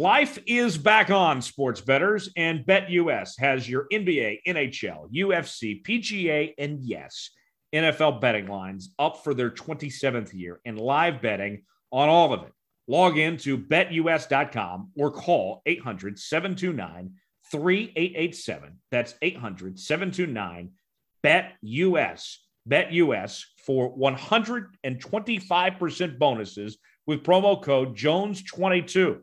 Life is back on, sports bettors, and BetUS has your NBA, NHL, UFC, PGA, and yes, NFL betting lines up for their 27th year and live betting on all of it. Log in to BetUS.com or call 800-729-3887. That's 800-729-BETUS. BetUS for 125% bonuses with promo code JONES22.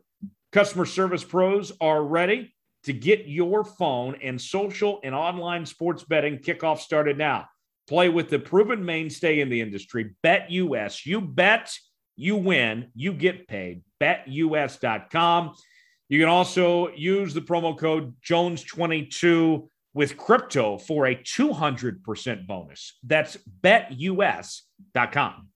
Customer service pros are ready to get your phone and social and online sports betting kickoff started now. Play with the proven mainstay in the industry, BetUS. You bet, you win, you get paid. BetUS.com. You can also use the promo code JONES22 with crypto for a 200% bonus. That's BetUS.com.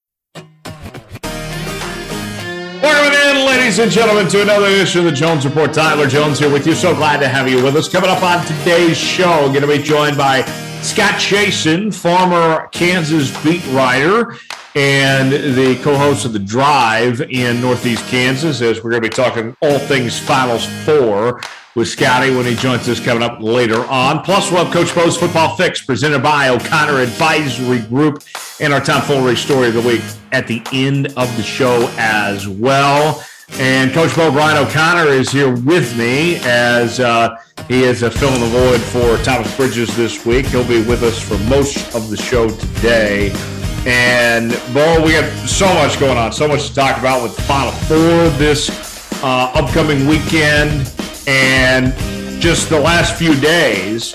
Welcome in, ladies and gentlemen, to another edition of the Jones Report. Tyler Jones here with you. So glad to have you with us. Coming up on today's show, going to be joined by Scott Chasen, former Kansas beat writer and the co-host of The Drive in Northeast Kansas, as we're going to be talking all things Finals Four with Scotty when he joins us coming up later on. Plus, we'll have Coach Bo's Football Fix presented by O'Connor Advisory Group and our Tom Fullery Story of the Week at the end of the show as well. And Coach Bo, Brian O'Connor is here with me as he is filling the void for Thomas Bridges this week. He'll be with us for most of the show today. And, Bo, we got so much going on, so much to talk about with the Final Four this upcoming weekend. And just the last few days,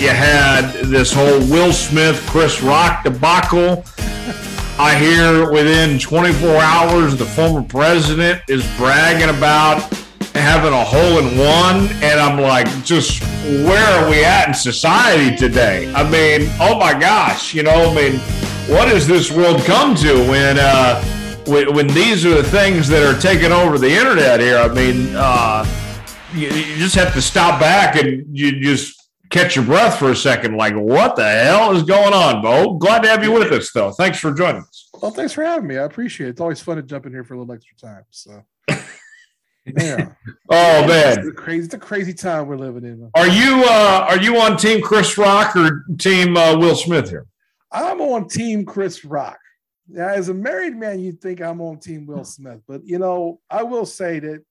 you had this whole Will Smith, Chris Rock debacle. I hear within 24 hours, the former president is bragging about having a hole-in-one. And I'm like, just where are we at in society today? I mean, oh my gosh, you know, I mean, what has this world come to when these are the things that are taking over the internet here? I mean, you just have to stop back and you just catch your breath for a second. Like, what the hell is going on, Bo? Glad to have you with us, though. Thanks for joining us. Well, thanks for having me. I appreciate it. It's always fun to jump in here for a little extra time. So, yeah. Oh man, it's a crazy time we're living in. Are you on Team Chris Rock or Team Will Smith here? I'm on Team Chris Rock. Now, as a married man, you'd think I'm on Team Will Smith, but you know, I will say that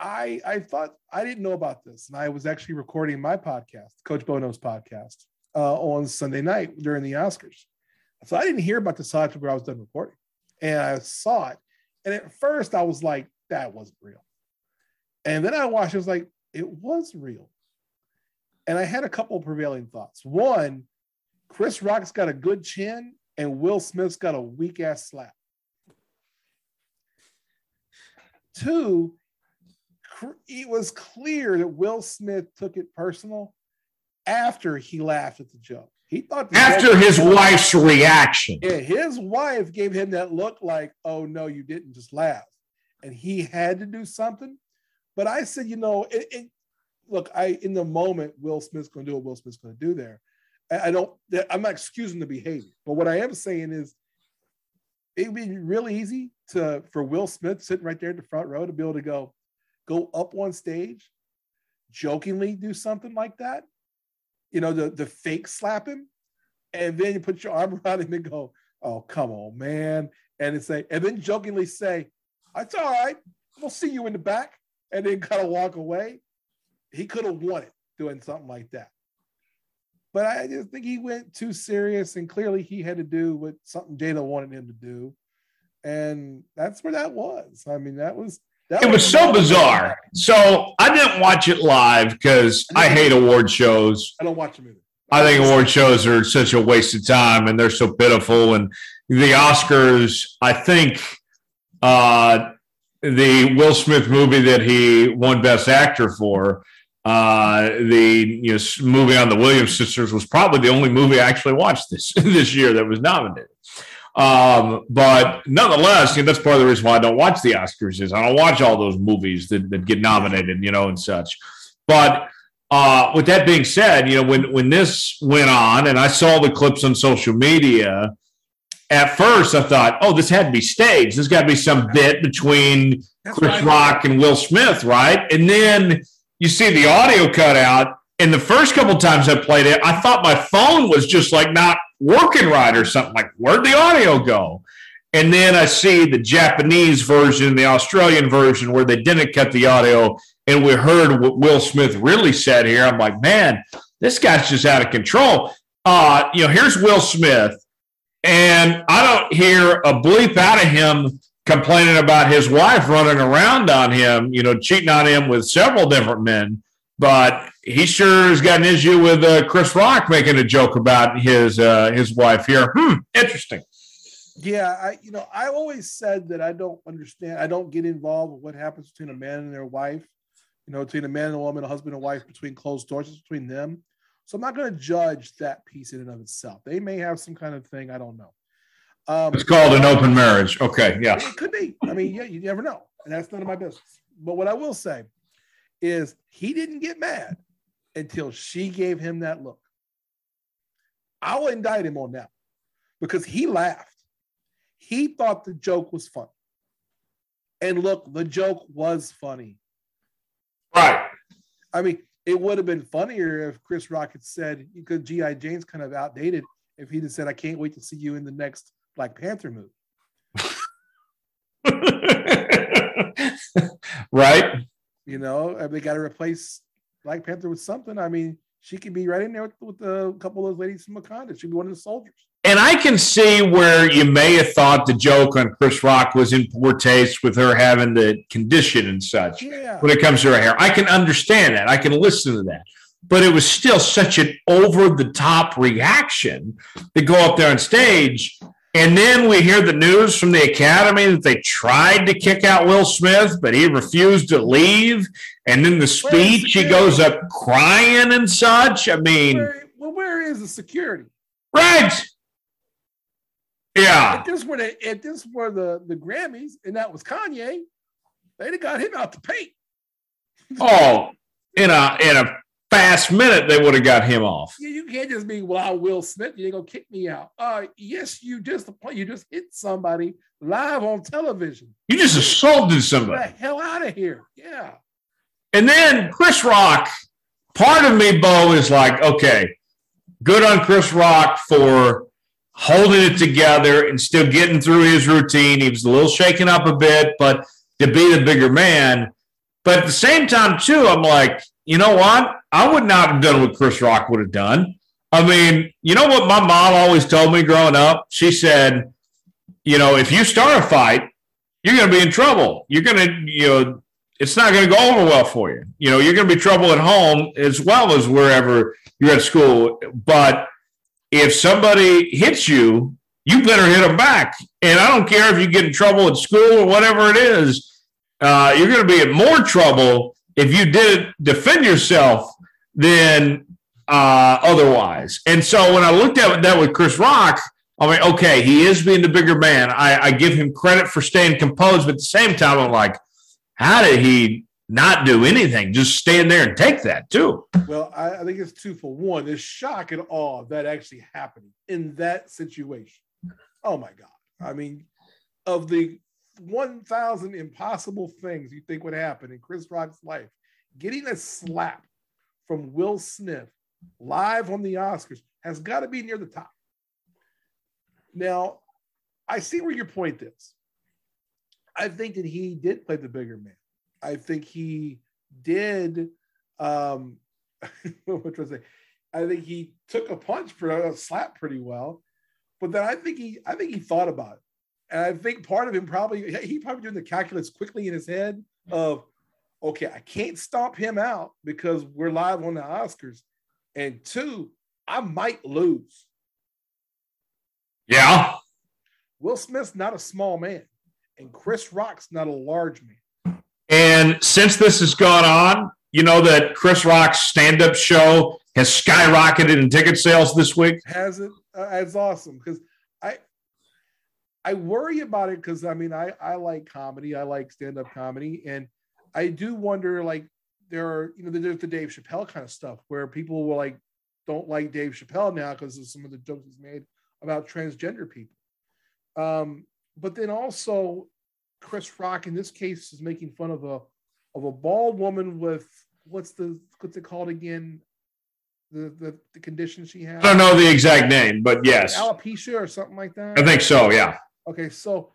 I thought I didn't know about this, and I was actually recording my podcast, Coach Bono's podcast, on Sunday night during the Oscars. So I didn't hear about this until I was done recording, and I saw it. And at first, I was like, "That wasn't real," and then I watched. I was like, "It was real," and I had a couple of prevailing thoughts. One, Chris Rock's got a good chin, and Will Smith's got a weak ass slap. Two, it was clear that Will Smith took it personal after he laughed at the joke. He thought after his wife's reaction. Yeah, his wife gave him that look like, "Oh no, you didn't just laugh," and he had to do something. But I said, you know, look, in the moment, Will Smith's going to do what Will Smith's going to do there. I'm not excusing the behavior, but what I am saying is, it would be really easy for Will Smith sitting right there in the front row to be able to go up on stage, jokingly do something like that, you know, the fake slap him, and then you put your arm around him and go, "Oh, come on, man," and then jokingly say, "It's all right, we'll see you in the back," and then kind of walk away. He could have won it doing something like that. But I just think he went too serious, and clearly he had to do what something Jada wanted him to do. And that's where that was. I mean, it was so bizarre. So I didn't watch it live because I hate award shows. I don't watch them either. I think award shows are such a waste of time, and they're so pitiful. And the Oscars, I think the Will Smith movie that he won Best Actor for, movie on the Williams sisters, was probably the only movie I actually watched this year that was nominated. But nonetheless, you know, that's part of the reason why I don't watch the Oscars is I don't watch all those movies that get nominated, you know, and such. But with that being said, you know, when this went on and I saw the clips on social media, at first I thought, oh, this had to be staged. There's got to be some bit between Chris Rock and Will Smith, right? And then you see the audio cut out. And the first couple times I played it, I thought my phone was just like not working right or something. Like, where'd the audio go? And then I see the Japanese version, the Australian version, where they didn't cut the audio, and we heard what Will Smith really said here. I'm like, man, this guy's just out of control. Here's Will Smith, and I don't hear a bleep out of him complaining about his wife running around on him, cheating on him with several different men. But he sure has got an issue with Chris Rock making a joke about his wife here. Interesting. Yeah, I always said that I don't understand. I don't get involved with what happens between a man and their wife, between a man and a woman, a husband and wife, between closed doors, it's between them. So I'm not going to judge that piece in and of itself. They may have some kind of thing. I don't know. It's called an open marriage. Okay, yeah. It could be. You never know. And that's none of my business. But what I will say is he didn't get mad until she gave him that look. I'll indict him on that because he laughed. He thought the joke was funny. And look, the joke was funny. Right. It would have been funnier if Chris Rock had said, because G.I. Jane's kind of outdated, if he'd have said, I can't wait to see you in the next Black Panther movie. Right. They got to replace Black Panther with something. She could be right in there with a couple of those ladies from Wakanda. She'd be one of the soldiers. And I can see where you may have thought the joke on Chris Rock was in poor taste with her having the condition and such when it comes to her hair. I can understand that. I can listen to that. But it was still such an over-the-top reaction to go up there on stage. And then we hear the news from the Academy that they tried to kick out Will Smith, but he refused to leave. And then the speech, he goes up crying and such. Where is the security? Right. Yeah. If this were the Grammys and that was Kanye, they'd have got him out the paint. Oh, in a fast minute, they would have got him off. Yeah, you can't just be, Will Smith, you're going to kick me out. Yes, you just hit somebody live on television. You just assaulted somebody. Get the hell out of here. Yeah. And then Chris Rock, part of me, Bo, is like, okay, good on Chris Rock for holding it together and still getting through his routine. He was a little shaken up a bit, but to be the bigger man. But at the same time, too, I'm like, you know what? I would not have done what Chris Rock would have done. You know what my mom always told me growing up? She said, if you start a fight, you're going to be in trouble. You're going to, it's not going to go over well for you. You're going to be trouble at home as well as wherever you're at school. But if somebody hits you, you better hit them back. And I don't care if you get in trouble at school or whatever it is. You're going to be in more trouble if you didn't defend yourself than otherwise. And so when I looked at that with Chris Rock, okay, he is being the bigger man. I give him credit for staying composed. But at the same time, I'm like, how did he not do anything? Just stand there and take that too. Well, I think it's two for one. There's shock and awe that actually happened in that situation. Oh my God. Of the 1,000 impossible things you think would happen in Chris Rock's life, getting a slap from Will Smith live on the Oscars has got to be near the top. Now, I see where your point is. I think that he did play the bigger man. I think he did. What was it? I think he took a punch for a slap pretty well, but then I think he thought about it, and I think part of him probably doing the calculus quickly in his head of, okay, I can't stomp him out because we're live on the Oscars, and two, I might lose. Yeah, Will Smith's not a small man, and Chris Rock's not a large man. And since this has gone on, you know that Chris Rock's stand-up show has skyrocketed in ticket sales this week? Has it? That's awesome. Because I worry about it because, I like comedy. I like stand-up comedy. And I do wonder, there's the Dave Chappelle kind of stuff where people will, don't like Dave Chappelle now because of some of the jokes he's made about transgender people. But then also, Chris Rock in this case is making fun of a bald woman with what's it called again? The condition she has. I don't know the exact name, but yes, alopecia or something like that. I think so. Yeah. Okay. So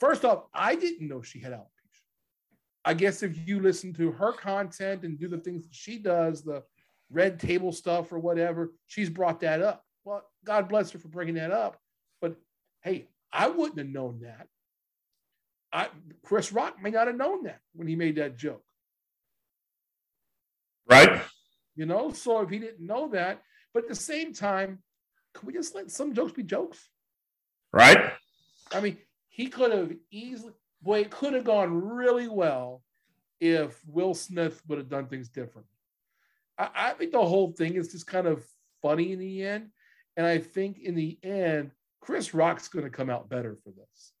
first off, I didn't know she had alopecia. I guess if you listen to her content and do the things that she does, the red table stuff or whatever, she's brought that up. Well, God bless her for bringing that up. But hey, I wouldn't have known that. Chris Rock may not have known that when he made that joke. Right. You know, so if he didn't know that, but at the same time, can we just let some jokes be jokes? Right. I mean, he could have easily, boy, it could have gone really well if Will Smith would have done things differently. I think the whole thing is just kind of funny in the end. And I think in the end, Chris Rock's going to come out better for this.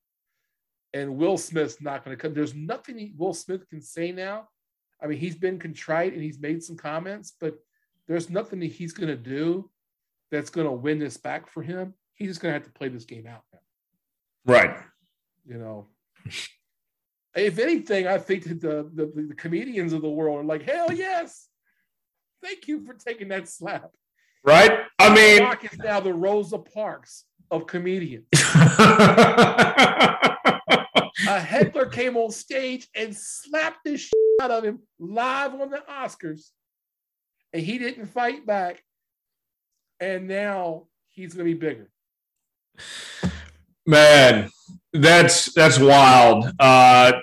And Will Smith's not going to come. There's nothing Will Smith can say now. I mean, he's been contrite and he's made some comments, but there's nothing that he's going to do that's going to win this back for him. He's just going to have to play this game out now. Right. You know, if anything, I think that the comedians of the world are like, hell yes. Thank you for taking that slap. Right. I mean, Rock is now the Rosa Parks of comedians. A heckler came on stage and slapped the shit out of him live on the Oscars, and he didn't fight back. And now he's going to be bigger. Man, that's wild. What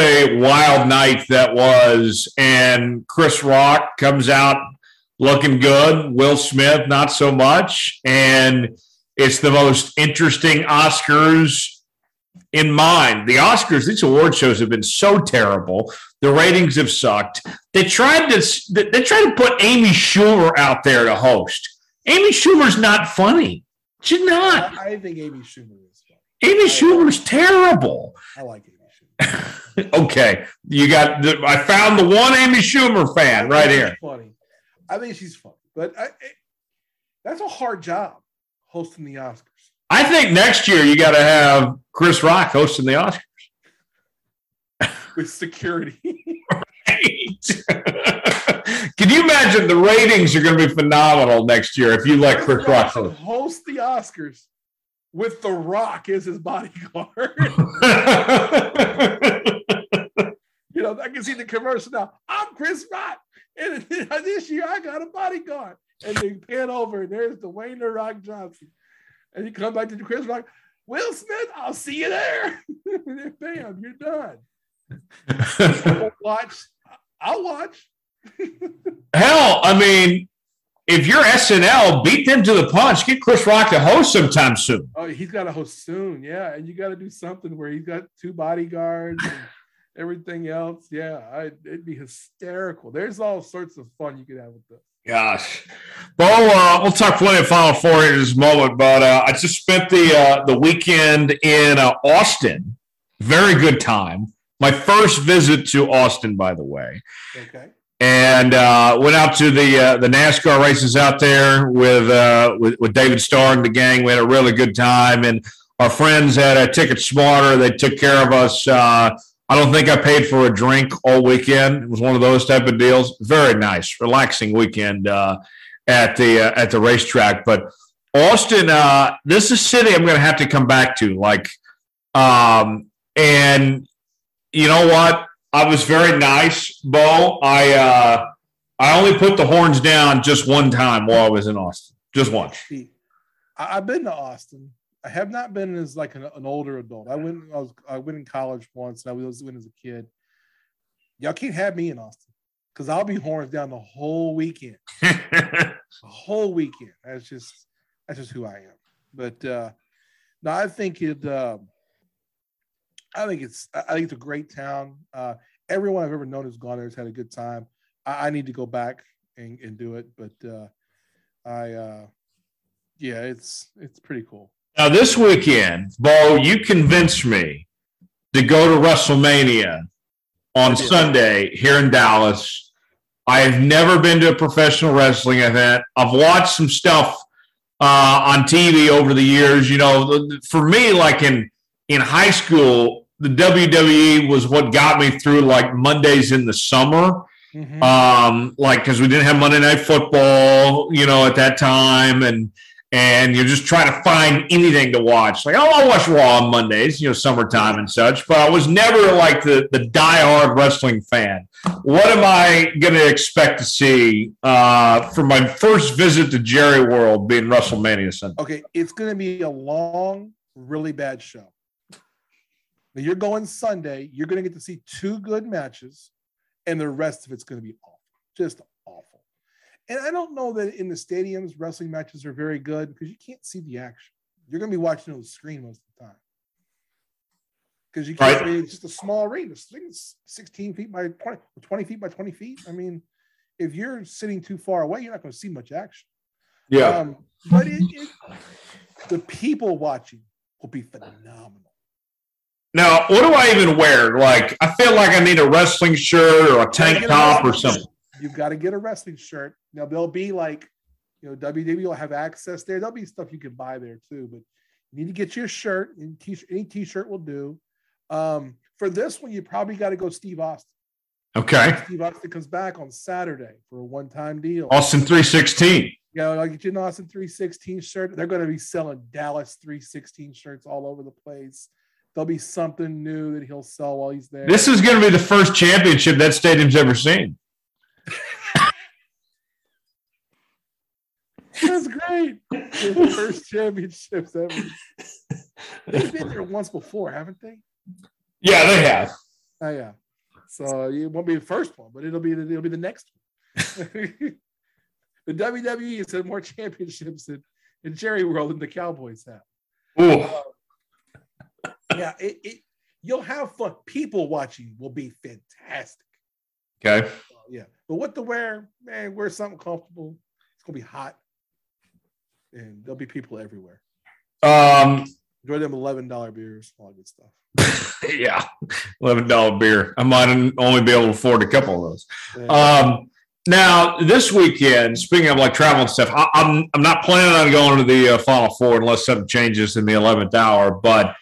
a wild night that was. And Chris Rock comes out looking good. Will Smith, not so much. And it's the most interesting Oscars in mind. The Oscars, these award shows have been so terrible. The ratings have sucked. They tried to put Amy Schumer out there to host. Amy Schumer's not funny. She's not. I think Amy Schumer is funny. Amy Schumer's terrible. I like Amy Schumer. Okay, I found the one Amy Schumer fan right here. Funny. I think she's funny, but that's a hard job hosting the Oscars. I think next year you got to have Chris Rock hosting the Oscars. With security. Right. Can you imagine the ratings are going to be phenomenal next year if you let Chris Rock host the Oscars with The Rock as his bodyguard? You know, I can see the commercial now. I'm Chris Rock, and this year I got a bodyguard. And they pan over, and there's Dwayne The Rock Johnson. And you come back to Chris Rock, Will Smith, I'll see you there. Bam, you're done. I'll watch. Hell, I mean, if you're SNL, beat them to the punch. Get Chris Rock to host sometime soon. Oh, he's got to host soon, yeah. And you got to do something where he's got two bodyguards and everything else. Yeah, it'd be hysterical. There's all sorts of fun you could have with this. Gosh, Bo, we'll talk plenty of Final Four in this moment, but I just spent the weekend in Austin. Very good time. My first visit to Austin, by the way. Okay. And went out to the NASCAR races out there with David Starr and the gang. We had a really good time, and our friends had a Ticket Smarter. They took care of us. I don't think I paid for a drink all weekend. It was one of those type of deals. Very nice, relaxing weekend at the racetrack. But Austin, this is a city I'm going to have to come back to. And you know what? I was very nice, Bo. I only put the horns down just one time while I was in Austin, just once. I've been to Austin. I have not been as like an older adult. I went in college once, and I was went as a kid. Y'all can't have me in Austin because I'll be horns down the whole weekend. The whole weekend. That's just who I am. But no, I think it's a great town. Everyone I've ever known who's gone there has had a good time. I need to go back and do it, but it's pretty cool. Now, this weekend, Bo, you convinced me to go to WrestleMania on Sunday here in Dallas. I have never been to a professional wrestling event. I've watched some stuff on TV over the years. You know, for me, like in high school, the WWE was what got me through like Mondays in the summer. Mm-hmm. Like, cause we didn't have Monday Night Football, you know, at that time. And you're just trying to find anything to watch. Like, oh, I'll watch Raw on Mondays, you know, summertime and such. But I was never like the diehard wrestling fan. What am I going to expect to see from my first visit to Jerry World being WrestleMania Sunday? Okay, it's going to be a long, really bad show. Now you're going Sunday. You're going to get to see two good matches, and the rest of it's going to be awful, just awful. And I don't know that in the stadiums, wrestling matches are very good because you can't see the action. You're going to be watching on the screen most of the time. Because you can't see, it's just a small arena. I think it's 16 feet by 20, 20 feet by 20 feet. I mean, if you're sitting too far away, you're not going to see much action. Yeah. But the people watching will be phenomenal. Now, what do I even wear? Like, I feel like I need a wrestling shirt or a tank top or something. You've got to get a wrestling shirt. Now, there'll be like, you know, WWE will have access there. There'll be stuff you can buy there too, but you need to get your shirt, and any t-shirt will do. For this one, you probably got to go Steve Austin. Okay. Steve Austin comes back on Saturday for a one-time deal. Austin 316. Yeah, you know, I'll get you an Austin 316 shirt. They're going to be selling Dallas 316 shirts all over the place. There'll be something new that he'll sell while he's there. This is going to be the first championship that stadium's ever seen. That's great. The first championships ever. They've been there once before, haven't they? Yeah, they have. Oh yeah. So it won't be the first one, but it'll be the next one. The WWE has had more championships in Jerry World than the Cowboys have. Ooh. Yeah, you'll have fun. People watching will be fantastic. Okay. Yeah, but what to wear, man, wear something comfortable. It's going to be hot, and there'll be people everywhere. Enjoy them $11 beers, all good stuff. Yeah, $11 beer. I might only be able to afford a couple of those. Yeah. Now, this weekend, speaking of like travel and stuff, I'm not planning on going to the Final Four unless something changes in the 11th hour, but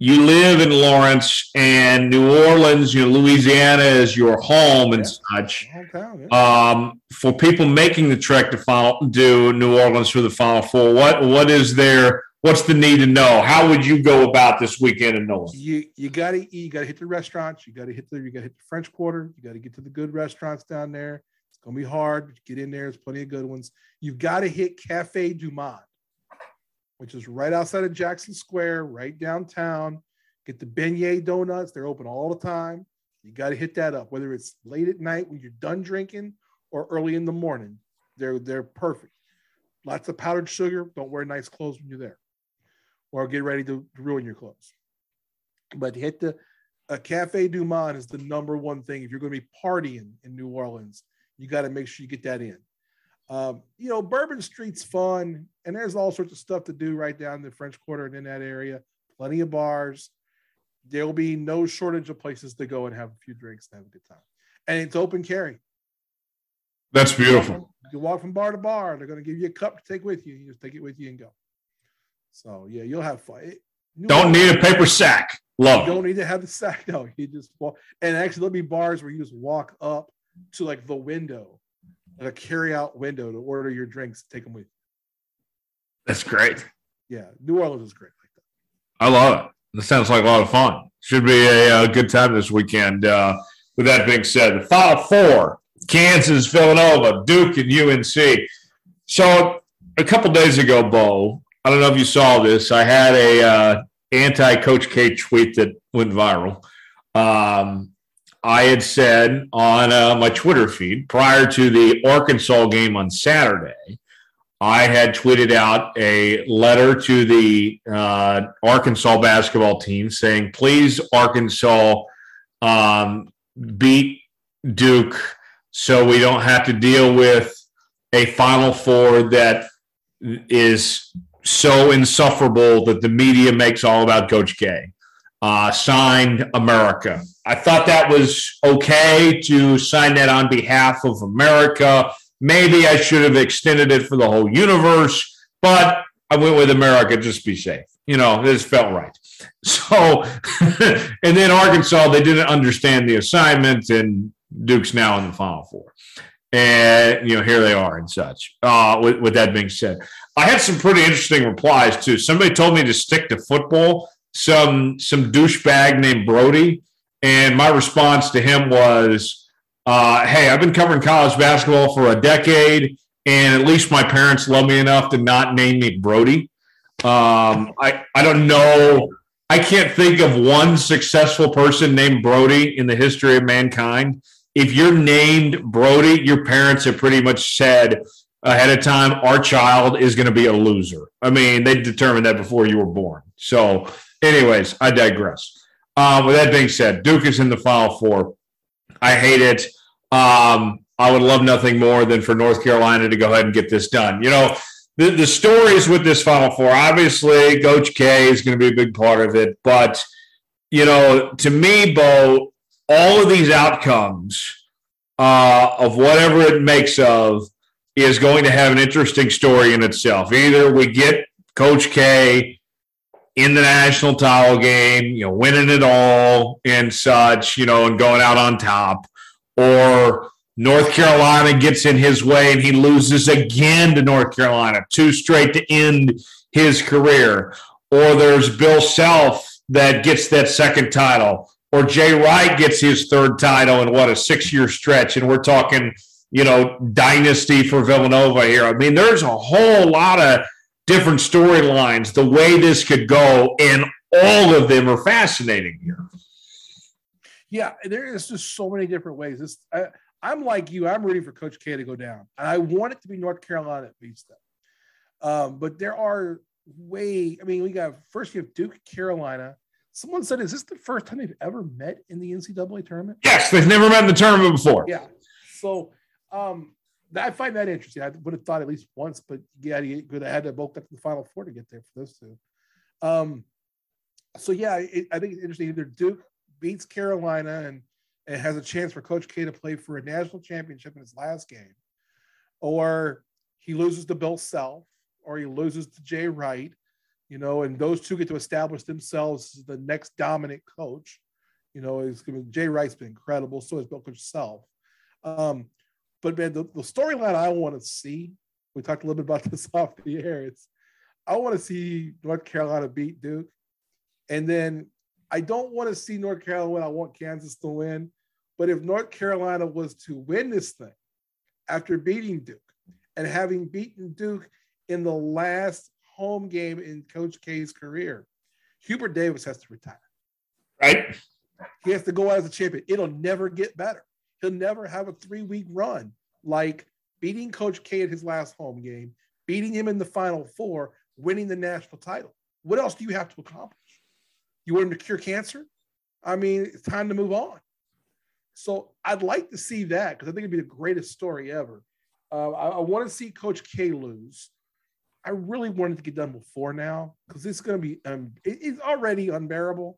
you live in Lawrence and New Orleans, you know, Louisiana is your home and such. Okay, yeah. For people making the trek to New Orleans for the Final Four, what's the need to know? How would you go about this weekend in New Orleans? You got to eat. You got to hit the restaurants. You got to hit the French Quarter. You got to get to the good restaurants down there. It's gonna be hard, but get in there. There's plenty of good ones. You've got to hit Cafe Du Monde, which is right outside of Jackson Square, right downtown. Get the beignet donuts. They're open all the time. You got to hit that up, whether it's late at night when you're done drinking or early in the morning. They're perfect. Lots of powdered sugar. Don't wear nice clothes when you're there, or get ready to ruin your clothes. But hit a Cafe Du Monde is the number one thing. If you're going to be partying in New Orleans, you got to make sure you get that in. You know, Bourbon Street's fun, and there's all sorts of stuff to do right down in the French Quarter and in that area. Plenty of bars. There'll be no shortage of places to go and have a few drinks and have a good time. And it's open carry. That's beautiful. You walk from bar to bar. They're going to give you a cup to take with you. You just take it with you and go. So, yeah, you'll have fun. Don't need a paper sack. Love. You don't need to have the sack. No, you just walk. And actually, there'll be bars where you just walk up to, like, the window, a carry-out window to order your drinks, take them with you. That's great. Yeah, New Orleans is great like that. I love it. This sounds like a lot of fun. Should be a good time this weekend. With that being said, the Final Four, Kansas, Villanova, Duke, and UNC. So a couple days ago, Bo, I don't know if you saw this, I had a anti-Coach K tweet that went viral. I had said on my Twitter feed prior to the Arkansas game on Saturday, I had tweeted out a letter to the Arkansas basketball team saying, please, Arkansas, beat Duke so we don't have to deal with a Final Four that is so insufferable that the media makes all about Coach K. Signed America. I thought that was okay to sign that on behalf of America. Maybe I should have extended it for the whole universe, but I went with America just to be safe. You know, this felt right. So, and then Arkansas, they didn't understand the assignment, and Duke's now in the Final Four. And, you know, here they are and such. With that being said, I had some pretty interesting replies, too. Somebody told me to stick to football, some douchebag named Brody. And my response to him was, hey, I've been covering college basketball for a decade, and at least my parents love me enough to not name me Brody. I don't know. I can't think of one successful person named Brody in the history of mankind. If you're named Brody, your parents have pretty much said ahead of time, our child is going to be a loser. I mean, they determined that before you were born. So anyways, I digress. With that being said, Duke is in the Final Four. I hate it. I would love nothing more than for North Carolina to go ahead and get this done. You know, the stories with this Final Four, obviously Coach K is going to be a big part of it. But, you know, to me, Bo, all of these outcomes of whatever it makes of is going to have an interesting story in itself. Either we get Coach K in the national title game, you know, winning it all and such, you know, and going out on top, or North Carolina gets in his way and he loses again to North Carolina, two straight to end his career. Or there's Bill Self that gets that second title, or Jay Wright gets his third title in what, a 6-year stretch. And we're talking, you know, dynasty for Villanova here. I mean, there's a whole lot of different storylines, the way this could go, and all of them are fascinating here. Yeah, there is just so many different ways. I'm like you. I'm rooting for Coach K to go down. And I want it to be North Carolina at least, though. But there are way – I mean, we have Duke, Carolina. Someone said, is this the first time they've ever met in the NCAA tournament? Yes, they've never met in the tournament before. Yeah. So I find that interesting. I would have thought at least once, but yeah, you could have had to both get to the Final Four to get there for those two. I think it's interesting. Either Duke beats Carolina and it has a chance for Coach K to play for a national championship in his last game, or he loses to Bill Self, or he loses to Jay Wright, you know, and those two get to establish themselves as the next dominant coach. You know, Jay Wright's been incredible. So has Bill Coach Self. But man, the storyline I want to see, we talked a little bit about this off the air. I want to see North Carolina beat Duke. And then I don't want to see North Carolina win. I want Kansas to win. But if North Carolina was to win this thing after beating Duke and having beaten Duke in the last home game in Coach K's career, Hubert Davis has to retire. Right? He has to go out as a champion. It'll never get better. He'll never have a 3-week run like beating Coach K at his last home game, beating him in the Final Four, winning the national title. What else do you have to accomplish? You want him to cure cancer? I mean, it's time to move on. So I'd like to see that, because I think it'd be the greatest story ever. I want to see Coach K lose. I really wanted to get done before now, because it's going to be it's already unbearable.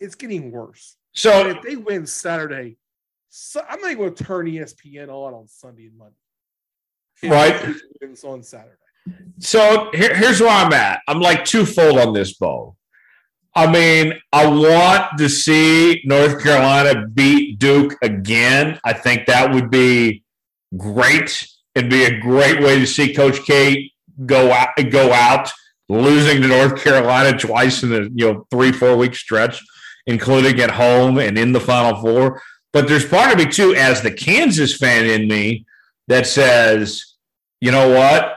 It's getting worse. So and if they win Saturday, so I'm not going to turn ESPN on Sunday and Monday. Right. It's on Saturday. So here's where I'm at. I'm like twofold on this, Bo. I mean, I want to see North Carolina beat Duke again. I think that would be great. It'd be a great way to see Coach K go out losing to North Carolina twice in a 3-4 week stretch, including at home and in the Final Four. But there's part of me too, as the Kansas fan in me, that says, you know what?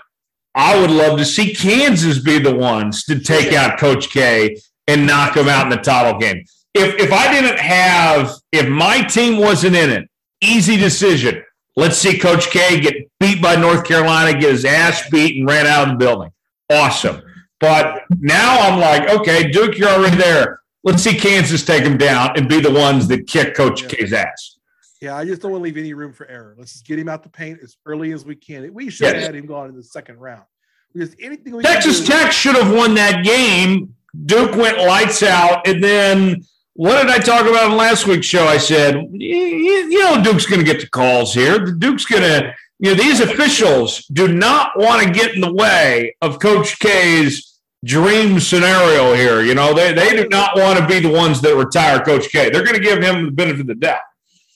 I would love to see Kansas be the ones to take out Coach K and knock them out in the title game. If my team wasn't in it, easy decision. Let's see Coach K get beat by North Carolina, get his ass beat, and ran out of the building. Awesome. But now I'm like, okay, Duke, you're already there. Let's see Kansas take him down and be the ones that kick Coach K's ass. Yeah, I just don't want to leave any room for error. Let's just get him out the paint as early as we can. We should have had him gone in the second round. Because anything Texas Tech should have won that game. Duke went lights out, and then what did I talk about in last week's show? I said, Duke's going to get the calls here. Duke's going to, these officials do not want to get in the way of Coach K's dream scenario here. You know, they do not want to be the ones that retire Coach K. They're going to give him the benefit of the doubt.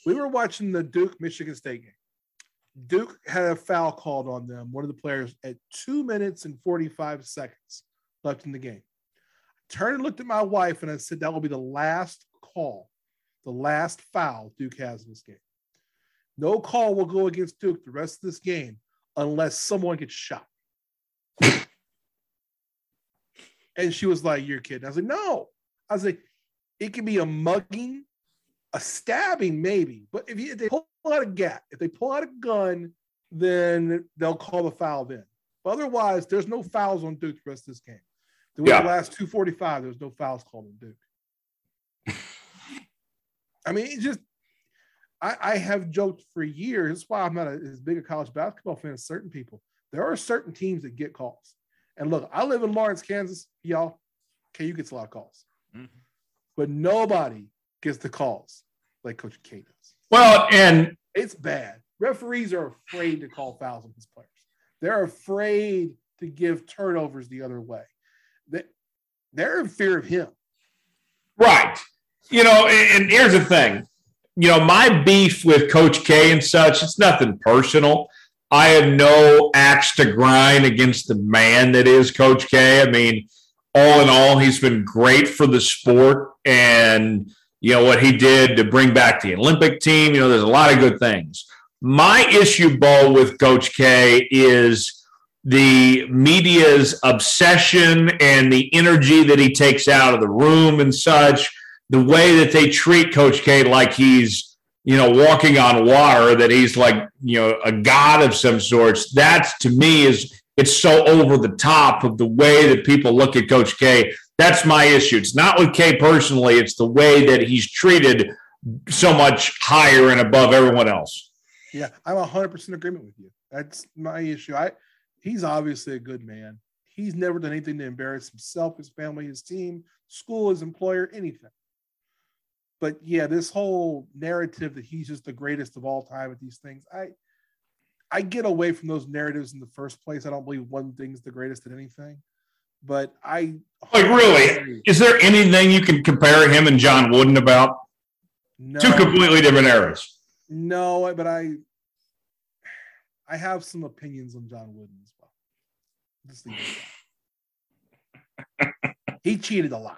We were watching the Duke-Michigan State game. Duke had a foul called on them, one of the players, at 2 minutes and 45 seconds left in the game. I turned and looked at my wife, and I said, that will be the last call, the last foul Duke has in this game. No call will go against Duke the rest of this game unless someone gets shot. And she was like, you're kidding. I was like, no. I was like, it could be a mugging, a stabbing maybe, but if they pull out a gat, if they pull out a gun, then they'll call the foul then. But otherwise, there's no fouls on Duke the rest of this game. The last 245, there's no fouls called on Duke. I mean, it just, I have joked for years. That's why I'm not as big a college basketball fan as certain people. There are certain teams that get calls. And look, I live in Lawrence, Kansas. Y'all, KU gets a lot of calls. Mm-hmm. But nobody gets the calls like Coach K does. Well, and it's bad. Referees are afraid to call fouls on his players. They're afraid to give turnovers the other way. They're in fear of him. Right. You know, and here's the thing. You know, my beef with Coach K and such, it's nothing personal. I have no axe to grind against the man that is Coach K. I mean, all in all, he's been great for the sport and, you know, what he did to bring back the Olympic team. You know, there's a lot of good things. My issue, Bo, with Coach K is the media's obsession and the energy that he takes out of the room and such, the way that they treat Coach K like he's, you know, walking on water, that he's like, you know, a god of some sorts. That, to me, is, it's so over the top of the way that people look at Coach K. That's my issue. It's not with K personally. It's the way that he's treated so much higher and above everyone else. Yeah, I'm 100% agreement with you. That's my issue. He's obviously a good man. He's never done anything to embarrass himself, his family, his team, school, his employer, anything. But yeah, this whole narrative that he's just the greatest of all time at these things, I get away from those narratives in the first place. I don't believe one thing's the greatest at anything. But I like, really, is there anything you can compare him and John Wooden about? No, two completely different eras. No, but I have some opinions on John Wooden as well. Just leave it. He cheated a lot.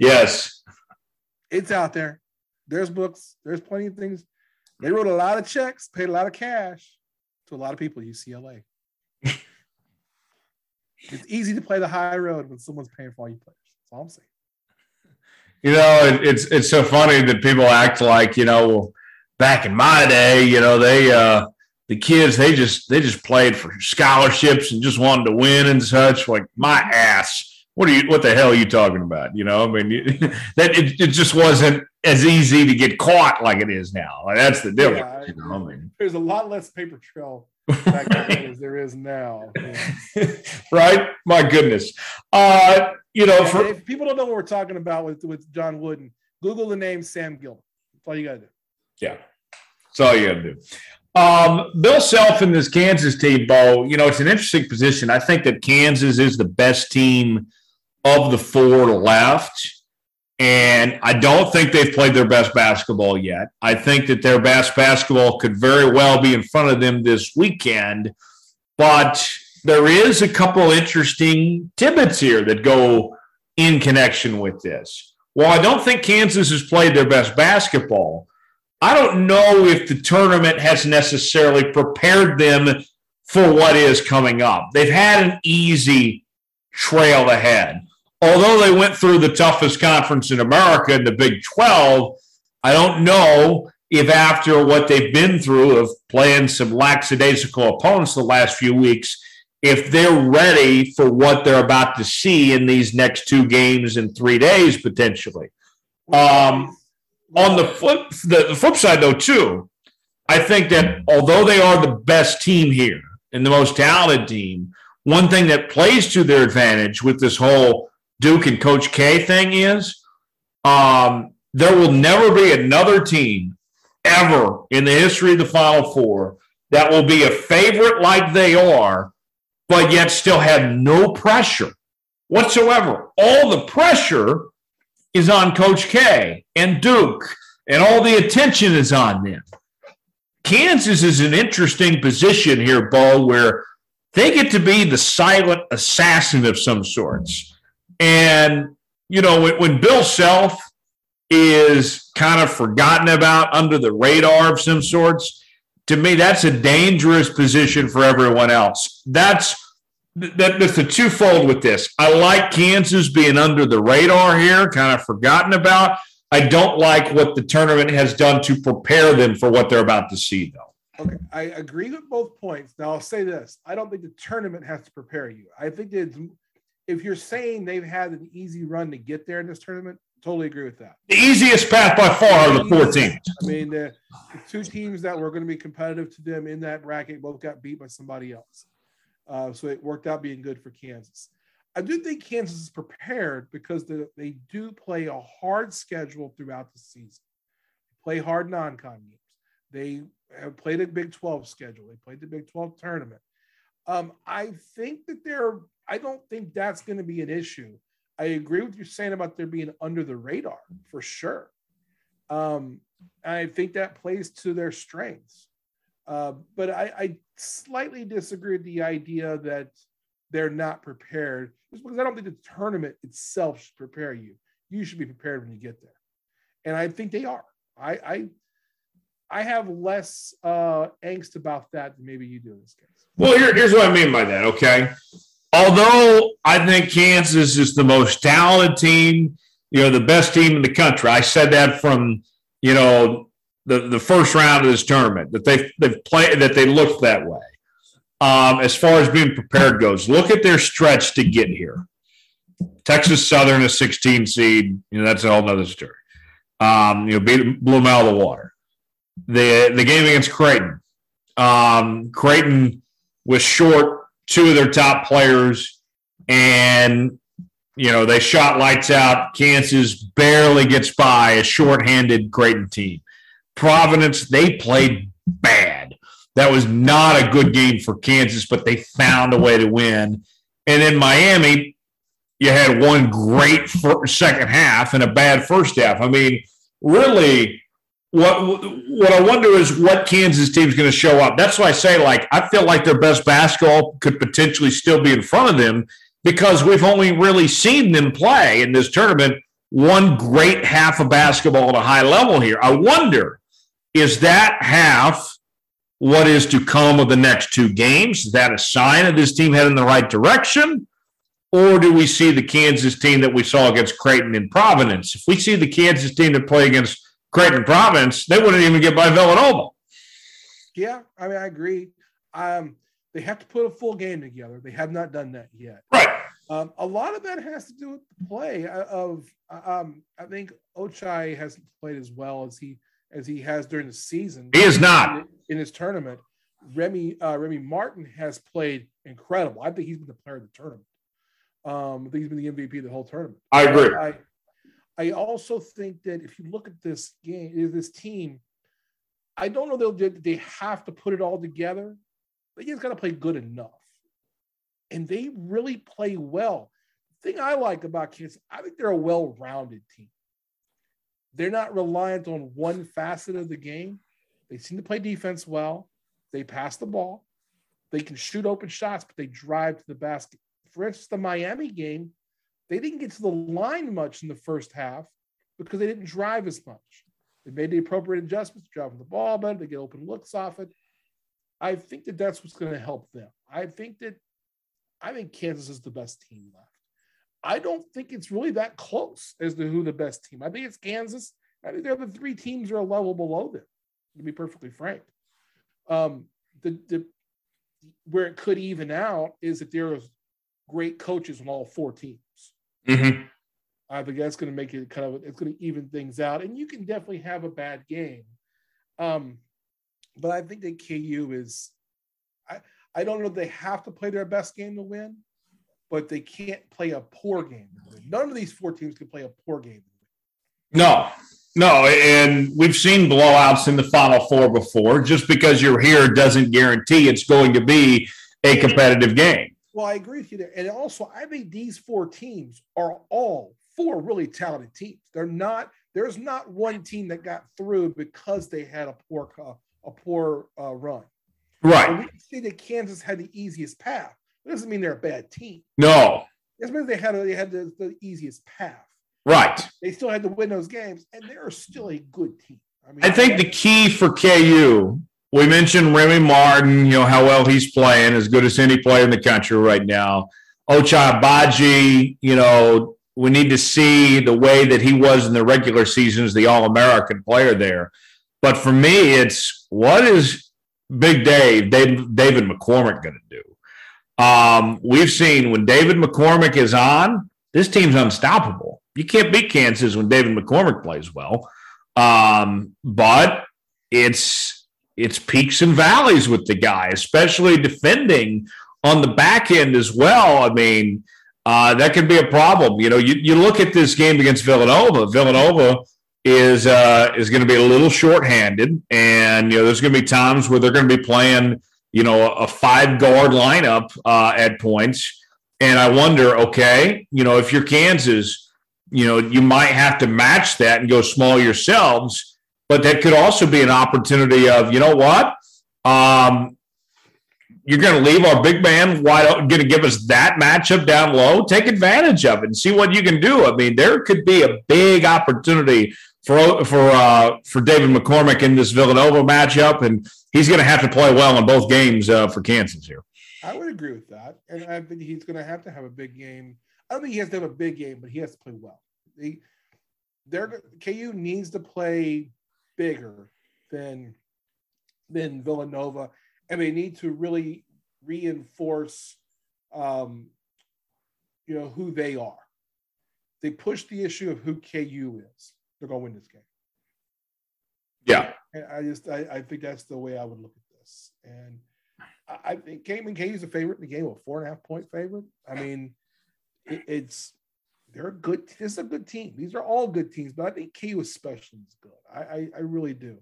Yes, it's out there. There's books. There's plenty of things. They wrote a lot of checks, paid a lot of cash to a lot of people at UCLA. It's easy to play the high road when someone's paying for all your players. That's all I'm saying. You know, it's so funny that people act like, you know, well, back in my day, you know, they the kids they just played for scholarships and just wanted to win and such. Like, my ass. What the hell are you talking about? You know, I mean, it just wasn't as easy to get caught like it is now. Like, that's the difference. Yeah, you know, I mean, there's a lot less paper trail back then as there is now. Yeah. Right? My goodness. You know, if people don't know what we're talking about with John Wooden, Google the name Sam Gilman. That's all you got to do. Yeah, that's all you got to do. Bill Self and this Kansas team, Bo, you know, it's an interesting position. I think that Kansas is the best team of the four left, and I don't think they've played their best basketball yet. I think that their best basketball could very well be in front of them this weekend, but there is a couple interesting tidbits here that go in connection with this. Well, I don't think Kansas has played their best basketball. I don't know if the tournament has necessarily prepared them for what is coming up. They've had an easy trail ahead. Although they went through the toughest conference in America in the Big 12, I don't know if after what they've been through of playing some lackadaisical opponents the last few weeks, if they're ready for what they're about to see in these next two games in 3 days, potentially. On the flip side, though, too, I think that although they are the best team here and the most talented team, one thing that plays to their advantage with this whole Duke and Coach K thing is there will never be another team ever in the history of the Final Four that will be a favorite like they are but yet still had no pressure whatsoever. All the pressure is on Coach K and Duke, and all the attention is on them. Kansas is an interesting position here, Bo, where they get to be the silent assassin of some sorts. And, you know, when Bill Self is kind of forgotten about, under the radar of some sorts, to me, that's a dangerous position for everyone else. That's the twofold with this. I like Kansas being under the radar here, kind of forgotten about. I don't like what the tournament has done to prepare them for what they're about to see, though. Okay, I agree with both points. Now, I'll say this. I don't think the tournament has to prepare you. I think it's, if you're saying they've had an easy run to get there in this tournament, totally agree with that. The easiest path by far are the four teams. I mean, the two teams that were going to be competitive to them in that bracket both got beat by somebody else. So it worked out being good for Kansas. I do think Kansas is prepared because they do play a hard schedule throughout the season. They play hard non-con games. They have played a Big 12 schedule. They played the Big 12 tournament. I don't think that's going to be an issue. I agree with you saying about there being under the radar for sure. I think that plays to their strengths. But I slightly disagree with the idea that they're not prepared, just because I don't think the tournament itself should prepare you. You should be prepared when you get there. And I think they are. I have less angst about that than maybe you do in this case. Well, here's what I mean by that, okay? Although I think Kansas is the most talented team, you know, the best team in the country. I said that from, you know, the first round of this tournament, that they've played, that they looked that way. As far as being prepared goes, look at their stretch to get here. Texas Southern, a 16 seed, you know, that's a whole nother story. You know, blew them out of the water. The game against Creighton. Creighton was short two of their top players, and, you know, they shot lights out. Kansas barely gets by a shorthanded Creighton team. Providence, they played bad. That was not a good game for Kansas, but they found a way to win. And in Miami, you had one great second half and a bad first half. I mean, really, what I wonder is what Kansas team's going to show up. That's why I say, like, I feel like their best basketball could potentially still be in front of them, because we've only really seen them play in this tournament one great half of basketball at a high level here. I wonder, is that half what is to come of the next two games? Is that a sign of this team heading in the right direction? Or do we see the Kansas team that we saw against Creighton and Providence? If we see the Kansas team that play against Creighton and Providence, they wouldn't even get by Villanova. Yeah, I mean, I agree. They have to put a full game together. They have not done that yet. Right. A lot of that has to do with the play of I think Ochai hasn't played as well as he has during the season. He is not in his tournament. Remy Martin has played incredible. I think he's been the player of the tournament. I think he's been the MVP of the whole tournament. I agree. I also think that if you look at this game, this team, I don't know they have to put it all together, but you just got to play good enough. And they really play well. The thing I like about Kansas, I think they're a well-rounded team. They're not reliant on one facet of the game. They seem to play defense well. They pass the ball. They can shoot open shots, but they drive to the basket. For instance, the Miami game, they didn't get to the line much in the first half because they didn't drive as much. They made the appropriate adjustments, driving the ball, but they get open looks off it. I think that that's what's going to help them. I think Kansas is the best team left. I don't think it's really that close as to who the best team. I think it's Kansas. I think the other three teams are a level below them, to be perfectly frank. Where it could even out is that there are great coaches on all four teams. Mm-hmm. I think that's going to make it it's going to even things out. And you can definitely have a bad game. But I think that KU is I don't know if they have to play their best game to win, but they can't play a poor game. None of these four teams can play a poor game. No. And we've seen blowouts in the Final Four before. Just because you're here doesn't guarantee it's going to be a competitive game. Well, I agree with you there. And also, I think these four teams are all four really talented teams. They're not, there's not one team that got through because they had a poor run. Right. So we can see that Kansas had the easiest path. It doesn't mean they're a bad team. No. It doesn't mean they had the easiest path. Right. They still had to win those games, and they're still a good team. I mean, I think the key for KU, we mentioned Remy Martin, you know, how well he's playing, as good as any player in the country right now. Ochai Agbaji, you know, we need to see the way that he was in the regular season as the All-American player there. But for me, it's what is Big David McCormack going to do? We've seen when David McCormack is on, this team's unstoppable. You can't beat Kansas when David McCormack plays well. But it's peaks and valleys with the guy, especially defending on the back end as well. I mean, that could be a problem. You know, you look at this game against Villanova. Villanova is going to be a little shorthanded, and you know there's going to be times where they're going to be playing, you know, a five guard lineup at points. And I wonder, okay, you know, if you're Kansas, you know, you might have to match that and go small yourselves, but that could also be an opportunity of, you know what, you're going to leave our big man wide open, going to give us that matchup down low. Take advantage of it and see what you can do. I mean, there could be a big opportunity for David McCormack in this Villanova matchup, and he's going to have to play well in both games for Kansas here. I would agree with that, and I think he's going to have a big game. I don't think he has to have a big game, but he has to play well. KU needs to play bigger than Villanova, and they need to really reinforce, you know, who they are. They push the issue of who KU is. They're going to win this game. Yeah. And I think that's the way I would look at this. And I think KU's a favorite in the game, a 4.5-point favorite. I mean, they're good. This is a good team. These are all good teams, but I think KU especially is good. I really do.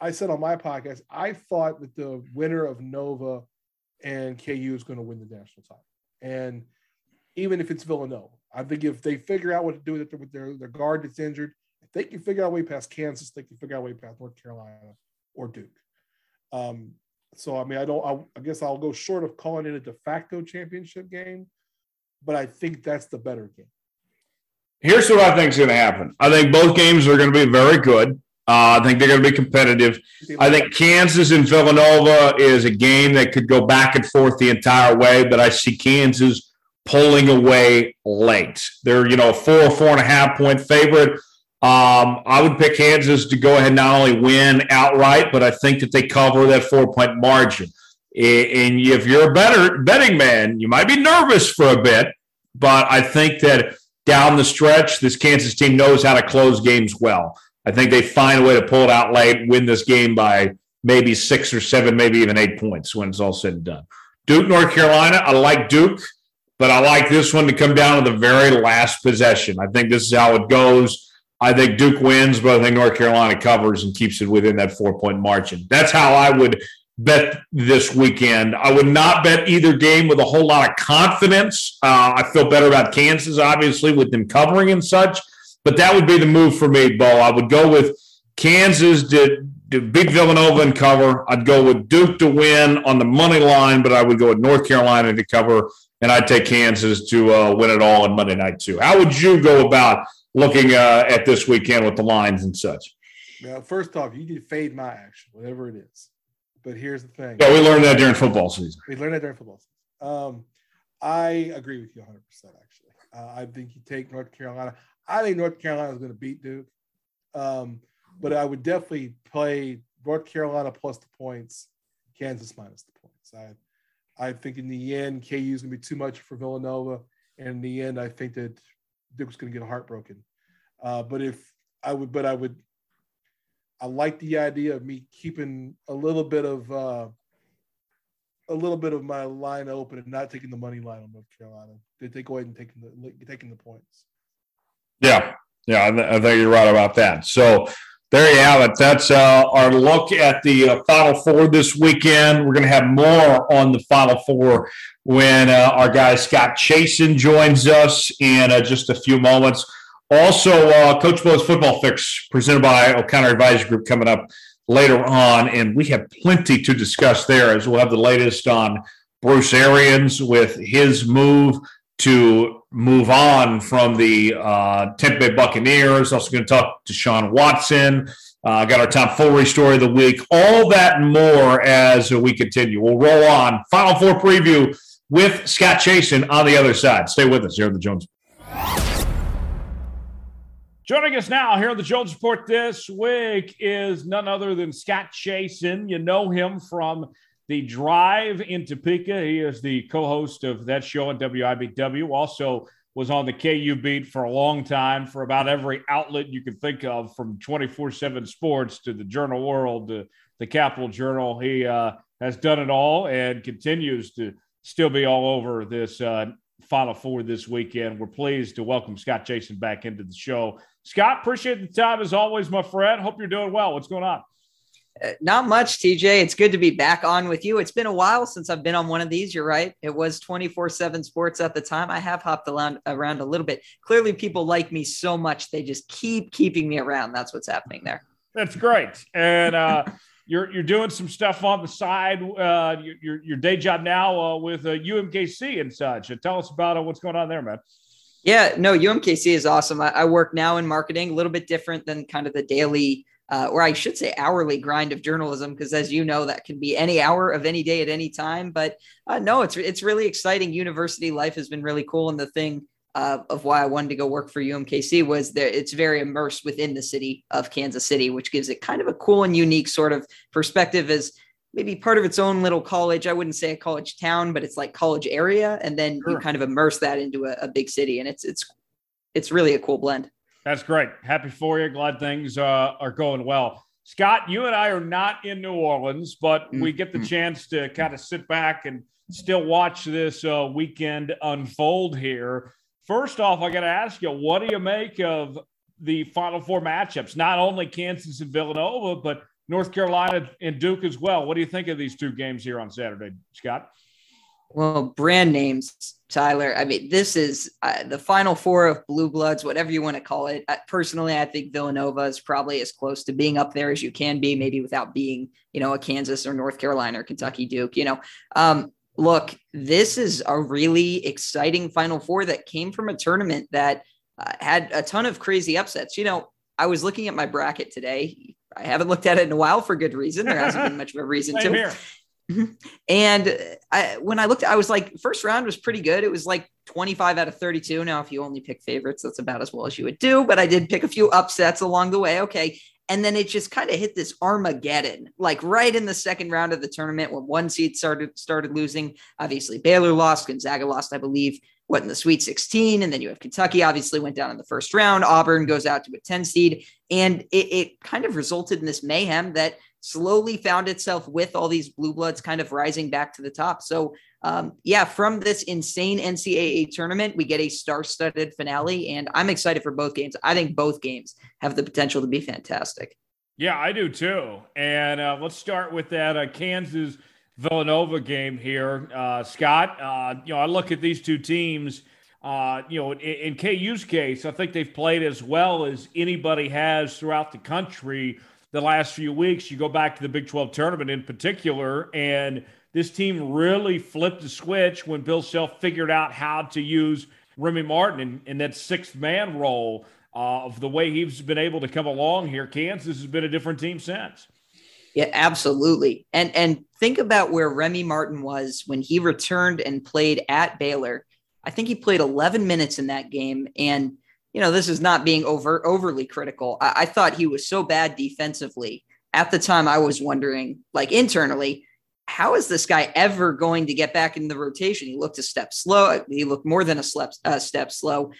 I said on my podcast, I thought that the winner of Nova and KU was going to win the national title. And even if it's Villanova, I think if they figure out what to do with their guard that's injured, if they can figure out a way past Kansas, they can figure out a way past North Carolina or Duke. So, I mean, I guess I'll go short of calling it a de facto championship game, but I think that's the better game. Here's what I think is going to happen. I think both games are going to be very good. I think they're going to be competitive. I think Kansas and Villanova is a game that could go back and forth the entire way, but I see Kansas pulling away late. They're, you know, a 4.5-point favorite. I would pick Kansas to go ahead and not only win outright, but I think that they cover that 4-point margin. And if you're a better betting man, you might be nervous for a bit, but I think that down the stretch, this Kansas team knows how to close games well. I think they find a way to pull it out late, win this game by maybe 6 or 7, maybe even 8 points when it's all said and done. Duke, North Carolina, I like Duke, but I like this one to come down to the very last possession. I think this is how it goes. I think Duke wins, but I think North Carolina covers and keeps it within that 4-point margin. That's how I would bet this weekend. I would not bet either game with a whole lot of confidence. I feel better about Kansas, obviously, with them covering and such. But that would be the move for me, Bo. I would go with Kansas to beat Villanova and cover. I'd go with Duke to win on the money line, but I would go with North Carolina to cover, and I'd take Kansas to win it all on Monday night too. How would you go about looking at this weekend with the lines and such? Now, first off, you did fade my action, whatever it is. But here's the thing. Yeah, we learned that during football season. I agree with you 100%, actually. I think you take North Carolina. I think North Carolina is going to beat Duke, but I would definitely play North Carolina plus the points, Kansas minus the points. I think in the end, KU is going to be too much for Villanova, and in the end, I think that Duke's going to get heartbroken. I like the idea of me keeping a little bit of my line open and not taking the money line on North Carolina. They go ahead and taking the points. Yeah, I think you're right about that. So There you have it. That's our look at the Final Four this weekend. We're going to have more on the Final Four when our guy Scott Chasen joins us in just a few moments. Also, Coach Bo's Football Fix presented by O'Connor Advisory Group coming up later on, and we have plenty to discuss there as we'll have the latest on Bruce Arians with his move to move on from the Tampa Bay Buccaneers. Also going to talk to Deshaun Watson. Got our top foolery story of the week. All that and more as we continue. We'll roll on. Final Four preview with Scott Chasen on the other side. Stay with us here on the Jones. Joining us now here on the Jones Report this week is none other than Scott Chasen. You know him from The Drive in Topeka. He is the co-host of that show on WIBW. Also was on the KU beat for a long time for about every outlet you could think of, from 24/7 Sports to the Journal World to the Capital Journal. He has done it all and continues to still be all over this Final Four this weekend. We're pleased to welcome Scott Chasen back into the show. Scott, appreciate the time as always, my friend. Hope you're doing well. What's going on? Not much, TJ. It's good to be back on with you. It's been a while since I've been on one of these. You're right. It was 24/7 Sports at the time. I have hopped around a little bit. Clearly, people like me so much, they just keep keeping me around. That's what's happening there. That's great. And you're doing some stuff on the side, your day job now with UMKC and such. Tell us about what's going on there, man. Yeah, no, UMKC is awesome. I work now in marketing, a little bit different than kind of the daily or I should say hourly grind of journalism, because as you know, that can be any hour of any day at any time. But no, it's really exciting. University life has been really cool. And the thing of why I wanted to go work for UMKC was that it's very immersed within the city of Kansas City, which gives it kind of a cool and unique sort of perspective as maybe part of its own little college. I wouldn't say a college town, but it's like college area. And then you kind of immerse that into a big city. And it's really a cool blend. That's great. Happy for you. Glad things are going well. Scott, you and I are not in New Orleans, but we get the chance to kind of sit back and still watch this weekend unfold here. First off, I got to ask you, what do you make of the Final Four matchups? Not only Kansas and Villanova, but North Carolina and Duke as well. What do you think of these two games here on Saturday, Scott? Well, brand names, Tyler. I mean, this is the Final Four of Blue Bloods, whatever you want to call it. Personally, I think Villanova is probably as close to being up there as you can be, maybe without being, a Kansas or North Carolina or Kentucky Duke. Look, this is a really exciting Final Four that came from a tournament that had a ton of crazy upsets. I was looking at my bracket today. I haven't looked at it in a while for good reason. There hasn't been much of a reason to. Here. And when I looked, I was like, first round was pretty good. It was like 25 out of 32. Now, if you only pick favorites, that's about as well as you would do. But I did pick a few upsets along the way. Okay. And then it just kind of hit this Armageddon, like right in the second round of the tournament when one seed started losing. Obviously, Baylor lost. Gonzaga lost, I believe, in the Sweet 16. And then you have Kentucky obviously went down in the first round. Auburn goes out to a 10 seed. And it kind of resulted in this mayhem that slowly found itself with all these blue bloods kind of rising back to the top. So from this insane NCAA tournament, we get a star-studded finale, and I'm excited for both games. I think both games have the potential to be fantastic. Yeah, I do too. And let's start with that Kansas Villanova game here. Scott, I look at these two teams, in KU's case, I think they've played as well as anybody has throughout the country the last few weeks. You go back to the Big 12 tournament in particular, and this team really flipped the switch when Bill Self figured out how to use Remy Martin in that sixth man role of the way he's been able to come along here. Kansas has been a different team since. Yeah, absolutely. And think about where Remy Martin was when he returned and played at Baylor. I think he played 11 minutes in that game, and this is not being overly critical. I thought he was so bad defensively. At the time, I was wondering, like internally, how is this guy ever going to get back in the rotation? He looked a step slow. He looked more than a step slow.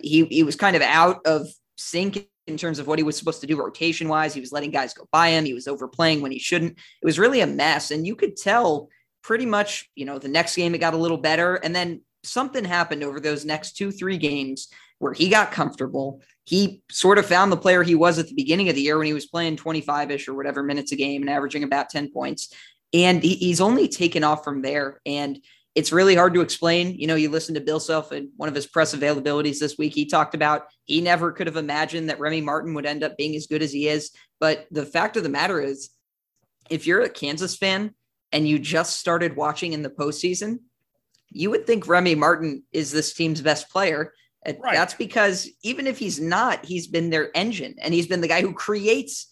He was kind of out of sync in terms of what he was supposed to do rotation-wise. He was letting guys go by him. He was overplaying when he shouldn't. It was really a mess, and you could tell pretty much, the next game it got a little better, and then something happened over those next 2-3 games where he got comfortable. he sort of found the player he was at the beginning of the year when he was playing 25-ish or whatever minutes a game and averaging about 10 points. And he's only taken off from there. And it's really hard to explain. You know, you listen to Bill Self in one of his press availabilities this week. He talked about he never could have imagined that Remy Martin would end up being as good as he is. But the fact of the matter is, if you're a Kansas fan and you just started watching in the postseason, you would think Remy Martin is this team's best player. Right. That's because even if he's not, he's been their engine and he's been the guy who creates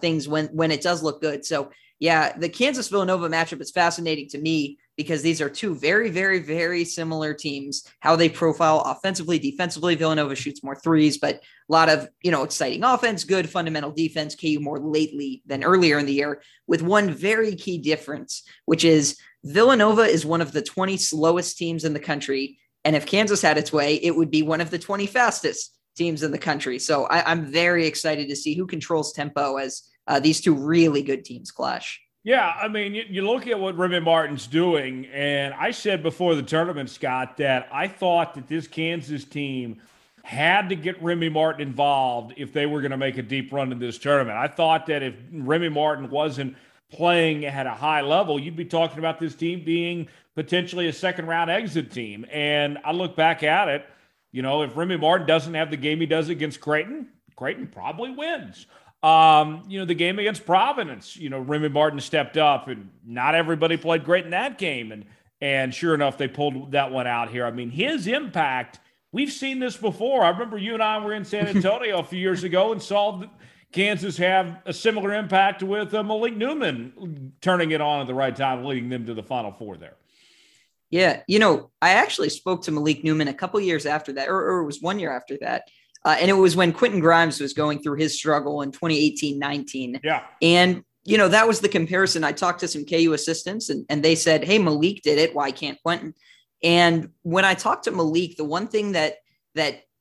things when it does look good. So yeah, the Kansas Villanova matchup is fascinating to me because these are two very, very, very similar teams, how they profile offensively, defensively. Villanova shoots more threes, but a lot of, you know, exciting offense, good fundamental defense, KU more lately than earlier in the year, with one very key difference, which is Villanova is one of the 20 slowest teams in the country. And if Kansas had its way, it would be one of the 20 fastest teams in the country. So I'm very excited to see who controls tempo as these two really good teams clash. Yeah, I mean, you look at what Remy Martin's doing, and I said before the tournament, Scott, that I thought that this Kansas team had to get Remy Martin involved if they were going to make a deep run in this tournament. I thought that if Remy Martin wasn't playing at a high level, you'd be talking about this team being potentially a second-round exit team. And I look back at it, you know, if Remy Martin doesn't have the game he does against Creighton, Creighton probably wins. You know, the game against Providence, you know, Remy Martin stepped up and not everybody played great in that game. And sure enough, they pulled that one out here. I mean, his impact, we've seen this before. I remember you and I were in San Antonio a few years ago and saw Kansas have a similar impact with Malik Newman turning it on at the right time, leading them to the Final Four there. Yeah. You know, I actually spoke to Malik Newman a couple years after that, or it was 1 year after that. And it was when Quentin Grimes was going through his struggle in 2018-19. Yeah. And, you know, that was the comparison. I talked to some KU assistants and they said, hey, Malik did it. Why can't Quentin? And when I talked to Malik, the one thing that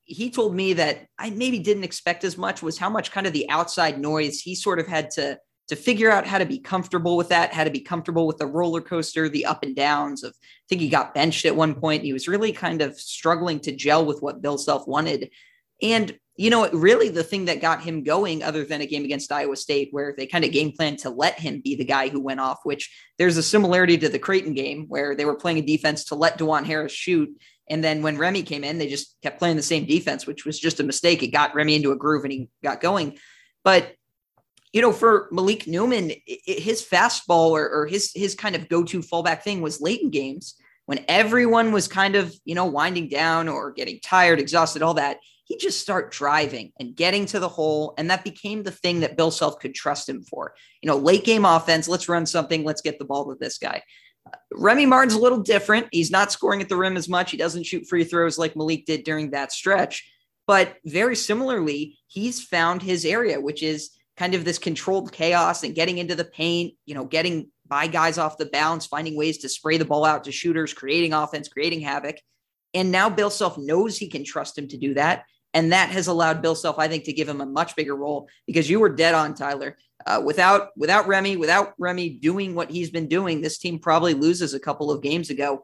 he told me that I maybe didn't expect as much was how much kind of the outside noise he sort of had to figure out how to be comfortable with that, how to be comfortable with the roller coaster, the up and downs of, I think he got benched at one point. He was really kind of struggling to gel with what Bill Self wanted. And, you know, really the thing that got him going other than a game against Iowa State where they kind of game planned to let him be the guy who went off, which there's a similarity to the Creighton game where they were playing a defense to let DeJuan Harris shoot. And then when Remy came in, they just kept playing the same defense, which was just a mistake. It got Remy into a groove and he got going. But, you know, for Malik Newman, his fastball or his kind of go-to fallback thing was late in games when everyone was kind of, you know, winding down or getting tired, exhausted, all that. He'd just start driving and getting to the hole. And that became the thing that Bill Self could trust him for. You know, late game offense, let's run something. Let's get the ball to this guy. Remy Martin's a little different. He's not scoring at the rim as much. He doesn't shoot free throws like Malik did during that stretch. But very similarly, he's found his area, which is kind of this controlled chaos and getting into the paint, you know, getting by guys off the bounce, finding ways to spray the ball out to shooters, creating offense, creating havoc. And now Bill Self knows he can trust him to do that. And that has allowed Bill Self, I think, to give him a much bigger role because you were dead on, Tyler. Without Remy doing what he's been doing, this team probably loses a couple of games ago.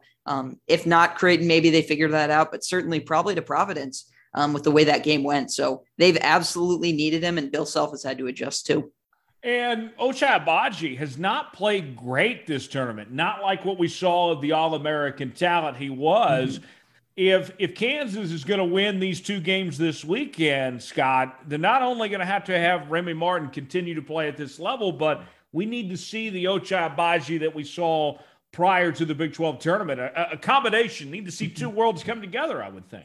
If not Creighton, maybe they figured that out, but certainly probably to Providence with the way that game went. So they've absolutely needed him, and Bill Self has had to adjust too. And Ochai Agbaji has not played great this tournament, not like what we saw of the All-American talent he was. Mm-hmm. If Kansas is going to win these two games this weekend, Scott, they're not only going to have Remy Martin continue to play at this level, but we need to see the Ochai Agbaji that we saw prior to the Big 12 tournament. A combination. Need to see two worlds come together, I would think.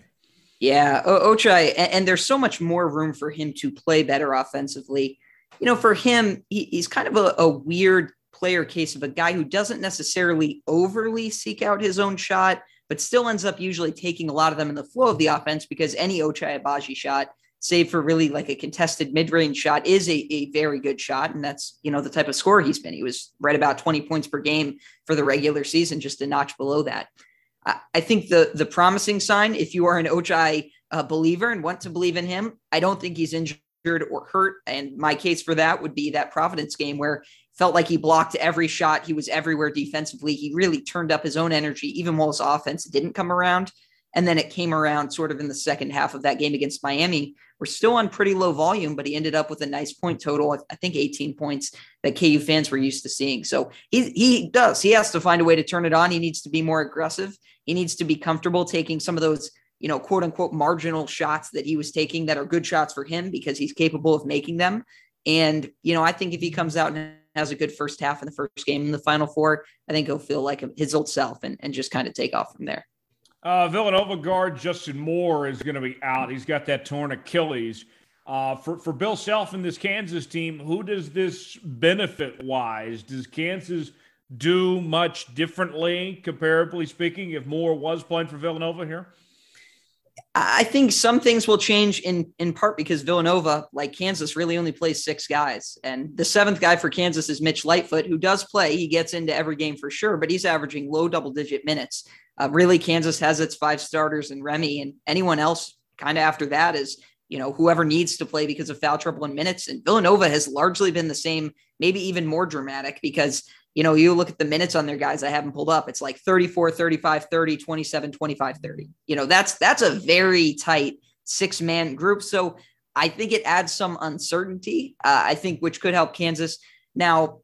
Yeah, Ochai, and there's so much more room for him to play better offensively. You know, for him, he's kind of a weird player case of a guy who doesn't necessarily overly seek out his own shot, but still ends up usually taking a lot of them in the flow of the offense because any Ochai Agbaji shot, save for really like a contested mid-range shot, is a very good shot. And that's, you know, the type of scorer he's been. He was right about 20 points per game for the regular season, just a notch below that. I think the promising sign, if you are an Ochai believer and want to believe in him, I don't think he's injured or hurt. And my case for that would be that Providence game where felt like he blocked every shot. He was everywhere defensively. He really turned up his own energy, even while his offense didn't come around. And then it came around sort of in the second half of that game against Miami We're still on pretty low volume, but he ended up with a nice point total. I think 18 points that KU fans were used to seeing. So he has to find a way to turn it on. He needs to be more aggressive. He needs to be comfortable taking some of those, you know, quote unquote, marginal shots that he was taking that are good shots for him because he's capable of making them. And, you know, I think if he comes out and has a good first half in the first game in the Final Four, I think he'll feel like his old self and just kind of take off from there. Villanova guard Justin Moore is going to be out. He's got that torn Achilles. For Bill Self and this Kansas team, who does this benefit wise? Does Kansas do much differently, comparably speaking, if Moore was playing for Villanova here? I think some things will change in part because Villanova, like Kansas, really only plays six guys. And the seventh guy for Kansas is Mitch Lightfoot, who does play. He gets into every game for sure, but he's averaging low double-digit minutes. Really, Kansas has its five starters and Remy, and anyone else kind of after that is, you know, whoever needs to play because of foul trouble in minutes. And Villanova has largely been the same, maybe even more dramatic because, you know, you look at the minutes on their guys I haven't pulled up. It's like 34, 35, 30, 27, 25, 30. You know, that's a very tight six-man group. So I think it adds some uncertainty, I think, which could help Kansas. Now,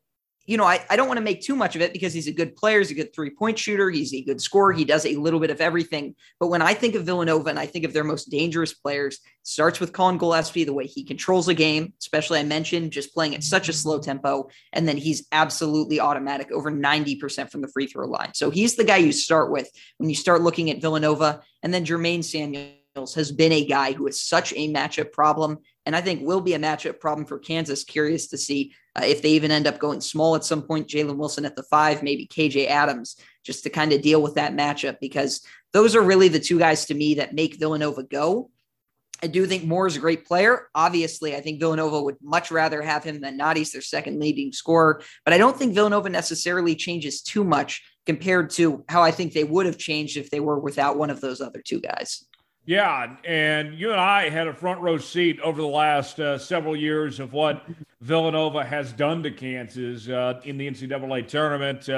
you know, I don't want to make too much of it because he's a good player. He's a good three-point shooter. He's a good scorer. He does a little bit of everything. But when I think of Villanova and I think of their most dangerous players, it starts with Colin Gillespie, the way he controls a game, especially I mentioned just playing at such a slow tempo. And then he's absolutely automatic, over 90% from the free throw line. So he's the guy you start with when you start looking at Villanova. And then Jermaine Samuels has been a guy who is such a matchup problem. And I think will be a matchup problem for Kansas. Curious to see if they even end up going small at some point. Jalen Wilson at the five, maybe KJ Adams, just to kind of deal with that matchup, because those are really the two guys to me that make Villanova go. I do think Moore is a great player. Obviously, I think Villanova would much rather have him than not. He's their second leading scorer, but I don't think Villanova necessarily changes too much compared to how I think they would have changed if they were without one of those other two guys. Yeah, and you and I had a front row seat over the last several years of what Villanova has done to Kansas in the NCAA tournament,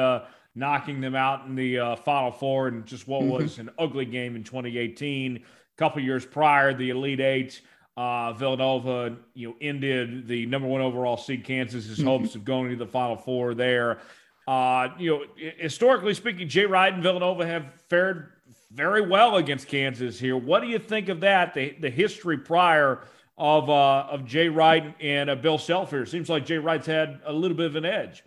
knocking them out in the Final Four and just what was an ugly game in 2018. A couple years prior, the Elite Eight, Villanova ended the number one overall seed Kansas's hopes of going to the Final Four there. Historically speaking, Jay Wright and Villanova have fared very well against Kansas here. What do you think of that? The history prior of Jay Wright and Bill Self here. Seems like Jay Wright's had a little bit of an edge.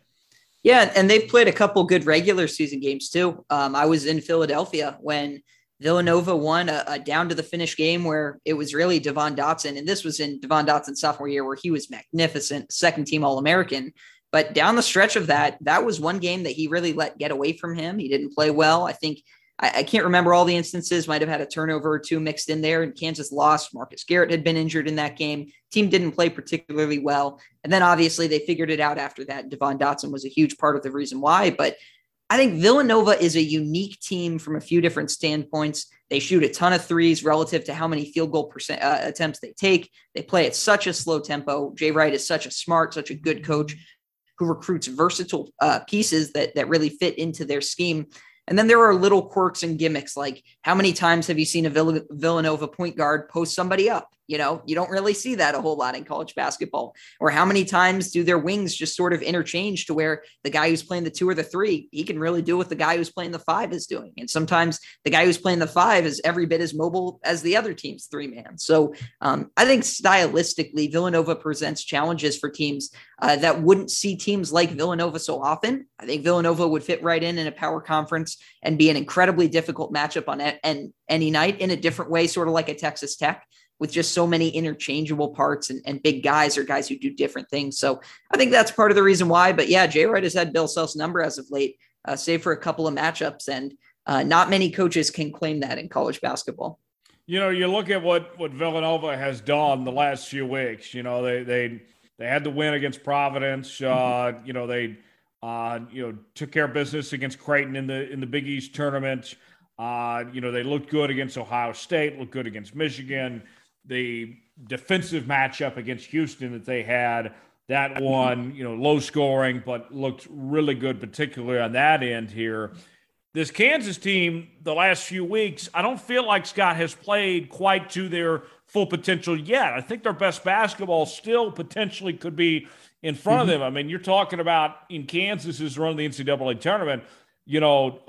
Yeah, and they've played a couple good regular season games too. I was in Philadelphia when Villanova won a down to the finish game where it was really Devon Dotson, and this was in Devon Dotson's sophomore year where he was magnificent, second team All-American. But down the stretch of that was one game that he really let get away from him. He didn't play well. I think I can't remember all the instances, might have had a turnover or two mixed in there, and Kansas lost. Marcus Garrett had been injured in that game. Team didn't play particularly well. And then obviously they figured it out after that. Devon Dotson was a huge part of the reason why. But I think Villanova is a unique team from a few different standpoints. They shoot a ton of threes relative to how many field goal attempts they take. They play at such a slow tempo. Jay Wright is such a smart, such a good coach who recruits versatile pieces that really fit into their scheme. And then there are little quirks and gimmicks, like how many times have you seen a Villanova point guard post somebody up? You know, you don't really see that a whole lot in college basketball. Or how many times do their wings just sort of interchange to where the guy who's playing the two or the three, he can really do what the guy who's playing the five is doing. And sometimes the guy who's playing the five is every bit as mobile as the other team's three-man. So I think stylistically, Villanova presents challenges for teams that wouldn't see teams like Villanova so often. I think Villanova would fit right in a power conference and be an incredibly difficult matchup on any night in a different way, sort of like a Texas Tech, with just so many interchangeable parts and big guys or guys who do different things. So I think that's part of the reason why. But yeah, Jay Wright has had Bill Self's number as of late, save for a couple of matchups, and not many coaches can claim that in college basketball. You know, you look at what Villanova has done the last few weeks. You know, they had the win against Providence. They took care of business against Creighton in the Big East tournament. They looked good against Ohio State, looked good against Michigan. The defensive matchup against Houston that they had, that one, low scoring, but looked really good, particularly on that end here. This Kansas team, the last few weeks, I don't feel like Scott has played quite to their full potential yet. I think their best basketball still potentially could be in front of them. I mean, you're talking about in Kansas's run of the NCAA tournament, you know,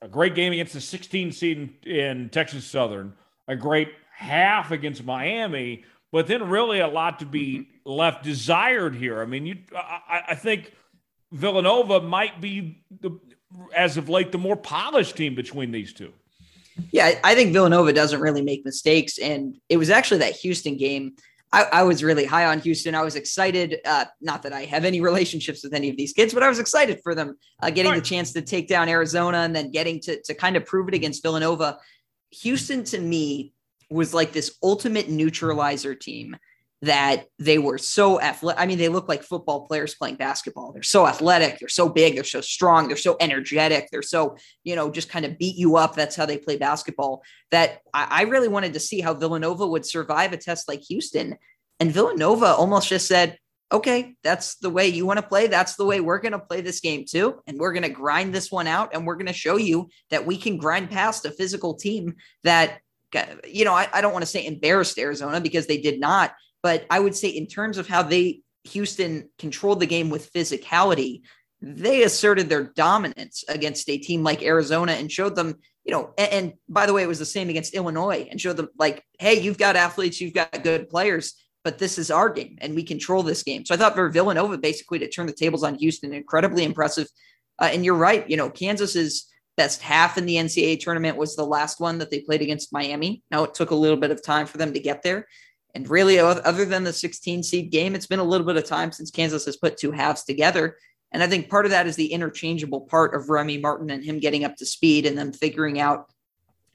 a great game against the 16 seed in Texas Southern, a great half against Miami, but then really a lot to be left desired here. I mean, I think Villanova might be, as of late, the more polished team between these two. Yeah, I think Villanova doesn't really make mistakes. And it was actually that Houston game. I was really high on Houston. I was excited. Not that I have any relationships with any of these kids, but I was excited for them getting the chance to take down Arizona and then getting to kind of prove it against Villanova. Houston, to me, was like this ultimate neutralizer team that they were so athletic. I mean, they look like football players playing basketball. They're so athletic. They're so big. They're so strong. They're so energetic. They're so, you know, just kind of beat you up. That's how they play basketball. That I really wanted to see how Villanova would survive a test like Houston. And Villanova almost just said, okay, that's the way you want to play. That's the way we're going to play this game too. And we're going to grind this one out. And we're going to show you that we can grind past a physical team that, you know, I don't want to say embarrassed Arizona because they did not. But I would say in terms of how Houston controlled the game with physicality, they asserted their dominance against a team like Arizona and showed them, you know, and by the way, it was the same against Illinois, and showed them like, hey, you've got athletes, you've got good players, but this is our game and we control this game. So I thought for Villanova basically to turn the tables on Houston, incredibly impressive. And you're right, you know, Kansas's best half in the NCAA tournament was the last one that they played against Miami. Now it took a little bit of time for them to get there. And really, other than the 16 seed game, it's been a little bit of time since Kansas has put two halves together. And I think part of that is the interchangeable part of Remy Martin and him getting up to speed and them figuring out,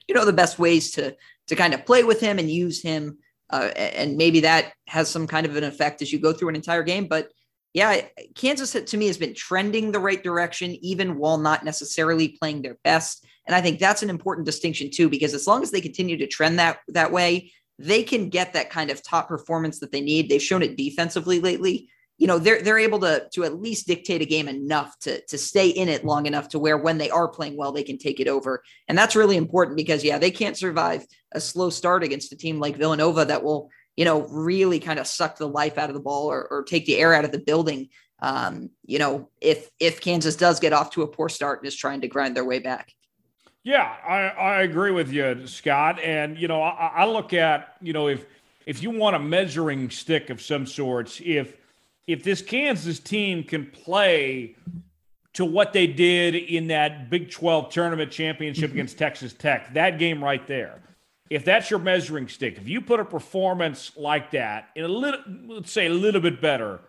you know, the best ways to kind of play with him and use him. And maybe that has some kind of an effect as you go through an entire game. But yeah, Kansas to me has been trending the right direction, even while not necessarily playing their best. And I think that's an important distinction too, because as long as they continue to trend that way, they can get that kind of top performance that they need. They've shown it defensively lately. You know, they're able to at least dictate a game enough to stay in it long enough to where when they are playing well, they can take it over. And that's really important because, yeah, they can't survive a slow start against a team like Villanova that will, you know, really kind of suck the life out of the ball or take the air out of the building. You know, if Kansas does get off to a poor start and is trying to grind their way back. Yeah, I agree with you, Scott. And, you know, I look at, you know, if you want a measuring stick of some sorts, if this Kansas team can play to what they did in that Big 12 tournament championship against Texas Tech, that game right there, if that's your measuring stick, if you put a performance like that in a little, let's say a little bit better,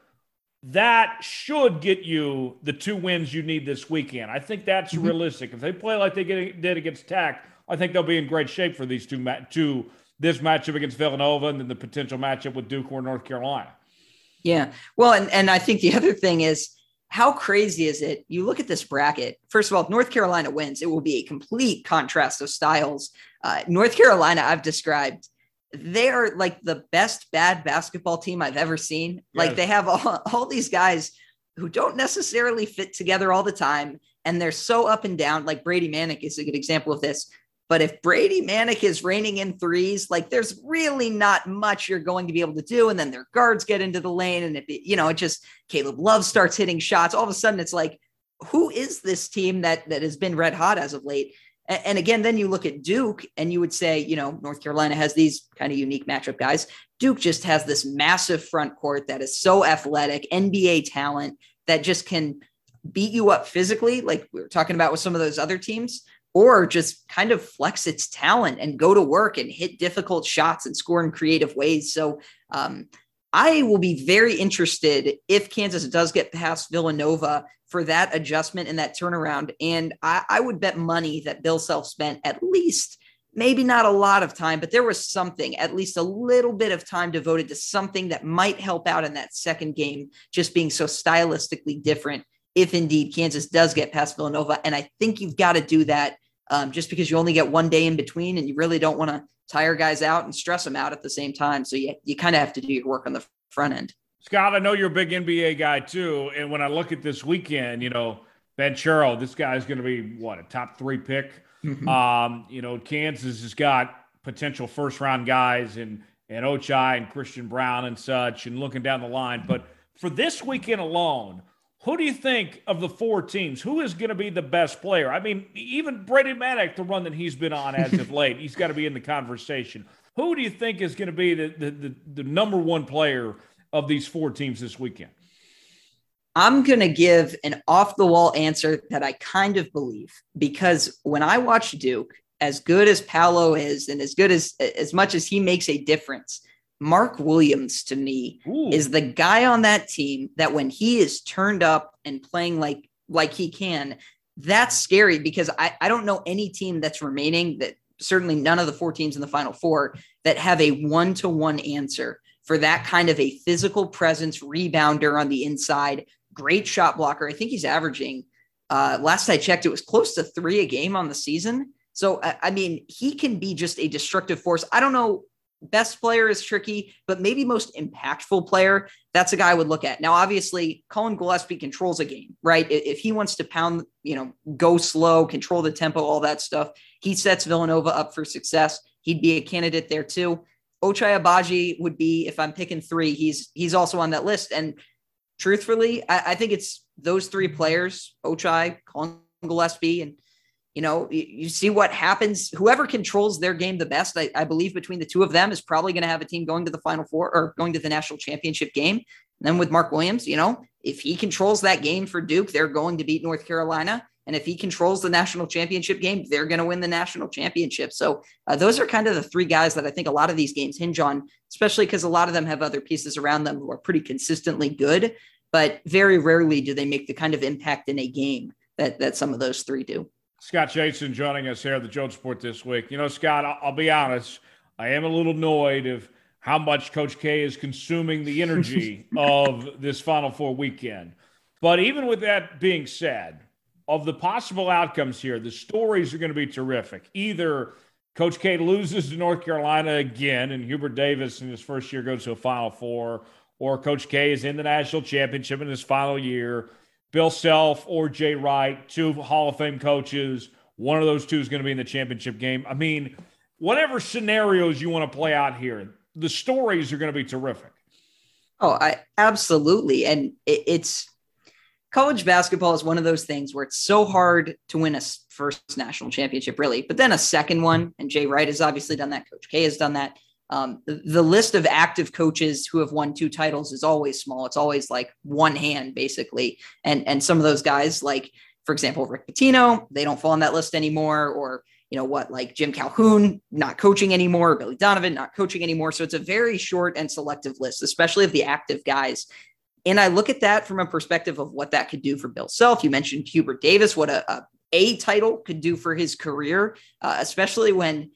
that should get you the two wins you need this weekend. I think that's realistic. If they play like they did against Tech, I think they'll be in great shape for these two this matchup against Villanova and then the potential matchup with Duke or North Carolina. Yeah. Well, and I think the other thing is, how crazy is it? You look at this bracket. First of all, if North Carolina wins, it will be a complete contrast of styles. North Carolina, I've described, they are like the best bad basketball team I've ever seen. Yes. Like they have all these guys who don't necessarily fit together all the time. And they're so up and down. Like Brady Manek is a good example of this, but if Brady Manek is raining in threes, like there's really not much you're going to be able to do. And then their guards get into the lane and Caleb Love starts hitting shots. All of a sudden it's like, who is this team that has been red hot as of late? And again, then you look at Duke and you would say, you know, North Carolina has these kind of unique matchup guys. Duke just has this massive front court that is so athletic, NBA talent that just can beat you up physically, like we were talking about with some of those other teams, or just kind of flex its talent and go to work and hit difficult shots and score in creative ways. So I will be very interested if Kansas does get past Villanova for that adjustment and that turnaround. And I would bet money that Bill Self spent at least, maybe not a lot of time, but there was something, at least a little bit of time devoted to something that might help out in that second game, just being so stylistically different. If indeed Kansas does get past Villanova. And I think you've got to do that just because you only get one day in between and you really don't want to tire guys out and stress them out at the same time. So you kind of have to do your work on the front end. Scott, I know you're a big NBA guy too. And when I look at this weekend, you know, Banchero, this guy's going to be a top 3 pick. You know, Kansas has got potential first round guys in and Ochai and Christian Brown and such, and looking down the line. But for this weekend alone, who do you think of the four teams, who is going to be the best player? I mean, even Brady Manek, the run that he's been on as of late, he's got to be in the conversation. Who do you think is going to be the number one player of these four teams this weekend? I'm going to give an off-the-wall answer that I kind of believe, because when I watch Duke, as good as Paolo is and as good as much as he makes a difference, Mark Williams, to me, is the guy on that team that when he is turned up and playing like he can, that's scary, because I don't know any team that's remaining, that certainly none of the four teams in the Final Four, that have a one-to-one answer for that kind of a physical presence, rebounder on the inside, great shot blocker. I think he's averaging, last I checked, it was close to 3 a game on the season. So, I mean, he can be just a destructive force. I don't know. Best player is tricky, but maybe most impactful player, that's a guy I would look at. Now, obviously, Colin Gillespie controls a game, right? If he wants to pound, go slow, control the tempo, all that stuff, he sets Villanova up for success. He'd be a candidate there too. Ochai Agbaji would be, if I'm picking 3, he's also on that list. And truthfully, I think it's those 3 players, Ochai, Colin Gillespie, and you see what happens. Whoever controls their game the best, I believe between the two of them, is probably going to have a team going to the Final Four or going to the national championship game. And then with Mark Williams, if he controls that game for Duke, they're going to beat North Carolina. And if he controls the national championship game, they're going to win the national championship. So those are kind of the 3 guys that I think a lot of these games hinge on, especially because a lot of them have other pieces around them who are pretty consistently good, but very rarely do they make the kind of impact in a game that some of those 3 do. Scott Chasen joining us here at the Jones Report this week. Scott, I'll be honest, I am a little annoyed of how much Coach K is consuming the energy of this Final Four weekend. But even with that being said, of the possible outcomes here, the stories are going to be terrific. Either Coach K loses to North Carolina again and Hubert Davis in his first year goes to a Final Four, or Coach K is in the national championship in his final year. Bill Self or Jay Wright, 2 Hall of Fame coaches, one of those 2 is going to be in the championship game. I mean, whatever scenarios you want to play out here, the stories are going to be terrific. Oh, absolutely. And it's college basketball is one of those things where it's so hard to win a first national championship, really, but then a second one. And Jay Wright has obviously done that. Coach K has done that. The list of active coaches who have won 2 titles is always small. It's always like one hand, basically. And some of those guys, like, for example, Rick Pitino, they don't fall on that list anymore. Or, like Jim Calhoun, not coaching anymore. Billy Donovan, not coaching anymore. So it's a very short and selective list, especially of the active guys. And I look at that from a perspective of what that could do for Bill Self. You mentioned Hubert Davis, what a title could do for his career, especially when,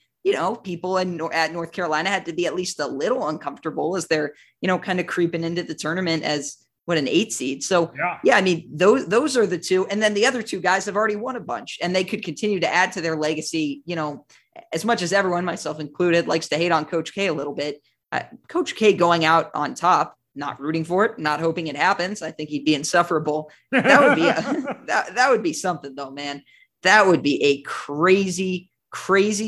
people at North Carolina had to be at least a little uncomfortable as they're, kind of creeping into the tournament as an 8 seed. So yeah, I mean, those are the 2. And then the other 2 guys have already won a bunch, and they could continue to add to their legacy. As much as everyone, myself included, likes to hate on Coach K a little bit, Coach K going out on top, not rooting for it, not hoping it happens. I think he'd be insufferable. That would be that would be something though, man. That would be a crazy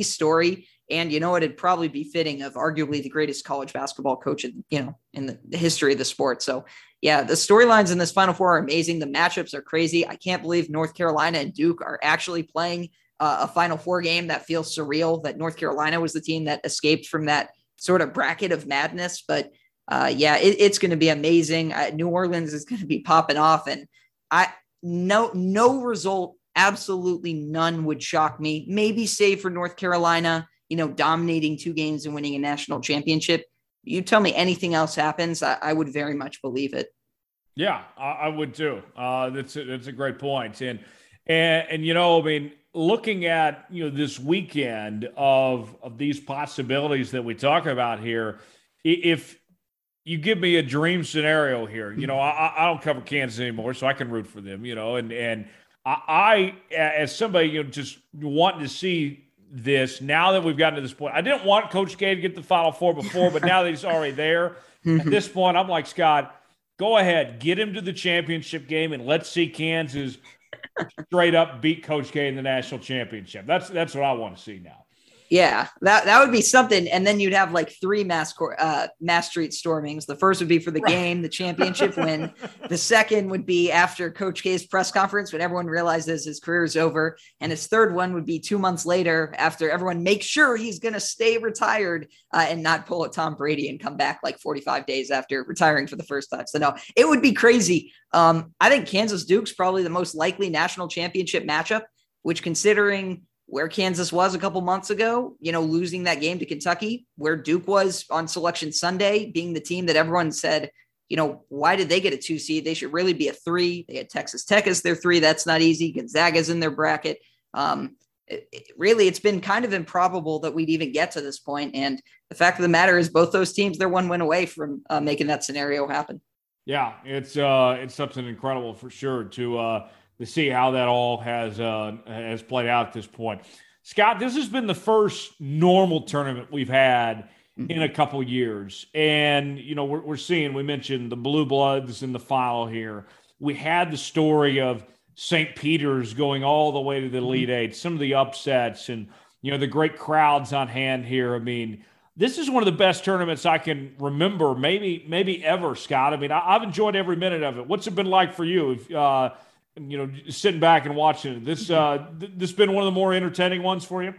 story. And it'd probably be fitting of arguably the greatest college basketball coach in, in the history of the sport. So yeah, the storylines in this Final Four are amazing. The matchups are crazy. I can't believe North Carolina and Duke are actually playing a Final Four game. That feels surreal that North Carolina was the team that escaped from that sort of bracket of madness. But it's going to be amazing. New Orleans is going to be popping off, and no result, absolutely none, would shock me, maybe save for North Carolina, dominating 2 games and winning a national championship. You tell me anything else happens, I would very much believe it. Yeah, I would too. That's a great point. And, I mean, looking at, this weekend of these possibilities that we talk about here, if you give me a dream scenario here, I don't cover Kansas anymore, so I can root for them, and I, as somebody, just wanting to see this, now that we've gotten to this point, I didn't want Coach K to get the Final Four before, but now that he's already there, at this point, I'm like, Scott, go ahead, get him to the championship game, and let's see Kansas straight up beat Coach K in the national championship. That's what I want to see now. Yeah, that would be something. And then you'd have like three mass street stormings. The first would be for the game, the championship win. The second would be after Coach K's press conference when everyone realizes his career is over. And his third one would be 2 months later after everyone makes sure he's going to stay retired and not pull a Tom Brady and come back like 45 days after retiring for the first time. So no, it would be crazy. I think Kansas Duke's probably the most likely national championship matchup, which considering where Kansas was a couple months ago, you know, losing that game to Kentucky, where Duke was on Selection Sunday, being the team that everyone said, you know, why did they get a 2 seed? They should really be a 3. They had Texas Tech as their 3. That's not easy. Gonzaga's in their bracket. Really, it's been kind of improbable that we'd even get to this point. And the fact of the matter is both those teams, they're 1 win away from making that scenario happen. Yeah, it's something incredible for sure to see how that all has played out at this point. Scott, this has been the first normal tournament we've had in a couple years. And, you know, we're seeing, we mentioned the Blue Bloods in the final here. We had the story of St. Peter's going all the way to the Elite Eight, some of the upsets and, you know, the great crowds on hand here. I mean, this is one of the best tournaments I can remember, maybe ever, Scott. I mean, I've enjoyed every minute of it. What's it been like for you? You know, sitting back and watching it. This been one of the more entertaining ones for you?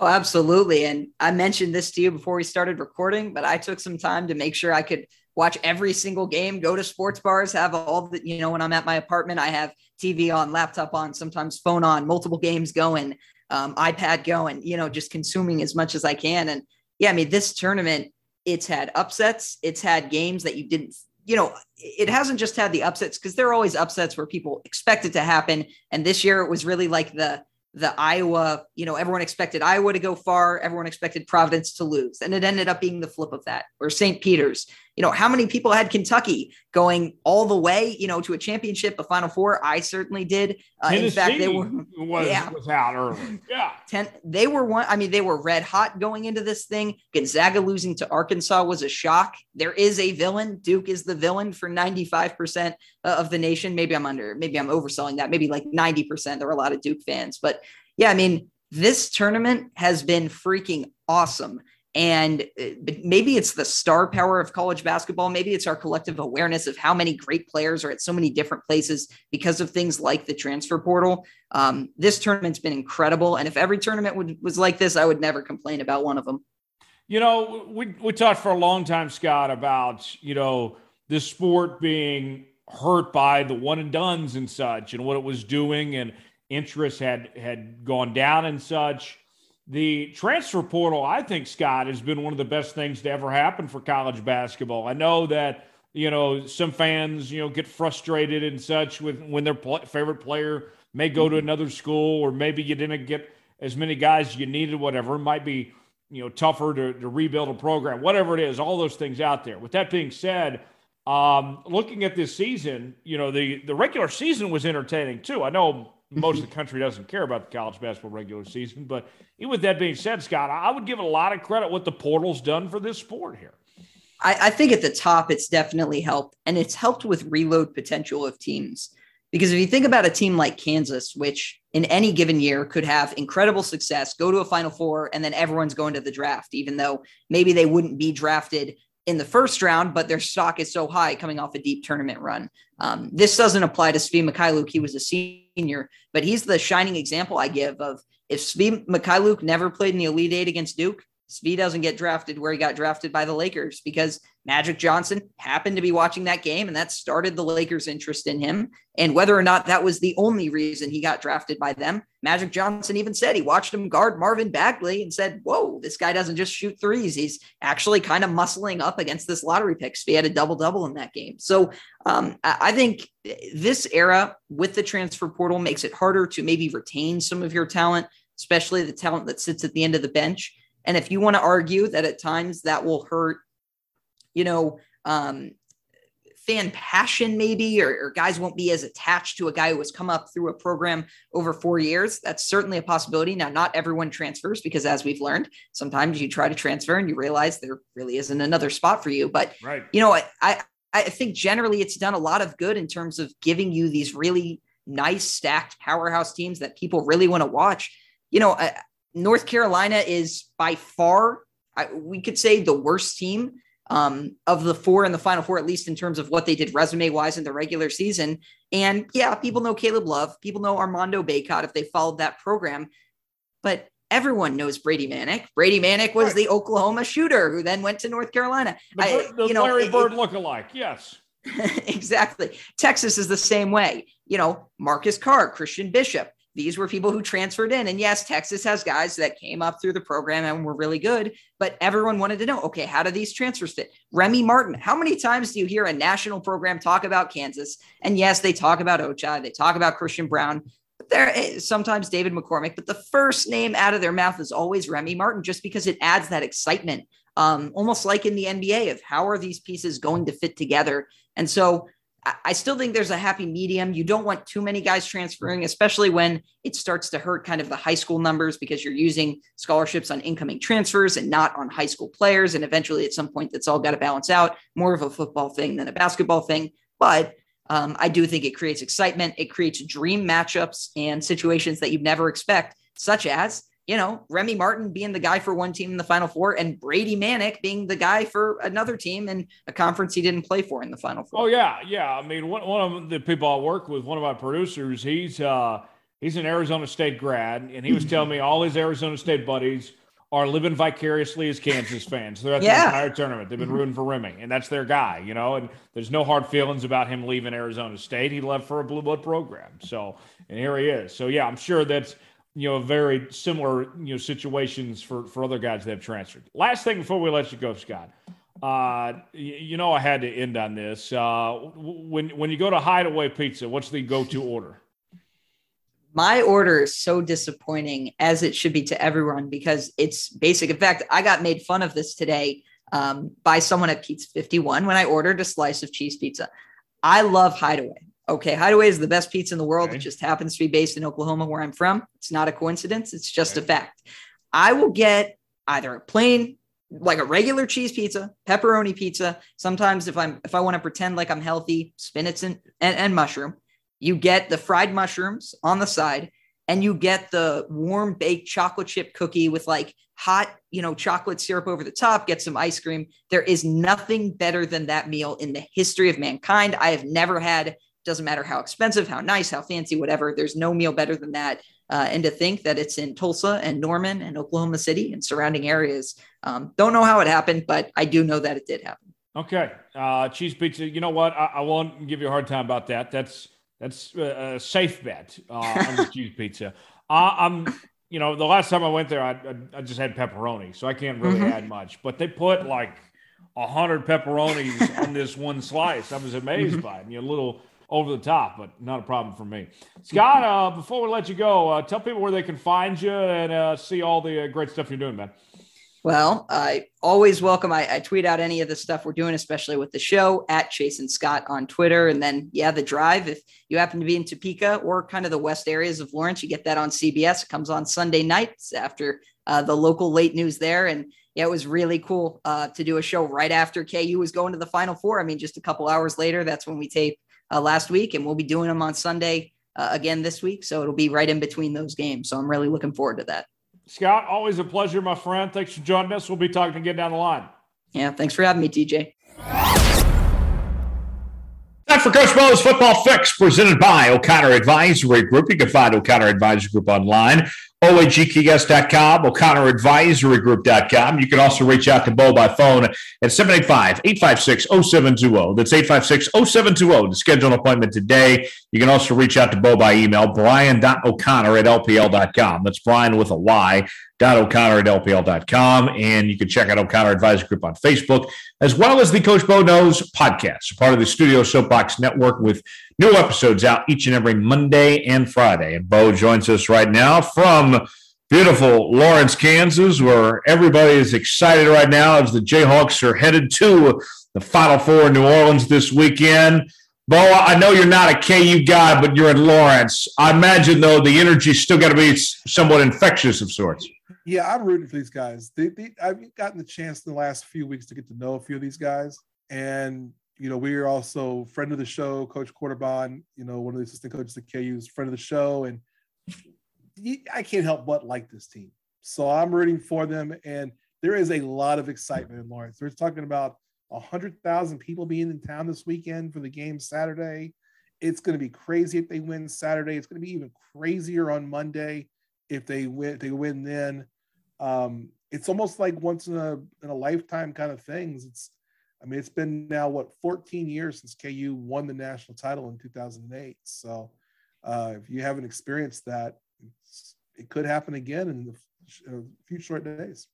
Oh, absolutely. And I mentioned this to you before we started recording, but I took some time to make sure I could watch every single game, go to sports bars, have all the, you know, when I'm at my apartment, I have TV on, laptop on, sometimes phone on, multiple games going, iPad going, you know, just consuming as much as I can. And yeah, I mean, this tournament, it's had upsets. It's had games that you didn't, you know, it hasn't just had the upsets because there are always upsets where people expect it to happen. And this year it was really like the Iowa, you know, everyone expected Iowa to go far. Everyone expected Providence to lose. And it ended up being the flip of that, or St. Peter's. You know, how many people had Kentucky going all the way, you know, to a championship, a Final Four? I certainly did. In fact, they was out early. Yeah. They were one. I mean, they were red hot going into this thing. Gonzaga losing to Arkansas was a shock. There is a villain. Duke is the villain for 95% of the nation. Maybe I'm overselling that. Maybe like 90%. There were a lot of Duke fans, but yeah, I mean, this tournament has been freaking awesome. And maybe it's the star power of college basketball. Maybe it's our collective awareness of how many great players are at so many different places because of things like the transfer portal. This tournament's been incredible. And if every tournament was like this, I would never complain about one of them. You know, we talked for a long time, Scott, about, you know, this sport being hurt by the one and dones and such and what it was doing, and interest had gone down and such. The transfer portal, I think, Scott, has been one of the best things to ever happen for college basketball. I know that, you know, some fans, you know, get frustrated and such with when their favorite player may go to another school, or maybe you didn't get as many guys you needed, whatever. It might be, you know, tougher to rebuild a program, whatever it is, all those things out there. With that being said, looking at this season, you know, the regular season was entertaining too. I know most of the country doesn't care about the college basketball regular season, but even with that being said, Scott, I would give a lot of credit what the portal's done for this sport here. I think at the top, it's definitely helped, and it's helped with reload potential of teams. Because if you think about a team like Kansas, which in any given year could have incredible success, go to a Final Four, and then everyone's going to the draft, even though maybe they wouldn't be drafted in the first round, but their stock is so high coming off a deep tournament run. This doesn't apply to Svi Mykhailiuk. He was a senior, but he's the shining example I give of if Svi Mykhailiuk never played in the Elite Eight against Duke, Svi doesn't get drafted where he got drafted by the Lakers, because Magic Johnson happened to be watching that game, and that started the Lakers' interest in him. And whether or not that was the only reason he got drafted by them, Magic Johnson even said he watched him guard Marvin Bagley and said, whoa, this guy doesn't just shoot threes. He's actually kind of muscling up against this lottery pick. So he had a double-double in that game. So I think this era with the transfer portal makes it harder to maybe retain some of your talent, especially the talent that sits at the end of the bench. And if you want to argue that at times that will hurt, you know, fan passion maybe, or guys won't be as attached to a guy who has come up through a program over 4 years. That's certainly a possibility. Now, not everyone transfers, because as we've learned, sometimes you try to transfer and you realize there really isn't another spot for you. But, right, you know, I think generally it's done a lot of good in terms of giving you these really nice stacked powerhouse teams that people really want to watch. You know, North Carolina is by far, we could say, the worst team of the four in the Final Four, at least in terms of what they did resume-wise in the regular season. And yeah, people know Caleb Love. People know Armando Bacot if they followed that program. But everyone knows Brady Manek. Brady Manek was the Oklahoma shooter who then went to North Carolina. The Larry Bird lookalike, yes. Exactly. Texas is the same way. You know, Marcus Carr, Christian Bishop. These were people who transferred in. And yes, Texas has guys that came up through the program and were really good, but everyone wanted to know, okay, how do these transfers fit? Remy Martin, how many times do you hear a national program talk about Kansas? And yes, they talk about Ochai, they talk about Christian Brown, but there sometimes David McCormack, but the first name out of their mouth is always Remy Martin, just because it adds that excitement, almost like in the NBA of how are these pieces going to fit together? And so I still think there's a happy medium. You don't want too many guys transferring, especially when it starts to hurt kind of the high school numbers because you're using scholarships on incoming transfers and not on high school players. And eventually at some point, that's all got to balance out, more of a football thing than a basketball thing. But I do think it creates excitement. It creates dream matchups and situations that you'd never expect, such as, you know, Remy Martin being the guy for one team in the Final Four and Brady Manek being the guy for another team in a conference he didn't play for in the Final Four. Oh, yeah. Yeah. I mean, one of the people I work with, one of my producers, he's an Arizona State grad, and he was telling me all his Arizona State buddies are living vicariously as Kansas fans throughout the entire tournament. They've been rooting for Remy, and that's their guy, you know, and there's no hard feelings about him leaving Arizona State. He left for a blue blood program. So, and here he is. So, yeah, I'm sure that's, you know, very similar, you know, situations for other guys that have transferred. Last thing before we let you go, Scott, you know, I had to end on this. When you go to Hideaway Pizza, what's the go-to order? My order is so disappointing, as it should be to everyone, because it's basic. In fact, I got made fun of this today by someone at Pizza 51 when I ordered a slice of cheese pizza. I love Hideaway. Okay, Hideaway is the best pizza in the world. Okay. It just happens to be based in Oklahoma, where I'm from. It's not a coincidence. It's just a fact. I will get either a plain, like a regular cheese pizza, pepperoni pizza. Sometimes if I want to pretend like I'm healthy, spinach and mushroom. You get the fried mushrooms on the side, and you get the warm baked chocolate chip cookie with like hot, you know, chocolate syrup over the top, get some ice cream. There is nothing better than that meal in the history of mankind. I have never had. Doesn't matter how expensive, how nice, how fancy, whatever. There's no meal better than that. And to think that it's in Tulsa and Norman and Oklahoma City and surrounding areas. Don't know how it happened, but I do know that it did happen. Okay. Cheese pizza. You know what? I won't give you a hard time about that. That's a safe bet on the cheese pizza. You know, the last time I went there, I just had pepperoni, so I can't really add much, but they put like 100 pepperonis on this one slice. I was amazed by it. You know, little over the top, but not a problem for me. Scott, before we let you go, tell people where they can find you and see all the great stuff you're doing, man. Well, I always welcome. I tweet out any of the stuff we're doing, especially with the show, at Chasen Scott on Twitter. And then, yeah, The Drive. If you happen to be in Topeka or kind of the west areas of Lawrence, you get that on CBS. It comes on Sunday nights after the local late news there. And yeah, it was really cool to do a show right after KU was going to the Final Four. I mean, just a couple hours later, that's when we tape last week, and we'll be doing them on Sunday again this week. So it'll be right in between those games. So I'm really looking forward to that. Scott, always a pleasure, my friend. Thanks for joining us. We'll be talking again down the line. Yeah, thanks for having me, TJ. Time for Coach Bo's Football Fix, presented by O'Connor Advisory Group. You can find O'Connor Advisory Group online, OAGKS.com, O'ConnorAdvisoryGroup.com. You can also reach out to Bo by phone at 785-856-0720. That's 856-0720 to schedule an appointment today. You can also reach out to Bo by email, brian.o'connor@lpl.com. That's Brian with a Y, .O'Connor@lpl.com. And you can check out O'Connor Advisory Group on Facebook, as well as the Coach Bo Knows podcast, part of the Studio Soapbox Network, with new episodes out each and every Monday and Friday. And Bo joins us right now from beautiful Lawrence, Kansas, where everybody is excited right now as the Jayhawks are headed to the Final Four in New Orleans this weekend. Bo, I know you're not a KU guy, but you're in Lawrence. I imagine, though, the energy's still got to be somewhat infectious of sorts. Yeah, I'm rooting for these guys. I've gotten the chance in the last few weeks to get to know a few of these guys. And, you know, we're also friend of the show, Coach Quarterbond, you know, one of the assistant coaches at KU is friend of the show. And I can't help but like this team. So I'm rooting for them. And there is a lot of excitement in Lawrence. We're talking about 100,000 people being in town this weekend for the game Saturday. It's going to be crazy if they win Saturday. It's going to be even crazier on Monday if they win then. It's almost like once in a lifetime kind of things. It's been now, 14 years since KU won the national title in 2008. So if you haven't experienced that, it could happen again in a few short days.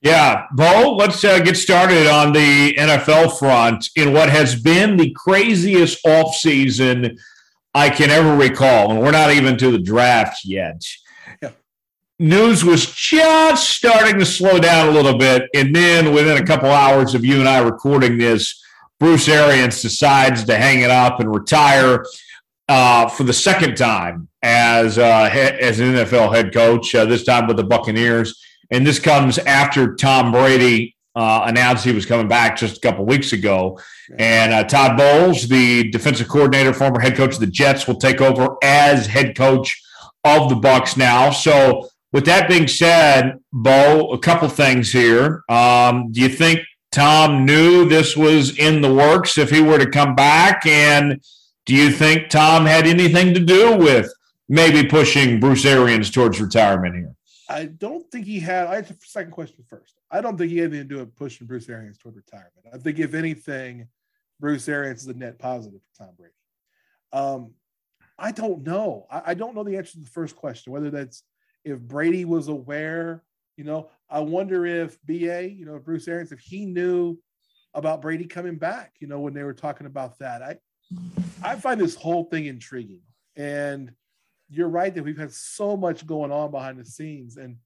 Yeah, Bo, let's get started on the NFL front in what has been the craziest offseason I can ever recall, and we're not even to the draft yet. Yeah. News was just starting to slow down a little bit, and then within a couple hours of you and I recording this, Bruce Arians decides to hang it up and retire for the second time as an NFL head coach, this time with the Buccaneers. And this comes after Tom Brady announced he was coming back just a couple weeks ago. And Todd Bowles, the defensive coordinator, former head coach of the Jets, will take over as head coach of the Bucs now. So with that being said, Bo, a couple things here. Do you think Tom knew this was in the works if he were to come back? And do you think Tom had anything to do with maybe pushing Bruce Arians towards retirement here? I don't think he had – I have the second question first. I don't think he had anything to do with pushing Bruce Arians toward retirement. I think, if anything, Bruce Arians is a net positive for Tom Brady. I don't know. I don't know the answer to the first question, whether that's if Brady was aware. I wonder if B.A., Bruce Arians, if he knew about Brady coming back, when they were talking about that. I find this whole thing intriguing. And – you're right that we've had so much going on behind the scenes, and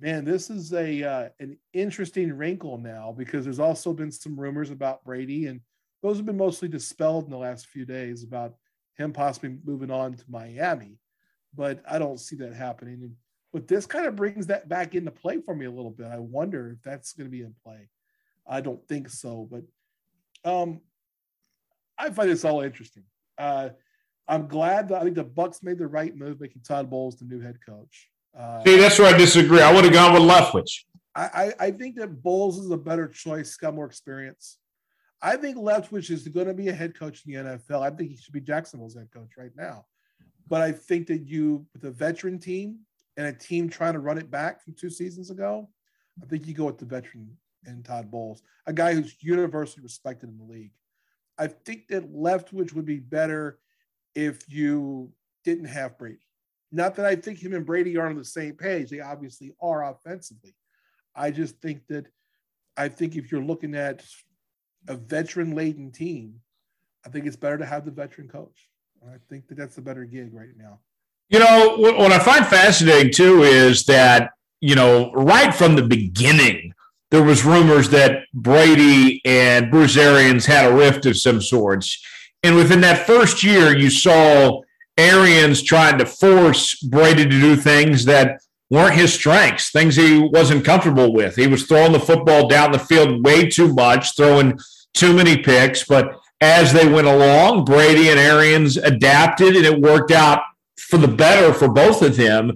man, this is an interesting wrinkle now, because there's also been some rumors about Brady, and those have been mostly dispelled in the last few days about him possibly moving on to Miami, but I don't see that happening. And but this kind of brings that back into play for me a little bit. I wonder if that's going to be in play. I don't think so, but I find this all interesting. I'm glad that I think the Bucs made the right move, making Todd Bowles the new head coach. See, that's where I disagree. I would have gone with Leftwich. I think that Bowles is a better choice. He's got more experience. I think Leftwich is going to be a head coach in the NFL. I think he should be Jacksonville's head coach right now. But I think that with a veteran team and a team trying to run it back from 2 seasons ago, I think you go with the veteran and Todd Bowles, a guy who's universally respected in the league. I think that Leftwich would be better if you didn't have Brady. Not that I think him and Brady are on the same page. They obviously are offensively. I think if you're looking at a veteran-laden team, I think it's better to have the veteran coach. I think that that's the better gig right now. What I find fascinating, too, is that, right from the beginning, there was rumors that Brady and Bruce Arians had a rift of some sorts. And within that first year, you saw Arians trying to force Brady to do things that weren't his strengths, things he wasn't comfortable with. He was throwing the football down the field way too much, throwing too many picks. But as they went along, Brady and Arians adapted, and it worked out for the better for both of them.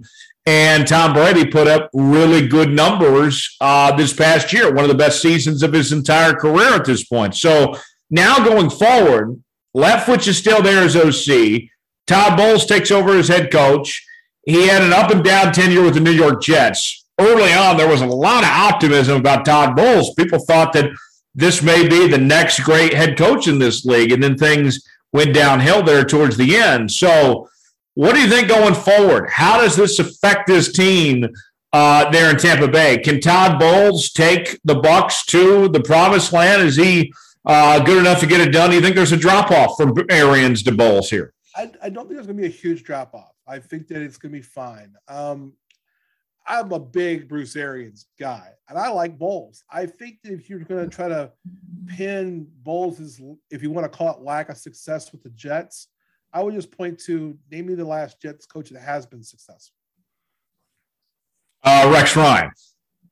And Tom Brady put up really good numbers this past year, one of the best seasons of his entire career at this point. So now going forward, Leftwich is still there as OC. Todd Bowles takes over as head coach. He had an up-and-down tenure with the New York Jets. Early on, there was a lot of optimism about Todd Bowles. People thought that this may be the next great head coach in this league, and then things went downhill there towards the end. So what do you think going forward? How does this affect this team there in Tampa Bay? Can Todd Bowles take the Bucs to the promised land? Is he good enough to get it done? Do you think there's a drop-off from Arians to Bowles here? I don't think there's going to be a huge drop-off. I think that it's going to be fine. I'm a big Bruce Arians guy, and I like Bowles. I think that if you're going to try to pin Bowles, if you want to call it lack of success with the Jets, I would just point to, name me the last Jets coach that has been successful. Rex Ryan.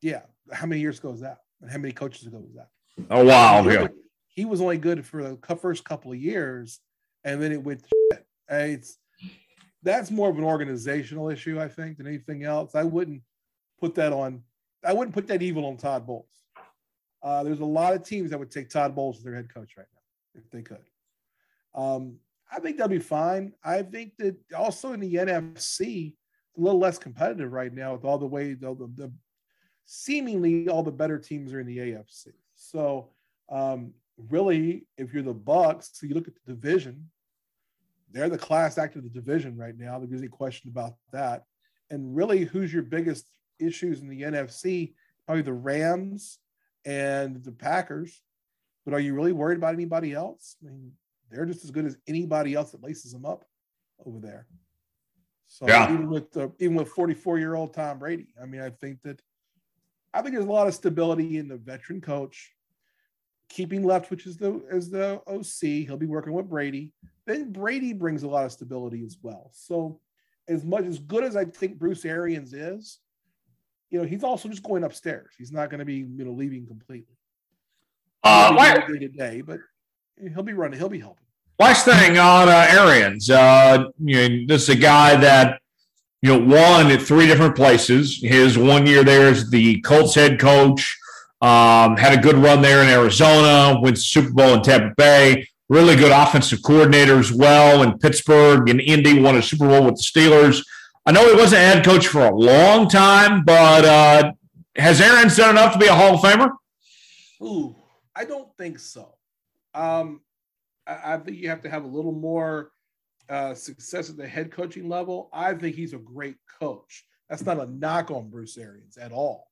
Yeah. How many years ago was that? And how many coaches ago was that? Oh, wow. Yeah. He was only good for the first couple of years, and then it went to shit. That's more of an organizational issue, I think, than anything else. I wouldn't put that on. I wouldn't put that evil on Todd Bowles. There's a lot of teams that would take Todd Bowles as their head coach right now if they could. I think they'll be fine. I think that also in the NFC, it's a little less competitive right now with all the way the seemingly all the better teams are in the AFC. So really, if you're the Bucs, so you look at the division, they're the class act of the division right now. There's any question about that. And really, who's your biggest issues in the NFC? Probably the Rams and the Packers. But are you really worried about anybody else? I mean, they're just as good as anybody else that laces them up over there. So yeah. even with 44-year-old Tom Brady, I mean, I think there's a lot of stability in the veteran coach, keeping Leftwich as the OC. He'll be working with Brady. Then Brady brings a lot of stability as well. So as much as good as I think Bruce Arians is, you know, he's also just going upstairs. He's not going to be leaving completely. Day to day, but he'll be running. He'll be helping. Last thing on Arians, this is a guy that won at three different places. His 1 year there as the Colts head coach, had a good run there in Arizona, went to the Super Bowl in Tampa Bay. Really good offensive coordinator as well in Pittsburgh and Indy, won a Super Bowl with the Steelers. I know he wasn't head coach for a long time, but has Arians done enough to be a Hall of Famer? Ooh, I don't think so. I think you have to have a little more success at the head coaching level. I think he's a great coach. That's not a knock on Bruce Arians at all.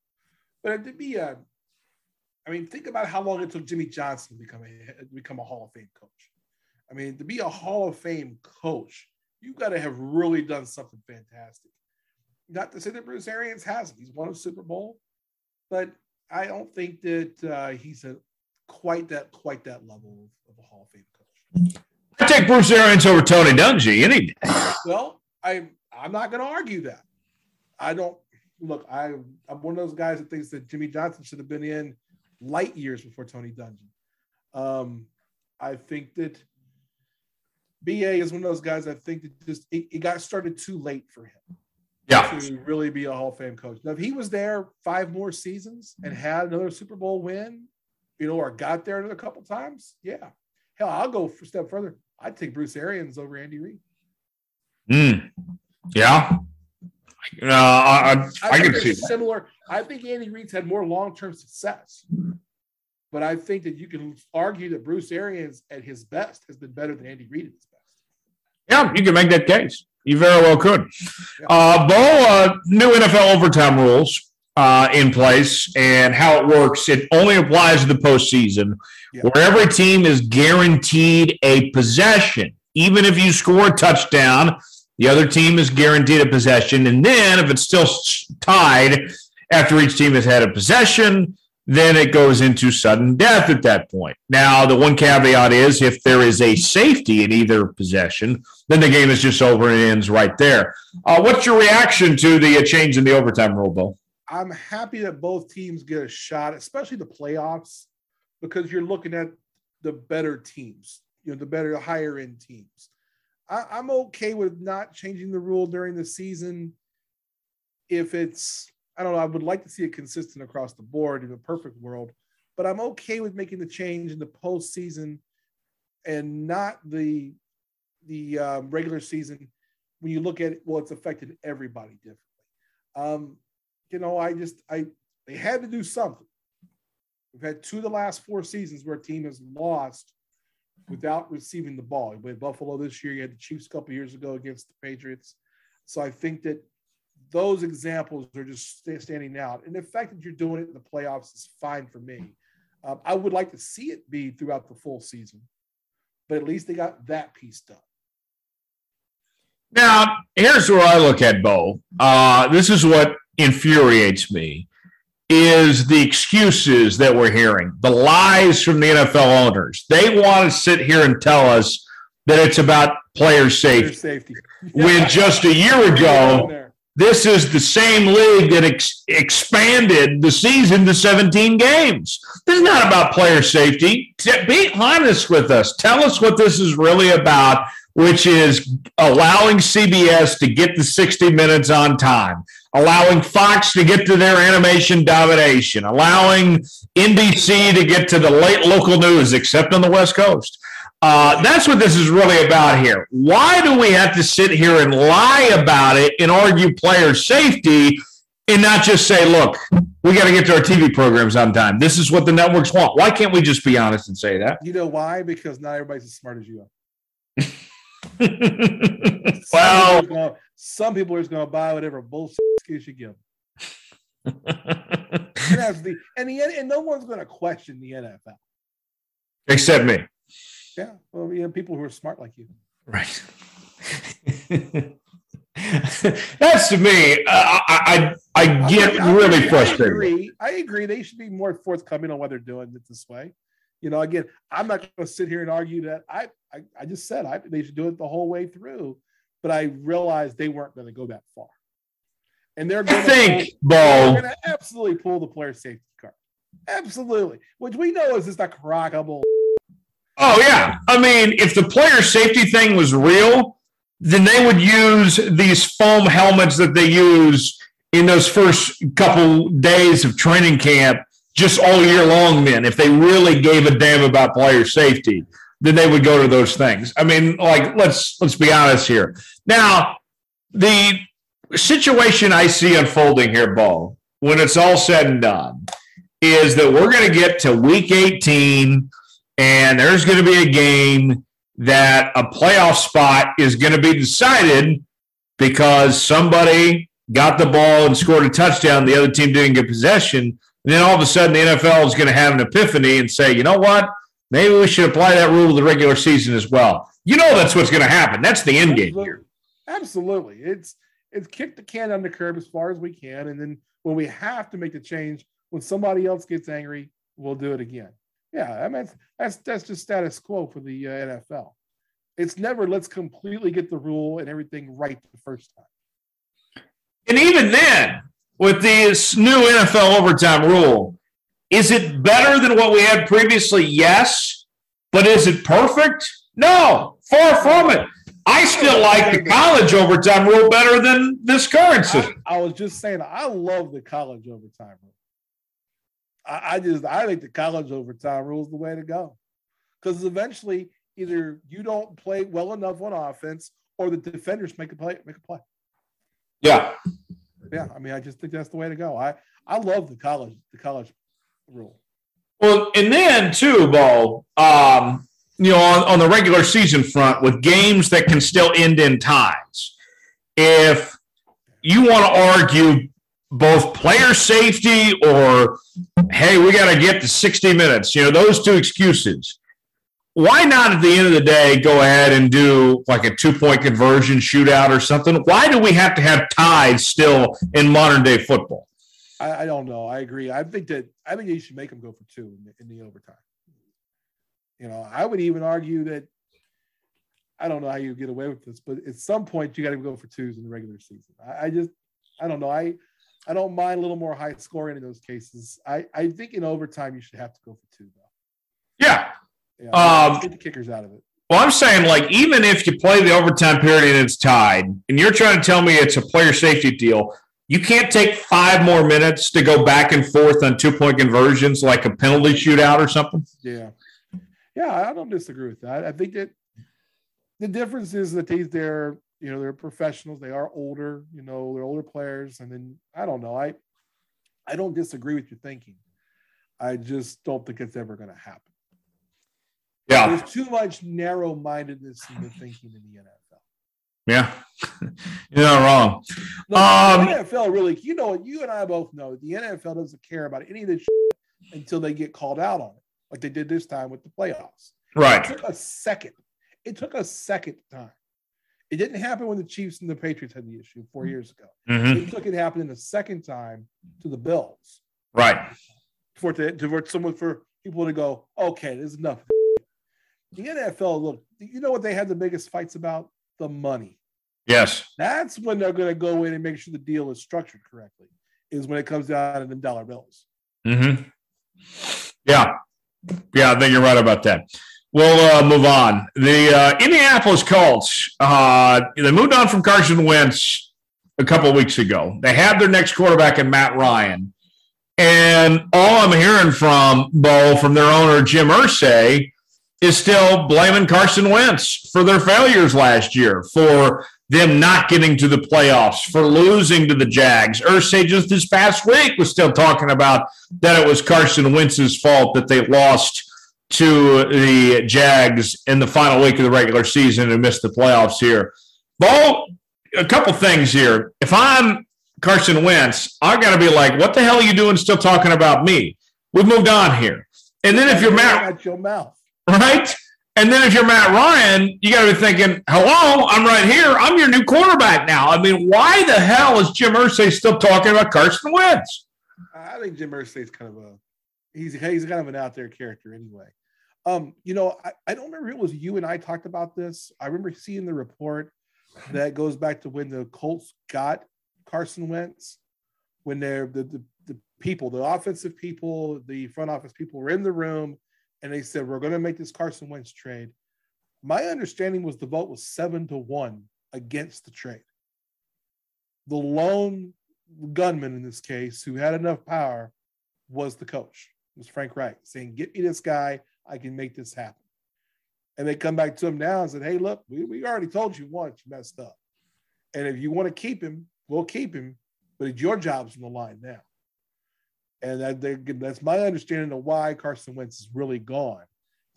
But it would be think about how long it took Jimmy Johnson to become a Hall of Fame coach. I mean, to be a Hall of Fame coach, you've got to have really done something fantastic. Not to say that Bruce Arians hasn't. He's won a Super Bowl, but I don't think that he's a quite that level of a Hall of Fame coach. I take Bruce Arians over Tony Dungy any day. Well, I'm not going to argue that. I don't look. I'm one of those guys that thinks that Jimmy Johnson should have been in light years before Tony Dungy. I think that BA is one of those guys. I think that just it got started too late for him. Yeah, to really be a Hall of Fame coach. Now, if he was there five more seasons and had another Super Bowl win, or got there another couple times, yeah. Hell, I'll go a step further. I'd take Bruce Arians over Andy Reid. Yeah. I can see that. Similar. I think Andy Reid's had more long-term success, but I think that you can argue that Bruce Arians at his best has been better than Andy Reid at his best. Yeah, you can make that case. You very well could. Yeah. New NFL overtime rules in place, and how it works, it only applies to the postseason, where every team is guaranteed a possession. Even if you score a touchdown, the other team is guaranteed a possession. And then if it's still tied after each team has had a possession, then it goes into sudden death at that point. Now, the one caveat is if there is a safety in either possession, then the game is just over and ends right there. What's your reaction to the change in the overtime rule, Bo? I'm happy that both teams get a shot, especially the playoffs, because you're looking at the better teams, the higher end teams. I'm okay with not changing the rule during the season. If it's, I don't know, I would like to see it consistent across the board in a perfect world, but I'm okay with making the change in the postseason and not the regular season. When you look at it, well, it's affected everybody differently. They had to do something. We've had two of the last four seasons where a team has lost without receiving the ball. You played Buffalo this year. You had the Chiefs a couple years ago against the Patriots. So I think that those examples are just standing out. And the fact that you're doing it in the playoffs is fine for me. I would like to see it be throughout the full season, but at least they got that piece done. Now, here's where I look at, Bo. This is what infuriates me is the excuses that we're hearing, the lies from the NFL owners. They want to sit here and tell us that it's about player safety. When just a year ago, this is the same league that expanded the season to 17 games. This is not about player safety. Be honest with us. Tell us what this is really about, which is allowing CBS to get the 60 minutes on time. allowing Fox to get to their animation domination, allowing NBC to get to the late local news, except on the West Coast. That's what this is really about here. Why do we have to sit here and lie about it and argue player safety and not just say, look, we got to get to our TV programs on time. This is what the networks want. Why can't we just be honest and say that? You know why? Because not everybody's as smart as you are. Well, some people are just going to buy whatever bullshit excuse you give them. And no one's going to question the NFL. Except me. Yeah, well, you know, people who are smart like you. Right. That's to me. I get really frustrated. I agree. They should be more forthcoming on why they're doing it this way. You know, again, I'm not going to sit here and argue that. I just said they should do it the whole way through, but I realized they weren't going to go that far. And they're going to absolutely pull the player safety card. Absolutely. Which we know is just a crock of bull. Oh, yeah. I mean, if the player safety thing was real, then they would use these foam helmets that they use in those first couple days of training camp just all year long then. If they really gave a damn about player safety, then they would go to those things. I mean, like, let's be honest here. Now, the situation I see unfolding here, Bo, when it's all said and done, is that we're going to get to week 18 – and there's going to be a game that a playoff spot is going to be decided because somebody got the ball and scored a touchdown. The other team didn't get possession. And then all of a sudden the NFL is going to have an epiphany and say, you know what? Maybe we should apply that rule to the regular season as well. You know that's what's going to happen. That's the end game here. Absolutely. It's kick the can down the curb as far as we can. And then when we have to make the change, when somebody else gets angry, we'll do it again. Yeah, I mean, that's just status quo for the NFL. It's never let's completely get the rule and everything right the first time. And even then, with this new NFL overtime rule, is it better than what we had previously? Yes. But is it perfect? No, far from it. I still like the college overtime rule better than this current system. I was just saying, I love the college overtime rule. I think the college overtime rule is the way to go, because eventually either you don't play well enough on offense or the defenders make a play. Yeah. Yeah. I mean, I just think that's the way to go. I love the college rule. Well, and then too, Bo, you know, on the regular season front with games that can still end in ties, if you want to argue both player safety or, hey, we got to get to 60 minutes. You know, those two excuses. Why not at the end of the day go ahead and do like a 2-point conversion shootout or something? Why do we have to have ties still in modern day football? I don't know. I agree. I think you should make them go for two in the overtime. You know, I would even argue that I don't know how you get away with this, but at some point you got to go for twos in the regular season. I don't know. I don't mind a little more high scoring in those cases. I think in overtime you should have to go for two, though. Yeah. Get the kickers out of it. Well, I'm saying, like, even if you play the overtime period and it's tied, and you're trying to tell me it's a player safety deal, you can't take 5 more minutes to go back and forth on 2-point conversions like a penalty shootout or something? Yeah. Yeah, I don't disagree with that. I think that the difference is that they're – you know, they're professionals. They are older. You know, they're older players. And then I don't know. I don't disagree with your thinking. I just don't think it's ever going to happen. Yeah, there's too much narrow-mindedness in the thinking in the NFL. Yeah, you're not wrong. No, the NFL really, you know, you and I both know the NFL doesn't care about any of this shit until they get called out on it, like they did this time with the playoffs. Right. It took a second time. It didn't happen when the Chiefs and the Patriots had the issue 4 years ago. Mm-hmm. It took it happening the second time to the Bills. Right. For people to go, okay, there's enough. The NFL, look, you know what they had the biggest fights about? The money. Yes. That's when they're going to go in and make sure the deal is structured correctly, is when it comes down to them dollar bills. Mm-hmm. Yeah. Yeah, I think you're right about that. We'll move on. The Indianapolis Colts, they moved on from Carson Wentz a couple of weeks ago. They have their next quarterback in Matt Ryan. And all I'm hearing from, Bo, from their owner, Jim Irsay, is still blaming Carson Wentz for their failures last year, for them not getting to the playoffs, for losing to the Jags. Irsay just this past week was still talking about that it was Carson Wentz's fault that they lost to the Jags in the final week of the regular season and missed the playoffs here. Bo, a couple things here. If I'm Carson Wentz, I've got to be like, what the hell are you doing still talking about me? We've moved on here. And then if you're Matt, right? And then if you're Matt Ryan, you got to be thinking, hello, I'm right here. I'm your new quarterback now. I mean, why the hell is Jim Irsay still talking about Carson Wentz? I think Jim Irsay's kind of a he's kind of an out there character anyway. You know, I don't remember if it was you and I talked about this. I remember seeing the report that goes back to when the Colts got Carson Wentz, when they're the people, the offensive people, the front office people were in the room and they said, we're going to make this Carson Wentz trade. My understanding was the vote was 7-1 against the trade. The lone gunman in this case who had enough power was the coach. It was Frank Reich saying, get me this guy. I can make this happen. And they come back to him now and said, hey, look, we already told you once you messed up. And if you want to keep him, we'll keep him, but it's your job's on the line now. And that's my understanding of why Carson Wentz is really gone.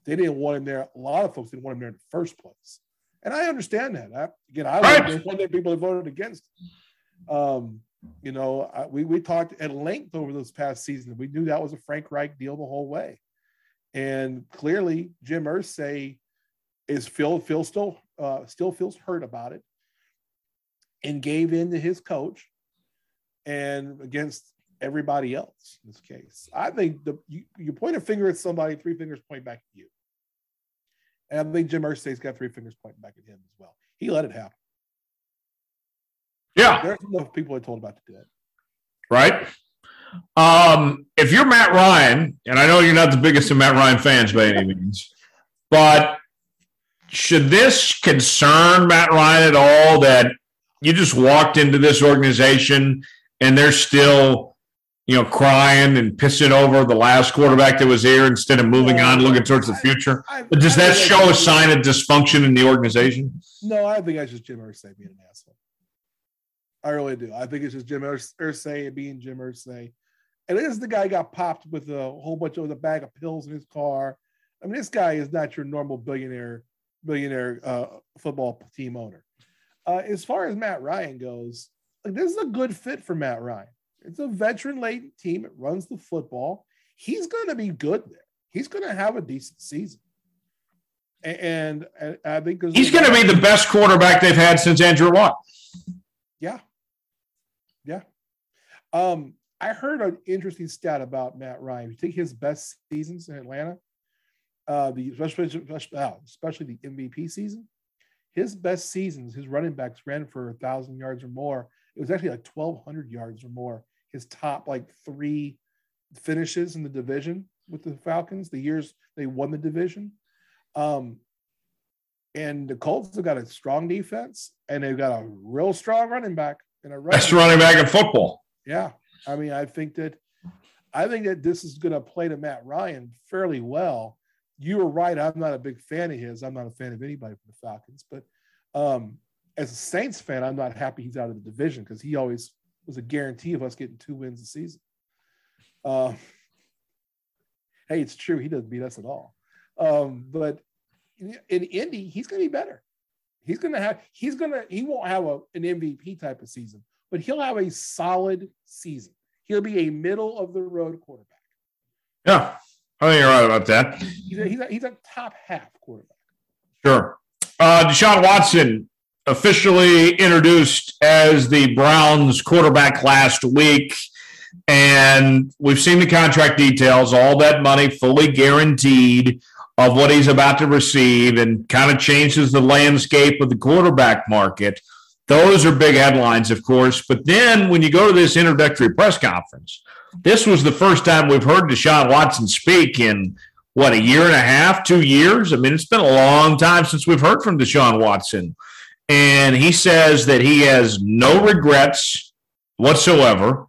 They didn't want him there. A lot of folks didn't want him there in the first place. And I understand that. I was one of the people that voted against him. You know, we talked at length over this past season. We knew that was a Frank Reich deal the whole way. And clearly Jim Irsay still feels hurt about it and gave in to his coach and against everybody else in this case. I think you point a finger at somebody, three fingers point back at you. And I think Jim Irsay's got three fingers pointing back at him as well. He let it happen. Yeah. There's enough people I told about to do it. Right. If you're Matt Ryan, and I know you're not the biggest of Matt Ryan fans by any means, but should this concern Matt Ryan at all that you just walked into this organization and they're still, you know, crying and pissing over the last quarterback that was here instead of moving on, looking towards the future? Does that show a sign of dysfunction in the organization? No, I think that's just Jim Irsay being an asshole. I really do. I think it's just Jim Irsay being Jim Irsay. And this is the guy who got popped with a whole bunch of a bag of pills in his car. I mean, this guy is not your normal billionaire football team owner. As far as Matt Ryan goes, this is a good fit for Matt Ryan. It's a veteran-laden team. It runs the football. He's going to be good there. He's going to have a decent season. And I think he's going to be the best quarterback they've had since Andrew Luck. Yeah. Yeah. I heard an interesting stat about Matt Ryan. You take his best seasons in Atlanta, especially the MVP season, his best seasons, his running backs ran for 1,000 yards or more. It was actually like 1,200 yards or more. His top three finishes in the division with the Falcons, the years they won the division. And the Colts have got a strong defense, and they've got a real strong running back. Best running back in football. Yeah. I mean, I think that this is going to play to Matt Ryan fairly well. You were right. I'm not a big fan of his. I'm not a fan of anybody from the Falcons. But as a Saints fan, I'm not happy he's out of the division because he always was a guarantee of us getting 2 wins a season. Hey, it's true. He doesn't beat us at all. But in Indy, he's going to be better. He won't have an MVP type of season, but he'll have a solid season. He'll be a middle of the road quarterback. Yeah, I think you're right about that. He's a top half quarterback. Sure. Deshaun Watson officially introduced as the Browns quarterback last week, and we've seen the contract details, all that money fully guaranteed of what he's about to receive, and kind of changes the landscape of the quarterback market. Those are big headlines, of course. But then when you go to this introductory press conference, this was the first time we've heard Deshaun Watson speak in, a year and a half, 2 years? I mean, it's been a long time since we've heard from Deshaun Watson. and he says that he has no regrets whatsoever,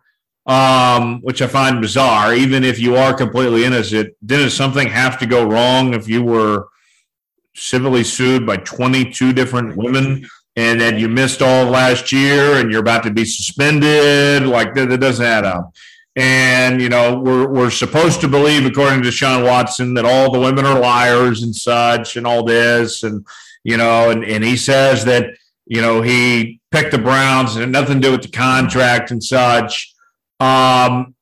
which I find bizarre. Even if you are completely innocent, didn't something have to go wrong if you were civilly sued by 22 different women and then you missed all last year and you're about to be suspended? Like, that doesn't add up. And, you know, we're supposed to believe, according to Deshaun Watson, that all the women are liars and such and all this. And, you know, and he says that, you know, he picked the Browns and had nothing to do with the contract and such. Deshaun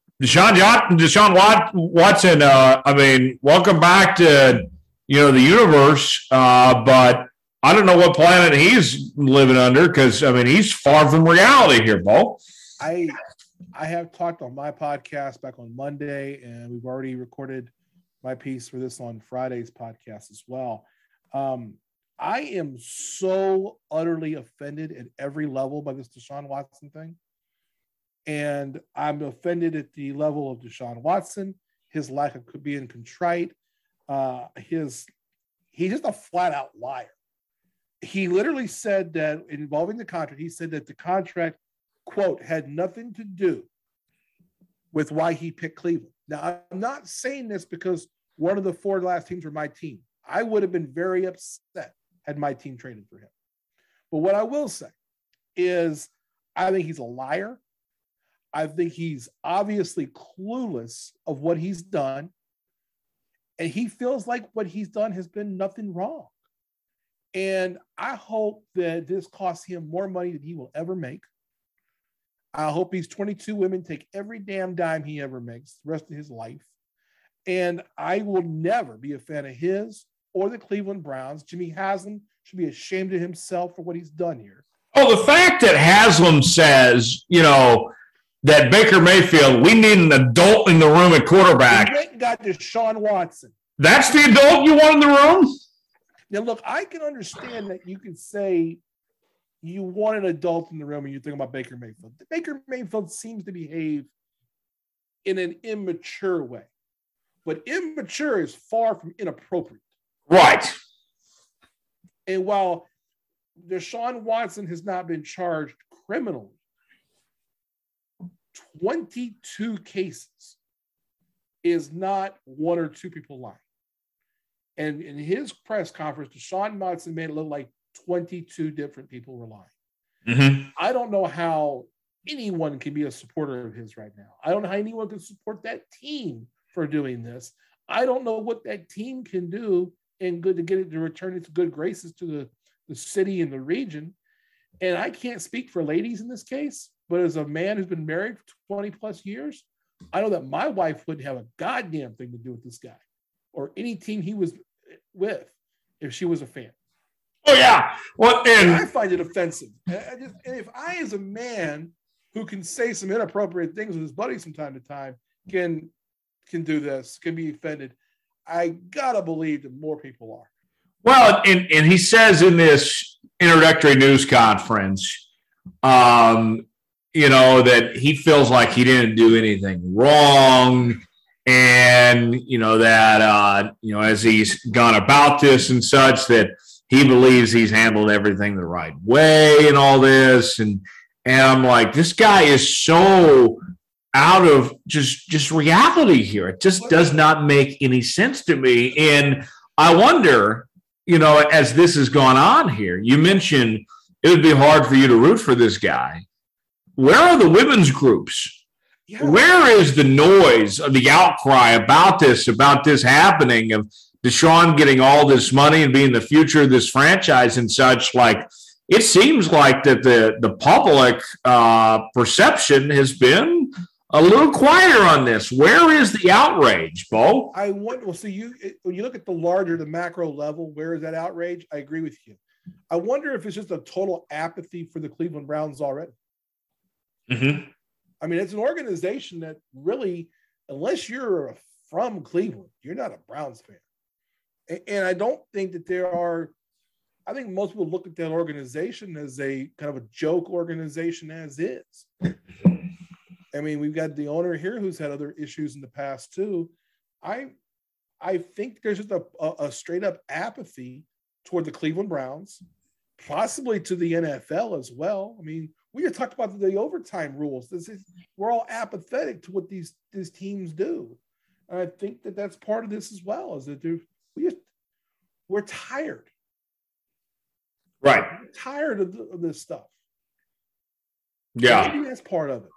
Watson, I mean, welcome back to, you know, the universe. But I don't know what planet he's living under because, I mean, he's far from reality here, Paul. I have talked on my podcast back on Monday, and we've already recorded my piece for this on Friday's podcast as well. I am so utterly offended at every level by this Deshaun Watson thing. And I'm offended at the level of Deshaun Watson, his lack of being contrite. He's just a flat out liar. He literally said that involving the contract, he said that the contract, quote, had nothing to do with why he picked Cleveland. Now, I'm not saying this because one of the four last teams were my team. I would have been very upset had my team traded for him. But what I will say is I think he's a liar. I think he's obviously clueless of what he's done. And he feels like what he's done has been nothing wrong. And I hope that this costs him more money than he will ever make. I hope these 22 women take every damn dime he ever makes the rest of his life. And I will never be a fan of his or the Cleveland Browns. Jimmy Haslam should be ashamed of himself for what he's done here. Oh, the fact that Haslam says, you know, that Baker Mayfield, we need an adult in the room at quarterback. You got Deshaun Watson. That's the adult you want in the room? Now, look, I can understand that you can say you want an adult in the room and you think about Baker Mayfield. Baker Mayfield seems to behave in an immature way, but immature is far from inappropriate. Right. And while Deshaun Watson has not been charged criminally, 22 cases is not one or two people lying. And in his press conference, Deshaun Watson made it look like 22 different people were lying. Mm-hmm. I don't know how anyone can be a supporter of his right now. I don't know how anyone can support that team for doing this. I don't know what that team can do and good to get it to return its good graces to the city and the region. And I can't speak for ladies in this case, but as a man who's been married for 20 plus years, I know that my wife wouldn't have a goddamn thing to do with this guy or any team he was with if she was a fan. Oh, yeah. Well, and I find it offensive. And if I, as a man who can say some inappropriate things with his buddies from time to time, can do this, can be offended, I got to believe that more people are. Well, and he says in this introductory news conference, you know, that he feels like he didn't do anything wrong. And, you know, that, you know, as he's gone about this and such, that he believes he's handled everything the right way and all this. And I'm like, this guy is so out of just reality here. It just does not make any sense to me. And I wonder, you know, as this has gone on here, you mentioned it would be hard for you to root for this guy. Where are the women's groups? Yeah. Where is the noise of the outcry about this happening of Deshaun getting all this money and being the future of this franchise and such? Like, it seems like that the public perception has been a little quieter on this. Where is the outrage, Bo? I want. Well, so when you look at the larger, the macro level, where is that outrage? I agree with you. I wonder if it's just a total apathy for the Cleveland Browns already. Mm-hmm. I mean, it's an organization that really, unless you're from Cleveland, you're not a Browns fan. And I don't think that there are, I think most people look at that organization as a kind of a joke organization as is. I mean, we've got the owner here who's had other issues in the past too. I think there's just a straight up apathy toward the Cleveland Browns possibly to the NFL as well. I mean, we had talked about the overtime rules. We're all apathetic to what these teams do. And I think that that's part of this as well, is that we're tired. Right. We're tired of this stuff. Yeah. Maybe that's part of it.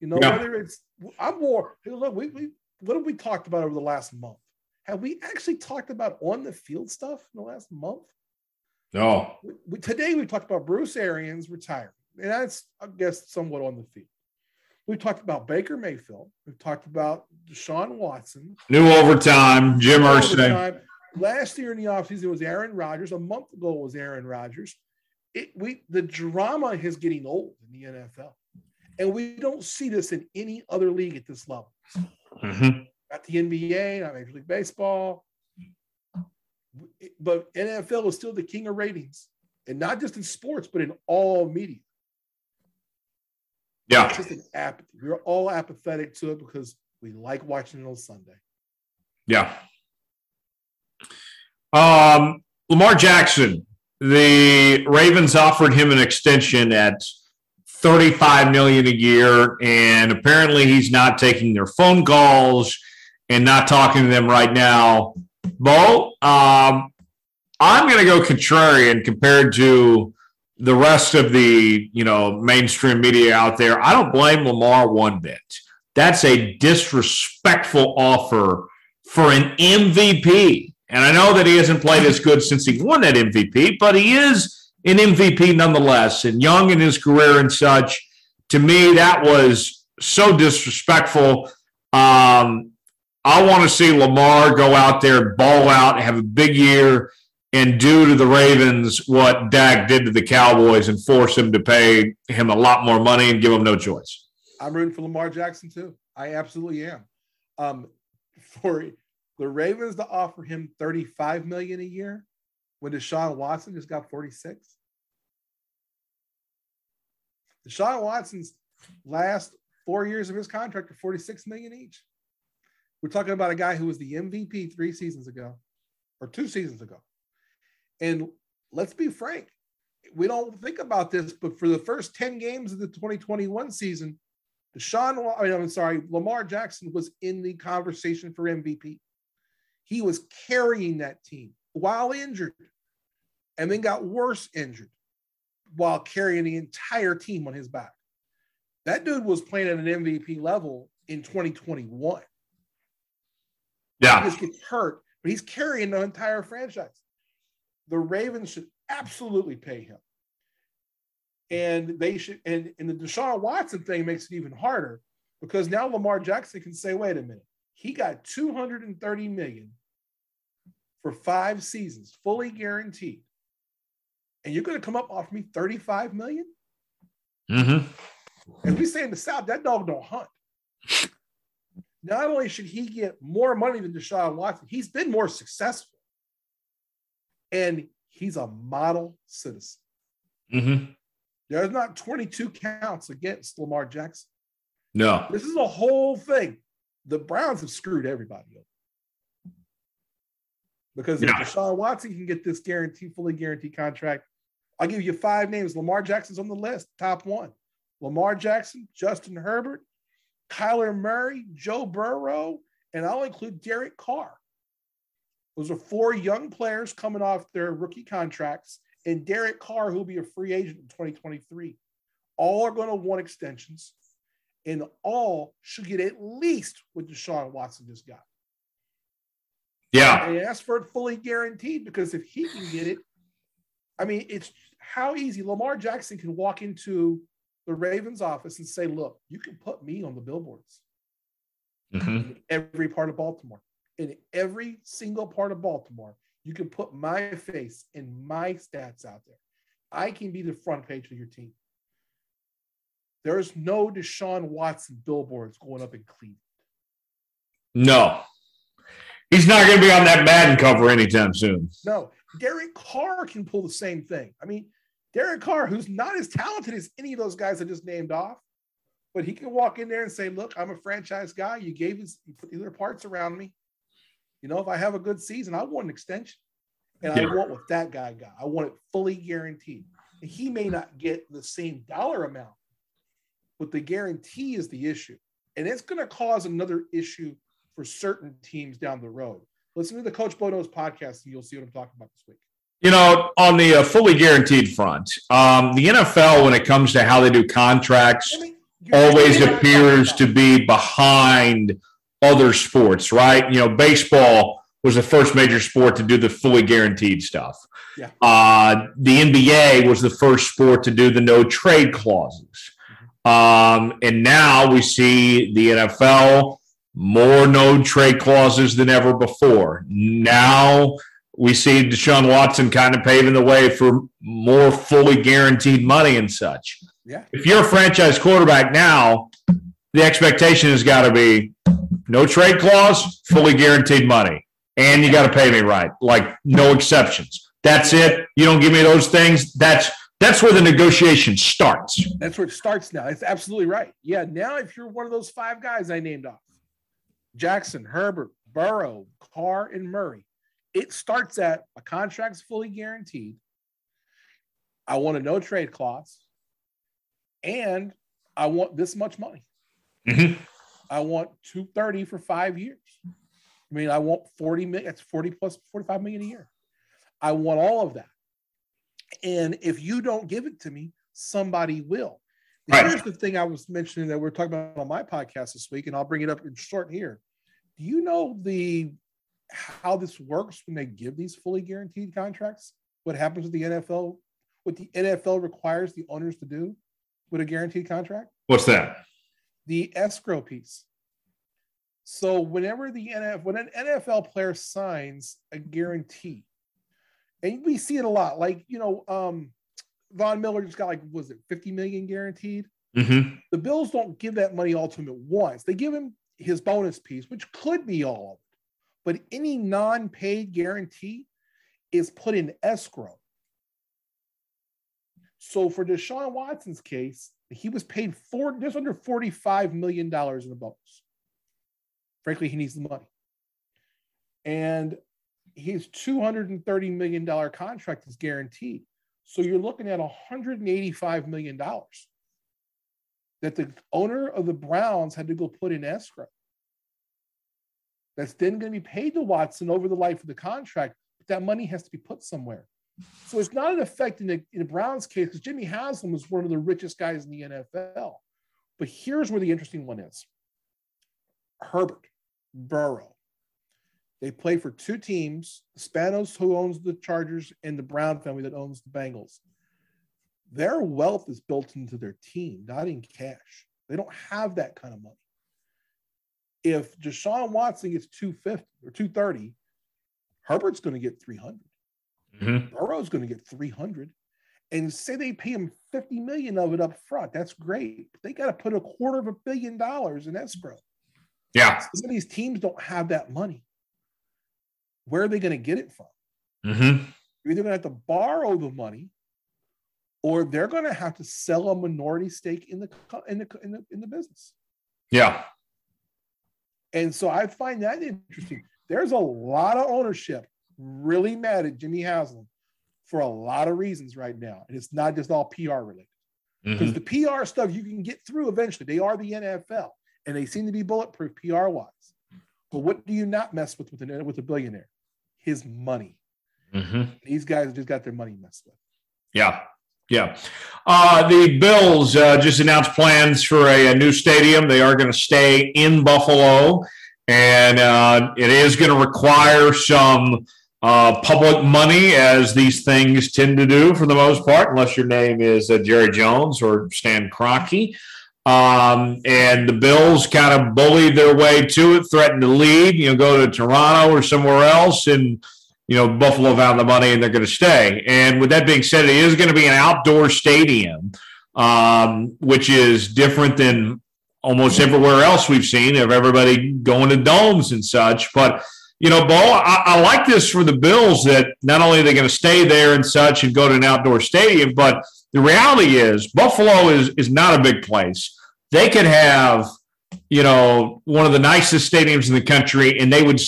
You know, yeah. Whether it's – I'm more – look, what have we talked about over the last month? Have we actually talked about on-the-field stuff in the last month? No. Today we talked about Bruce Arians retiring, and that's, I guess, somewhat on the field. We've talked about Baker Mayfield. We've talked about Deshaun Watson. New overtime, Jim Irsay. Last year in the offseason, it was Aaron Rodgers. A month ago, it was Aaron Rodgers. The drama is getting old in the NFL, and we don't see this in any other league at this level. Mm-hmm. Not the NBA, not Major League Baseball. But NFL is still the king of ratings, and not just in sports, but in all media. Yeah. It's just an apathy. We're all apathetic to it because we like watching it on Sunday. Yeah. Lamar Jackson, the Ravens offered him an extension at $35 million a year, and apparently he's not taking their phone calls and not talking to them right now. Bo, I'm going to go contrarian compared to the rest of the, mainstream media out there. I don't blame Lamar one bit. That's a disrespectful offer for an MVP. And I know that he hasn't played as good since he won that MVP, but he is an MVP nonetheless, and young in his career and such. To me, that was so disrespectful. I want to see Lamar go out there, ball out, have a big year, and do to the Ravens what Dak did to the Cowboys and force him to pay him a lot more money and give him no choice. I'm rooting for Lamar Jackson, too. I absolutely am. For the Ravens to offer him $35 million a year when Deshaun Watson just got 46. Deshaun Watson's last 4 years of his contract are $46 million each. We're talking about a guy who was the MVP 2 seasons ago. And let's be frank, we don't think about this, but for the first 10 games of the 2021 season, Lamar Jackson was in the conversation for MVP. He was carrying that team while injured, and then got worse injured while carrying the entire team on his back. That dude was playing at an MVP level in 2021. Yeah. He just gets hurt, but he's carrying the entire franchise. The Ravens should absolutely pay him. And they should, and the Deshaun Watson thing makes it even harder, because now Lamar Jackson can say, wait a minute, he got $230 million for 5 seasons, fully guaranteed. And you're going to come up off me $35 million? Mm-hmm. As we say in the South, that dog don't hunt. Not only should he get more money than Deshaun Watson, he's been more successful. And he's a model citizen. Mm-hmm. There's not 22 counts against Lamar Jackson. No. This is a whole thing. The Browns have screwed everybody up. Because if Deshaun Watson can get this fully guaranteed contract, I'll give you 5 names. Lamar Jackson's on the list, top one. Lamar Jackson, Justin Herbert, Kyler Murray, Joe Burrow, and I'll include Derek Carr. Those are 4 young players coming off their rookie contracts, and Derek Carr, who'll be a free agent in 2023. All are going to want extensions, and all should get at least what Deshaun Watson just got. Yeah. And ask for it fully guaranteed, because if he can get it, I mean, it's how easy. Lamar Jackson can walk into the Ravens office and say, look, you can put me on the billboards in every part of Baltimore. In every single part of Baltimore, you can put my face and my stats out there. I can be the front page of your team. There's no Deshaun Watson billboards going up in Cleveland. No. He's not going to be on that Madden cover anytime soon. No. Derek Carr can pull the same thing. I mean, Derek Carr, who's not as talented as any of those guys I just named off, but he can walk in there and say, look, I'm a franchise guy. You put the other parts around me. You know, if I have a good season, I want an extension. And I want what that guy got. I want it fully guaranteed. And he may not get the same dollar amount, but the guarantee is the issue. And it's going to cause another issue for certain teams down the road. Listen to the Coach Bono's podcast, and you'll see what I'm talking about this week. You know, on the fully guaranteed front, the NFL, when it comes to how they do contracts, always appears to be behind other sports, right? You know, baseball was the first major sport to do the fully guaranteed stuff. Yeah. The NBA was the first sport to do the no trade clauses. And now we see the NFL more no trade clauses than ever before. Now we see Deshaun Watson kind of paving the way for more fully guaranteed money and such. Yeah. If you're a franchise quarterback now, the expectation has got to be no trade clause, fully guaranteed money. And you got to pay me right, like no exceptions. That's it. You don't give me those things. That's where the negotiation starts. That's where it starts now. That's absolutely right. Yeah, now if you're one of those five guys I named off, Jackson, Herbert, Burrow, Carr, and Murray, it starts at a contract's fully guaranteed. I want a no-trade clause, and I want this much money. Mm-hmm. I want $230 for 5 years. I mean, I want $40 million. That's $40 plus $45 million a year. I want all of that. And if you don't give it to me, somebody will. Right. Here's the thing I was mentioning that we're talking about on my podcast this week, and I'll bring it up in short here. Do you know how this works when they give these fully guaranteed contracts? What happens with the NFL? What the NFL requires the owners to do with a guaranteed contract? What's that? The escrow piece. So whenever when an NFL player signs a guarantee, and we see it a lot, like, you know, Von Miller just got was it $50 million guaranteed? Mm-hmm. The Bills don't give that money all to him at once. They give him his bonus piece, which could be all of it. But any non-paid guarantee is put in escrow. So for Deshaun Watson's case, he was paid just under $45 million in the bonus. Frankly, he needs the money. And his $230 million contract is guaranteed. So you're looking at $185 million that the owner of the Browns had to go put in escrow. That's then going to be paid to Watson over the life of the contract, but that money has to be put somewhere. So it's not an effect in the Browns case, because Jimmy Haslam was one of the richest guys in the NFL. But here's where the interesting one is. Herbert, Burrow. They play for two teams, Spanos, who owns the Chargers, and the Brown family that owns the Bengals. Their wealth is built into their team, not in cash. They don't have that kind of money. If Deshaun Watson gets $250 or $230, Herbert's going to get $300. Mm-hmm. Burrow's going to get $300. And say they pay him $50 million of it up front. That's great. But they got to put $250 million in escrow. Yeah. Some of these teams don't have that money. Where are they going to get it from? Mm-hmm. You're either going to have to borrow the money, or they're going to have to sell a minority stake in the business. Yeah. And so I find that interesting. There's a lot of ownership really mad at Jimmy Haslam for a lot of reasons right now, and it's not just all PR related. Because mm-hmm. the PR stuff you can get through eventually. They are the NFL, and they seem to be bulletproof PR wise. But what do you not mess with a billionaire? His money. Mm-hmm. These guys just got their money messed with. Yeah, yeah. The Bills just announced plans for a new stadium. They are going to stay in Buffalo, and it is going to require some public money, as these things tend to do for the most part, unless your name is Jerry Jones or Stan Kroenke. And the Bills kind of bullied their way to it, threatened to leave, go to Toronto or somewhere else. And, Buffalo found the money and they're going to stay. And with that being said, it is going to be an outdoor stadium, which is different than almost everywhere else we've seen of everybody going to domes and such. But, Bo, I like this for the Bills, that not only are they going to stay there and such and go to an outdoor stadium, but the reality is Buffalo is not a big place. They could have, one of the nicest stadiums in the country, and they would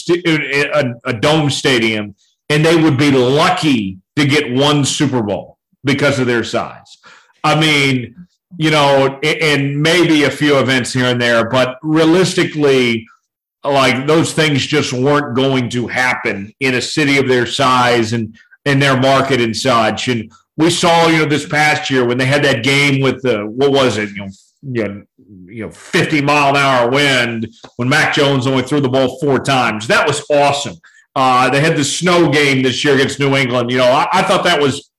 a dome stadium, and they would be lucky to get one Super Bowl because of their size. I mean, you know, and maybe a few events here and there, but realistically, like, those things just weren't going to happen in a city of their size and their market and such. And we saw, you know, this past year when they had that game with the, what was it, you know, 50 mile an hour wind, when Mac Jones only threw the ball 4 times. That was awesome. They had the snow game this year against New England. You know, I thought that was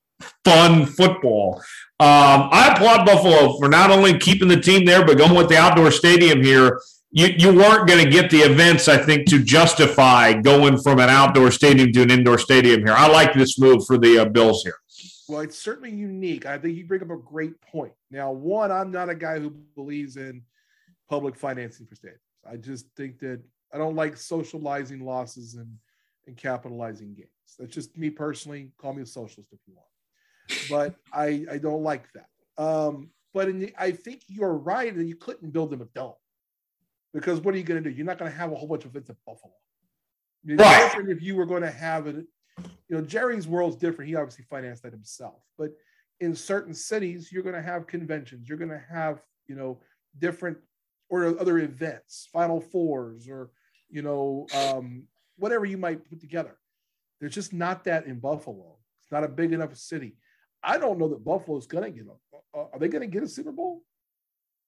fun football. I applaud Buffalo for not only keeping the team there, but going with the outdoor stadium here. You weren't going to get the events, I think, to justify going from an outdoor stadium to an indoor stadium here. I like this move for the Bills here. Well, it's certainly unique. I think you bring up a great point. Now, one, I'm not a guy who believes in public financing for stadiums. I just think that I don't like socializing losses and capitalizing gains. That's just me personally. Call me a socialist if you want. But I don't like that. But I think you're right that you couldn't build them a dome. Because what are you going to do? You're not going to have a whole bunch of events at Buffalo. Right. Different if you were going to have it, you know, Jerry's world's different. He obviously financed that himself. But in certain cities, you're going to have conventions. You're going to have, you know, different or other events, Final Fours or, you know, whatever you might put together. There's just not that in Buffalo. It's not a big enough city. I don't know that Buffalo's going to get a – are they going to get a Super Bowl?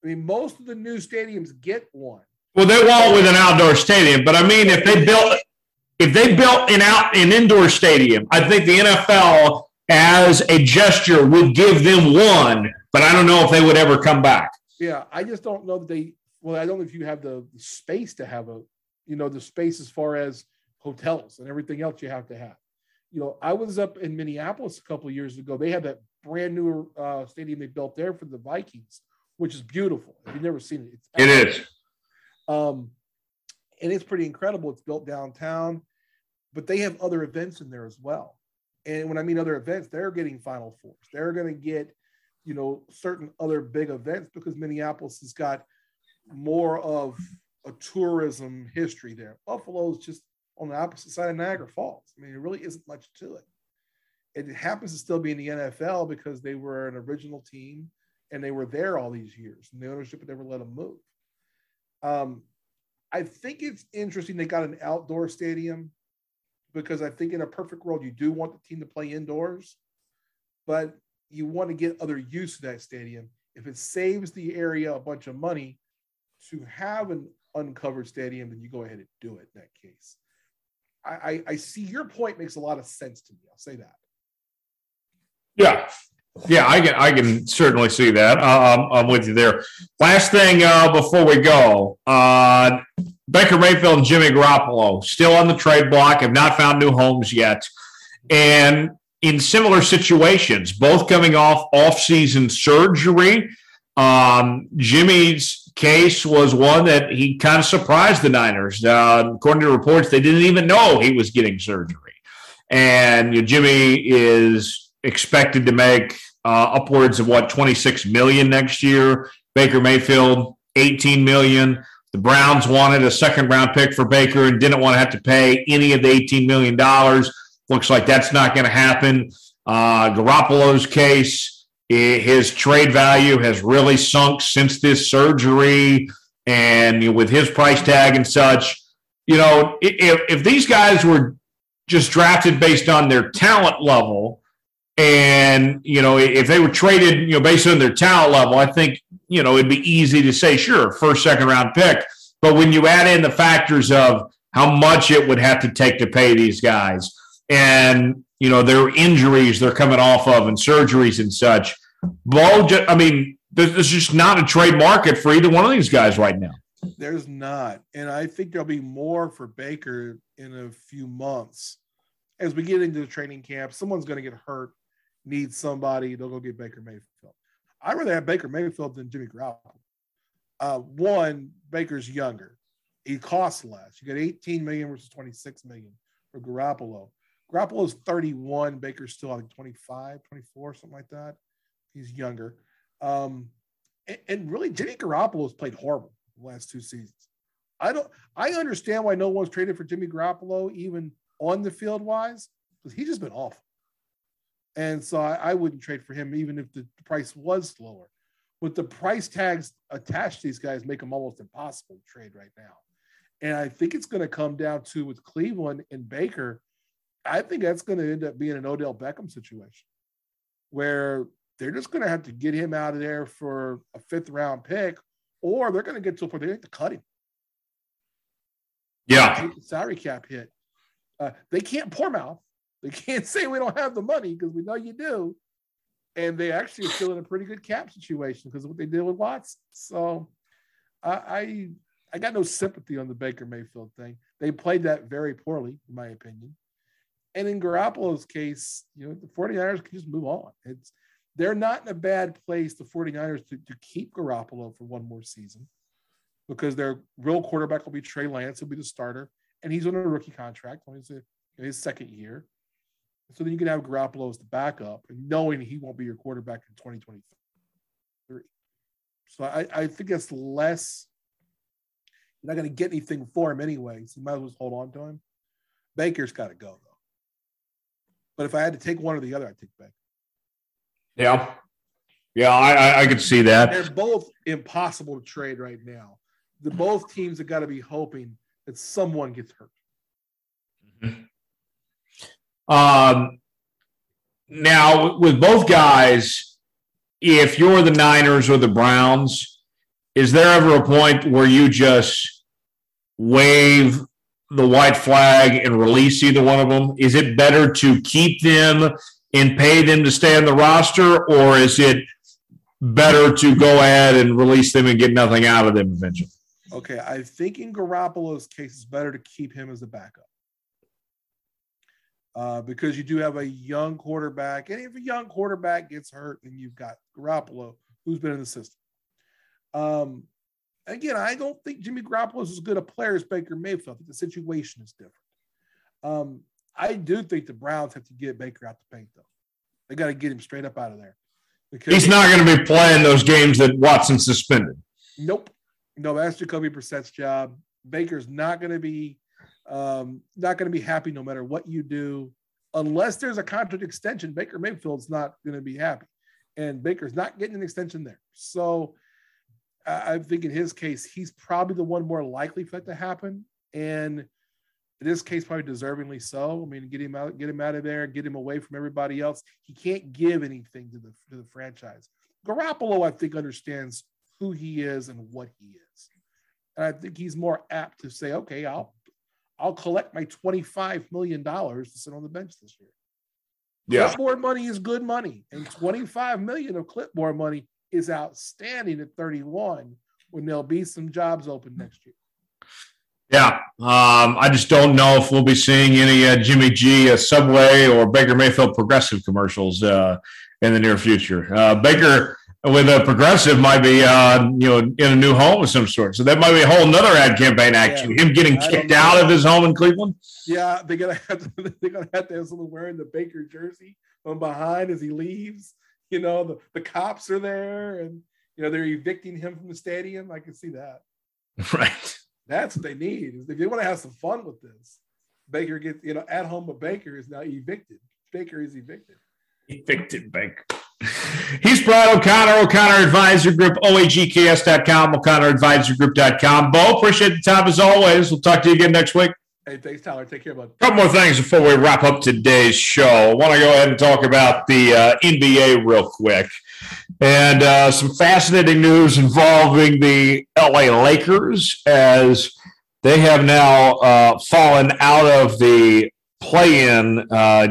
I mean, most of the new stadiums get one. Well, they won't with an outdoor stadium, but I mean, if they built an indoor stadium, I think the NFL as a gesture would give them one, but I don't know if they would ever come back. Yeah, I just don't know that they. Well, I don't know if you have the space to have a, you know, the space as far as hotels and everything else you have to have. You know, I was up in Minneapolis a couple of years ago. They had that brand new stadium they built there for the Vikings, which is beautiful. If you've never seen it, it is. And it's pretty incredible. It's built downtown, but they have other events in there as well. And when I mean other events, they're getting Final Fours. They're going to get, you know, certain other big events because Minneapolis has got more of a tourism history there. Buffalo's just on the opposite side of Niagara Falls. I mean, there really isn't much to it. It happens to still be in the NFL because they were an original team and they were there all these years, and the ownership would never let them move. I think it's interesting they got an outdoor stadium because I think in a perfect world, you do want the team to play indoors, but you want to get other use of that stadium. If it saves the area a bunch of money to have an uncovered stadium, then you go ahead and do it in that case. I see your point makes a lot of sense to me. I'll say that. Yeah. Yeah, I can certainly see that. I'm with you there. Last thing before we go, Baker Mayfield and Jimmy Garoppolo still on the trade block, have not found new homes yet. And in similar situations, both coming off off-season surgery, Jimmy's case was one that he kind of surprised the Niners. According to reports, they didn't even know he was getting surgery. And you know, Jimmy is expected to make upwards of what, $26 million next year. Baker Mayfield, $18 million. The Browns wanted a second-round pick for Baker and didn't want to have to pay any of the $18 million. Looks like that's not going to happen. Garoppolo's case, his trade value has really sunk since this surgery, and with his price tag and such. You know, if these guys were just drafted based on their talent level, and, you know, if they were traded, you know, based on their talent level, I think, you know, it'd be easy to say, sure, first, second round pick. But when you add in the factors of how much it would have to take to pay these guys and, you know, their injuries they're coming off of and surgeries and such, I mean, there's just not a trade market for either one of these guys right now. There's not. And I think there'll be more for Baker in a few months. As we get into the training camp, someone's going to get hurt. Need somebody, they'll go get Baker Mayfield. I'd rather have Baker Mayfield than Jimmy Garoppolo. One, Baker's younger. He costs less. You got $18 million versus $26 million for Garoppolo. Garoppolo's 31. Baker's still, I think, 25, 24, something like that. He's younger. And really, Jimmy Garoppolo's played horrible the last 2 seasons. I understand why no one's traded for Jimmy Garoppolo, even on the field-wise, because he's just been awful. And so I wouldn't trade for him, even if the price was lower. But the price tags attached to these guys make them almost impossible to trade right now. And I think it's going to come down to with Cleveland and Baker, I think that's going to end up being an Odell Beckham situation where they're just going to have to get him out of there for a 5th round pick, or they're going to get to a point they have to cut him. Yeah. Salary cap hit. They can't pour mouth. They can't say we don't have the money because we know you do. And they actually are still in a pretty good cap situation because of what they did with Watson. So I got no sympathy on the Baker Mayfield thing. They played that very poorly, in my opinion. And in Garoppolo's case, you know, the 49ers can just move on. They're not in a bad place, the 49ers, to keep Garoppolo for one more season because their real quarterback will be Trey Lance. He'll be the starter. And he's on a rookie contract. He's in his 2nd year. So then you can have Garoppolo as the backup, knowing he won't be your quarterback in 2023. So I think that's less – you're not going to get anything for him anyway, so you might as well just hold on to him. Baker's got to go, though. But if I had to take one or the other, I'd take Baker. Yeah. Yeah, I could see that. They're both impossible to trade right now. Both teams have got to be hoping that someone gets hurt. Mm-hmm. Now with both guys, if you're the Niners or the Browns, is there ever a point where you just wave the white flag and release either one of them? Is it better to keep them and pay them to stay on the roster, or is it better to go ahead and release them and get nothing out of them eventually? Okay, I think in Garoppolo's case, it's better to keep him as a backup. Because you do have a young quarterback. And if a young quarterback gets hurt, then you've got Garoppolo, who's been in the system. Again, I don't think Jimmy Garoppolo is as good a player as Baker Mayfield. I think the situation is different. I do think the Browns have to get Baker out the paint, though. They got to get him straight up out of there. Because he's not going to be playing those games that Watson suspended. Nope. No, that's Jacoby Brissett's job. Baker's not going to be happy no matter what you do, unless there's a contract extension. Baker Mayfield's not going to be happy, and Baker's not getting an extension there. So I think in his case, he's probably the one more likely for that to happen, and in this case, probably deservingly so. I mean, get him out of there, get him away from everybody else. He can't give anything to the franchise. Garoppolo, I think, understands who he is and what he is, and I think he's more apt to say, okay, I'll collect my $25 million to sit on the bench this year. Yeah. Clipboard money is good money, and $25 million of clipboard money is outstanding at 31 when there'll be some jobs open next year. Yeah. I just don't know if we'll be seeing any Jimmy G Subway or Baker Mayfield Progressive commercials in the near future. Baker with a Progressive might be, in a new home of some sort. So that might be a whole nother ad campaign action. Him getting kicked out of his home in Cleveland. Yeah, they're gonna have to have someone wearing the Baker jersey from behind as he leaves. You know, the cops are there, and they're evicting him from the stadium. I can see that. Right. That's what they need. If they want to have some fun with this, Baker gets at home, but Baker is now evicted. Baker is evicted. Evicted Baker. He's Brad O'Connor, O'Connor Advisory Group, OAGKS.com, O'ConnorAdvisoryGroup.com. Bo, appreciate the time as always. We'll talk to you again next week. Hey, thanks, Tyler. Take care, bud. A couple more things before we wrap up today's show. I want to go ahead and talk about the NBA real quick. And some fascinating news involving the LA Lakers, as they have now fallen out of the play-in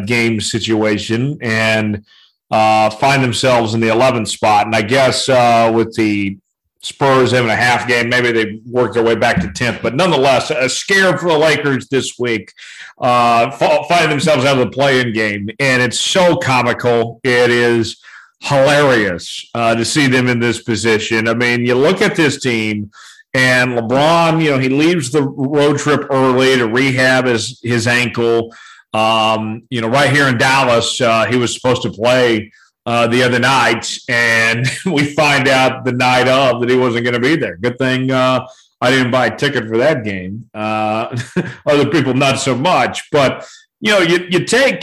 game situation and find themselves in the 11th spot. And I guess with the Spurs having a half game, maybe they work their way back to 10th. But nonetheless, a scare for the Lakers this week, find themselves out of the play-in game. And it's so comical. It is hilarious to see them in this position. I mean, you look at this team, and LeBron, he leaves the road trip early to rehab his ankle. Right here in Dallas, he was supposed to play the other night, and we find out the night of that he wasn't going to be there. Good thing I didn't buy a ticket for that game. Other people, not so much. But you know, you take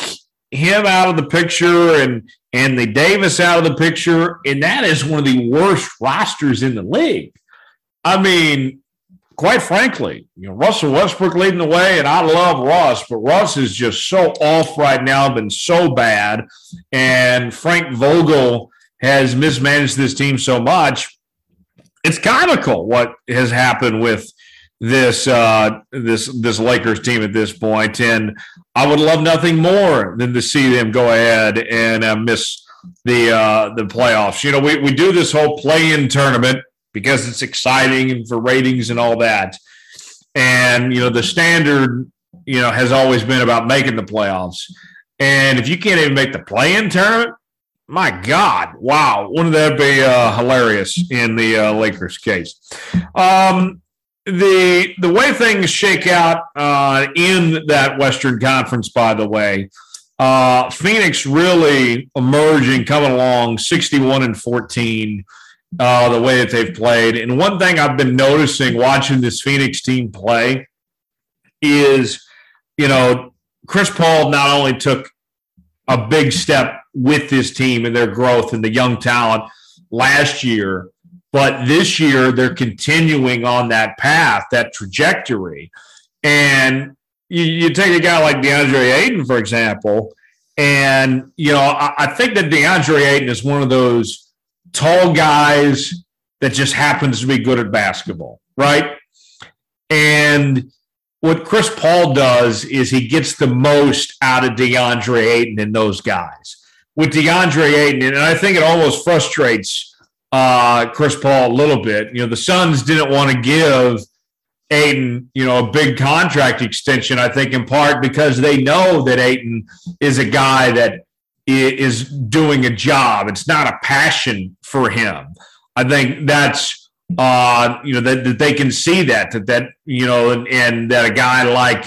him out of the picture and the Davis out of the picture, and that is one of the worst rosters in the league. I mean, quite frankly, you know, Russell Westbrook leading the way, and I love Russ, but Russ is just so off right now, been so bad, and Frank Vogel has mismanaged this team so much. It's comical what has happened with this this Lakers team at this point, and I would love nothing more than to see them go ahead and miss the playoffs. You know, we do this whole play-in tournament because it's exciting and for ratings and all that. And, you know, the standard, you know, has always been about making the playoffs. And if you can't even make the play-in tournament, my God, wow, wouldn't that be hilarious in the Lakers case? The way things shake out in that Western Conference, by the way, Phoenix really emerging, coming along 61-14. The way that they've played. And one thing I've been noticing watching this Phoenix team play is, you know, Chris Paul not only took a big step with this team and their growth and the young talent last year, but this year they're continuing on that path, that trajectory. And you take a guy like DeAndre Ayton, for example, and, you know, I think that DeAndre Ayton is one of those tall guys that just happens to be good at basketball, right? And what Chris Paul does is he gets the most out of DeAndre Ayton and those guys. With DeAndre Ayton, and I think it almost frustrates Chris Paul a little bit. You know, the Suns didn't want to give Ayton, you know, a big contract extension, I think in part because they know that Ayton is a guy that is doing a job. It's not a passion for him. I think that's, you know, that they can see that, you know, and that a guy like,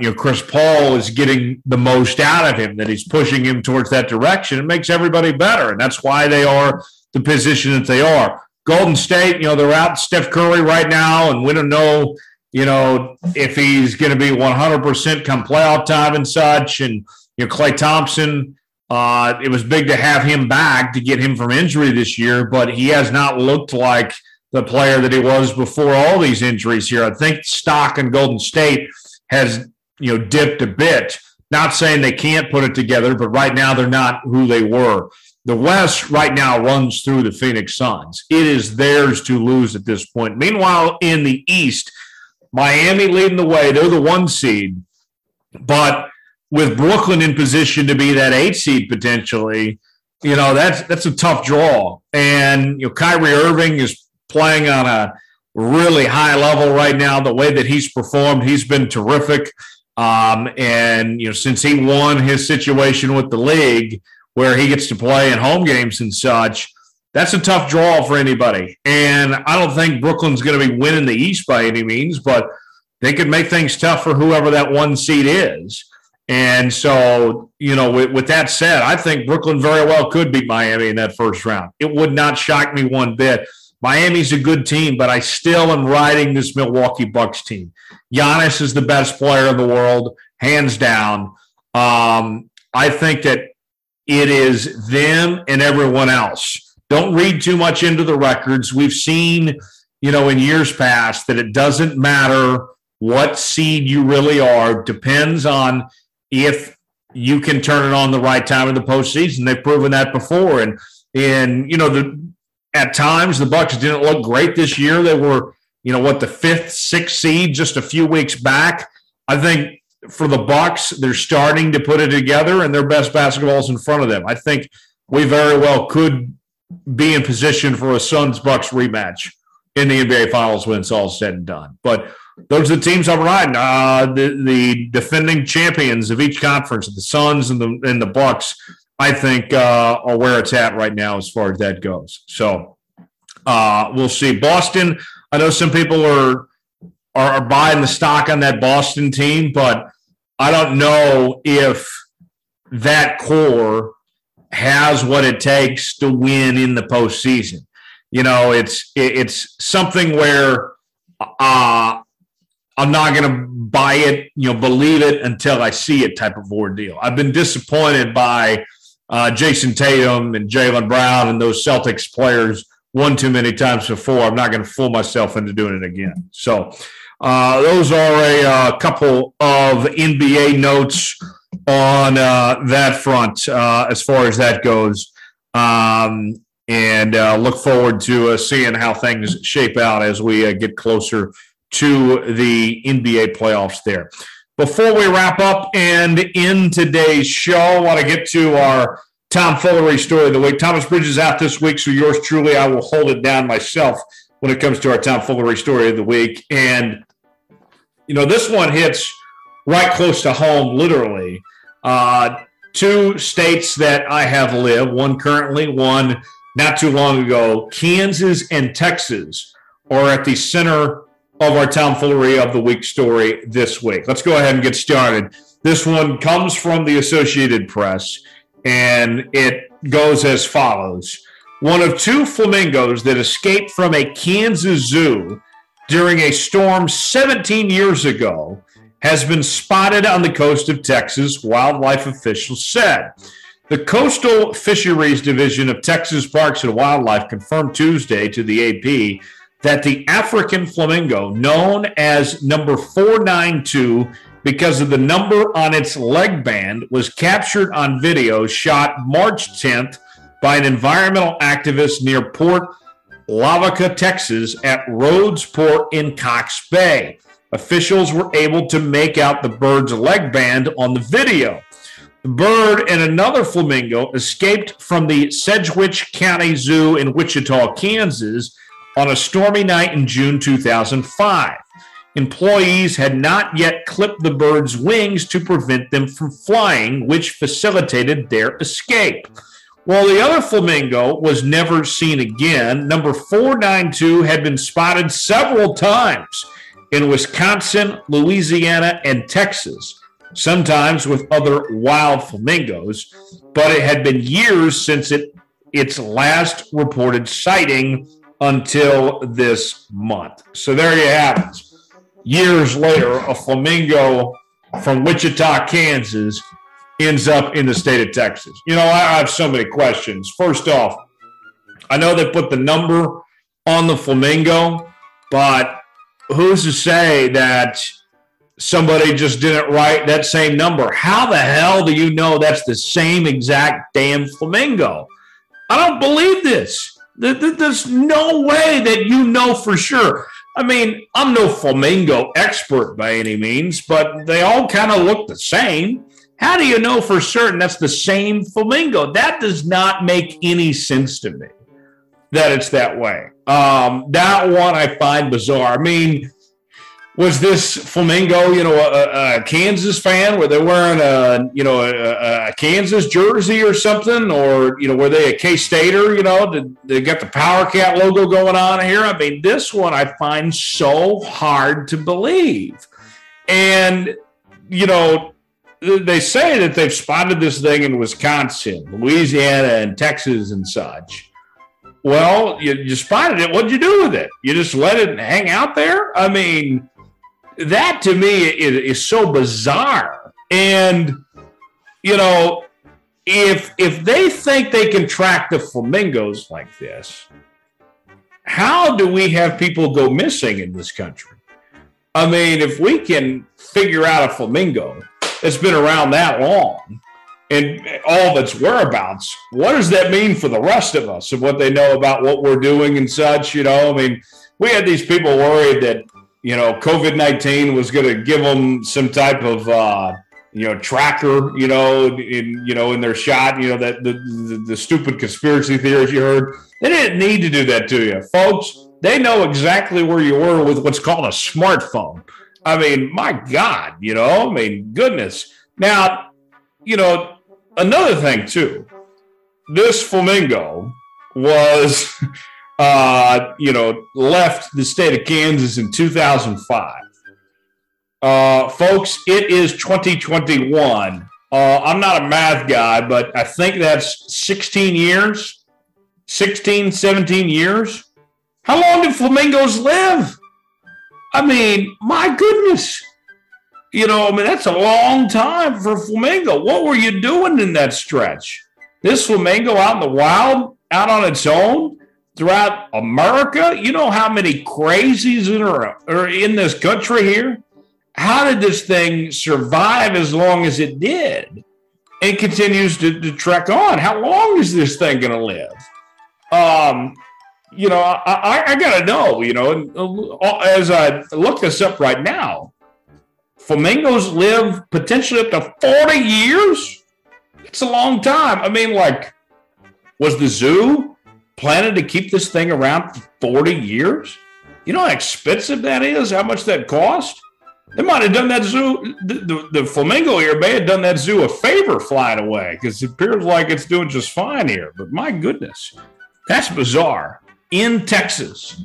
you know, Chris Paul is getting the most out of him, that he's pushing him towards that direction. It makes everybody better. And that's why they are the position that they are. Golden State, you know, they're out Steph Curry right now, and we don't know, you know, if he's going to be 100% come playoff time and such. And, you know, Klay Thompson, it was big to have him back to get him from injury this year, but he has not looked like the player that he was before all these injuries here. I think stock in Golden State has, you know, dipped a bit. Not saying they can't put it together, but right now they're not who they were. The West right now runs through the Phoenix Suns. It is theirs to lose at this point. Meanwhile, in the East, Miami leading the way. They're the 1 seed, but with Brooklyn in position to be that 8 seed potentially, you know, that's a tough draw. And, you know, Kyrie Irving is playing on a really high level right now. The way that he's performed, he's been terrific. And, you know, since he won his situation with the league where he gets to play in home games and such, that's a tough draw for anybody. And I don't think Brooklyn's going to be winning the East by any means, but they could make things tough for whoever that 1 seed is. And so, you know, with that said, I think Brooklyn very well could beat Miami in that first round. It would not shock me one bit. Miami's a good team, but I still am riding this Milwaukee Bucks team. Giannis is the best player in the world, hands down. I think that it is them and everyone else. Don't read too much into the records. We've seen, you know, in years past that it doesn't matter what seed you really are. It depends on if you can turn it on the right time in the postseason. They've proven that before. And you know, at times the Bucks didn't look great this year. They were, you know, the 5th, 6th seed just a few weeks back. I think for the Bucks, they're starting to put it together and their best basketball's in front of them. I think we very well could be in position for a Suns-Bucks rematch in the NBA Finals when it's all said and done. But those are the teams I'm riding. The defending champions of each conference, the Suns and the Bucks, I think are where it's at right now as far as that goes. So we'll see. Boston, I know some people are buying the stock on that Boston team, but I don't know if that core has what it takes to win in the postseason. You know, it's something where I'm not going to buy it, you know, believe it until I see it type of ordeal. I've been disappointed by Jason Tatum and Jaylen Brown and those Celtics players one too many times before. I'm not going to fool myself into doing it again. So those are a couple of NBA notes on that front as far as that goes. And look forward to seeing how things shape out as we get closer to the NBA playoffs there. Before we wrap up and end today's show, I want to get to our Tom Fullery story of the week. Thomas Bridges is out this week, so yours truly, I will hold it down myself when it comes to our Tom Fullery story of the week. And, you know, this one hits right close to home, literally. Two states that I have lived, one currently, one not too long ago. Kansas and Texas are at the center of our Tom Fullery of the Week story this week. Let's go ahead and get started. This one comes from the Associated Press, and it goes as follows. One of two flamingos that escaped from a Kansas zoo during a storm 17 years ago has been spotted on the coast of Texas, wildlife officials said. The Coastal Fisheries Division of Texas Parks and Wildlife confirmed Tuesday to the AP that the African flamingo, known as number 492 because of the number on its leg band, was captured on video shot March 10th by an environmental activist near Port Lavaca, Texas, at Rhodes Port in Cox Bay. Officials were able to make out the bird's leg band on the video. The bird and another flamingo escaped from the Sedgwick County Zoo in Wichita, Kansas, on a stormy night in June 2005. Employees had not yet clipped the bird's wings to prevent them from flying, which facilitated their escape. While the other flamingo was never seen again, number 492 had been spotted several times in Wisconsin, Louisiana, and Texas, sometimes with other wild flamingos, but it had been years since its last reported sighting until this month. So there you have it. Years later, a flamingo from Wichita, Kansas, ends up in the state of Texas. You know, I have so many questions. First off, I know they put the number on the flamingo, but who's to say that somebody just didn't write that same number? How the hell do you know that's the same exact damn flamingo? I don't believe this. There's no way that you know for sure. I mean, I'm no flamingo expert by any means, but they all kind of look the same. How do you know for certain that's the same flamingo? That does not make any sense to me that it's that way. That one I find bizarre. I mean, was this flamingo, you know, a Kansas fan? Were they wearing a Kansas jersey or something? Or, you know, were they a K-Stater? You know, did they got the Power Cat logo going on here? I mean, this one I find so hard to believe. And, you know, they say that they've spotted this thing in Wisconsin, Louisiana, and Texas and such. Well, you spotted it. What'd you do with it? You just let it hang out there? I mean, that to me is so bizarre. And, you know, if they think they can track the flamingos like this, how do we have people go missing in this country? I mean, if we can figure out a flamingo that's been around that long and all of its whereabouts, what does that mean for the rest of us and what they know about what we're doing and such? You know, I mean, we had these people worried that, you know, COVID-19 was going to give them some type of, you know, tracker, in their shot, you know, that the stupid conspiracy theories you heard. They didn't need to do that to you. Folks, they know exactly where you were with what's called a smartphone. I mean, my God, you know, I mean, goodness. Now, you know, another thing, too, this flamingo was... left the state of Kansas in 2005. Folks, it is 2021. I'm not a math guy, but I think that's 17 years. How long do flamingos live? I mean, my goodness. You know, I mean, that's a long time for Flamingo. What were you doing in that stretch? This Flamingo out in the wild, out on its own, throughout America? You know how many crazies are in this country here? How did this thing survive as long as it did? It continues to trek on. How long is this thing going to live? You know, I got to know, you know, as I look this up right now, flamingos live potentially up to 40 years. It's a long time. I mean, like, was the zoo planning to keep this thing around for 40 years? You know how expensive that is, how much that cost? They might have done that zoo. The flamingo here may have done that zoo a favor flying away, because it appears like it's doing just fine here. But my goodness, that's bizarre. In Texas,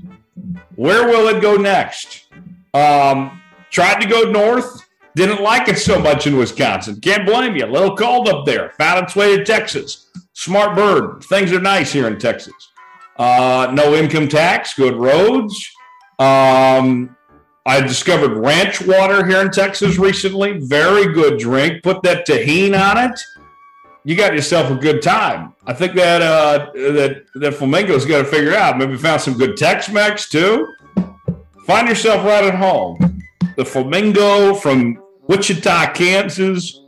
where will it go next? Tried to go north, didn't like it so much in Wisconsin. Can't blame you. A little cold up there. Found its way to Texas. Smart bird. Things are nice here in Texas. No income tax. Good roads. I discovered ranch water here in Texas recently. Very good drink. Put that tahini on it. You got yourself a good time. I think that that Flamingo's got to figure out. Maybe found some good Tex-Mex too. Find yourself right at home. The Flamingo from Wichita, Kansas,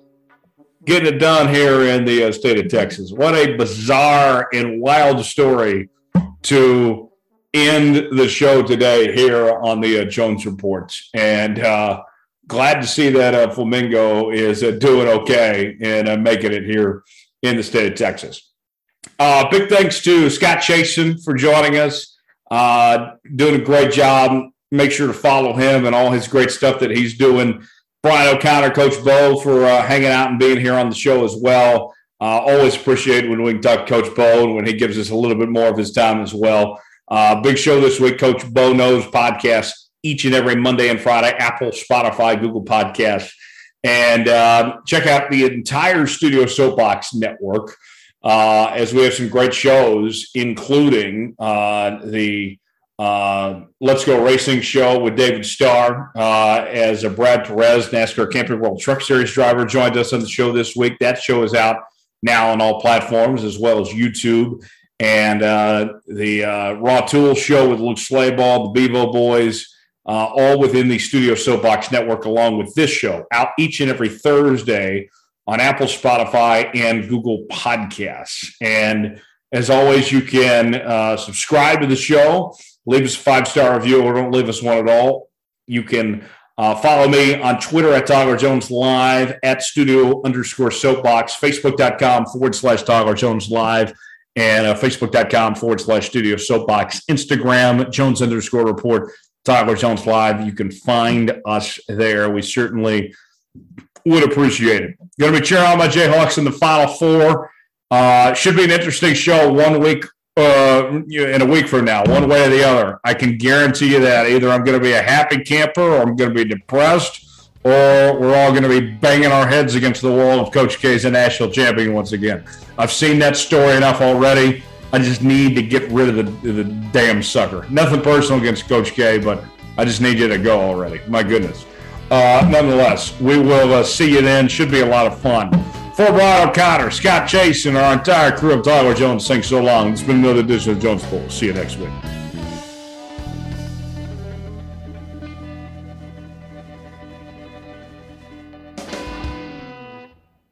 getting it done here in the state of Texas. What a bizarre and wild story to end the show today here on the Jones Report, and glad to see that Flamingo is doing okay and making it here in the state of Texas. Big thanks to Scott Chasen for joining us, doing a great job. Make sure to follow him and all his great stuff that he's doing. Brian O'Connor, Coach Bo, for hanging out and being here on the show as well. Always appreciate when we can talk Coach Bo and when he gives us a little bit more of his time as well. Big show this week, Coach Bo Knows podcast, each and every Monday and Friday, Apple, Spotify, Google Podcasts. And check out the entire Studio Soapbox network as we have some great shows, including the Let's Go Racing show with David Starr as Brad Perez, NASCAR Camping World Truck Series driver, joined us on the show this week. That show is out now on all platforms as well as YouTube. And the Raw Tool show with Luke Slayball, the Bevo Boys, all within the Studio Soapbox Network, along with this show, out each and every Thursday on Apple, Spotify, and Google Podcasts. And as always, you can subscribe to the show, leave us a 5-star review, or don't leave us one at all. You can follow me on Twitter at Tyler Jones Live, at Studio_Soapbox, Facebook.com/Tyler Jones Live. And Facebook.com/Studio Soapbox, Instagram, Jones_Report, Tyler Jones Live. You can find us there. We certainly would appreciate it. Going to be cheering on my Jayhawks in the Final Four. Should be an interesting show in a week from now, one way or the other. I can guarantee you that. Either I'm going to be a happy camper or I'm going to be depressed, or we're all going to be banging our heads against the wall of Coach K as a national champion once again. I've seen that story enough already. I just need to get rid of the damn sucker. Nothing personal against Coach K, but I just need you to go already. My goodness. Nonetheless, we will see you then. Should be a lot of fun. For Brian O'Connor, Scott Chasen, our entire crew of Tyler Jones, thanks so long. It's been another edition of Jones Pool. See you next week.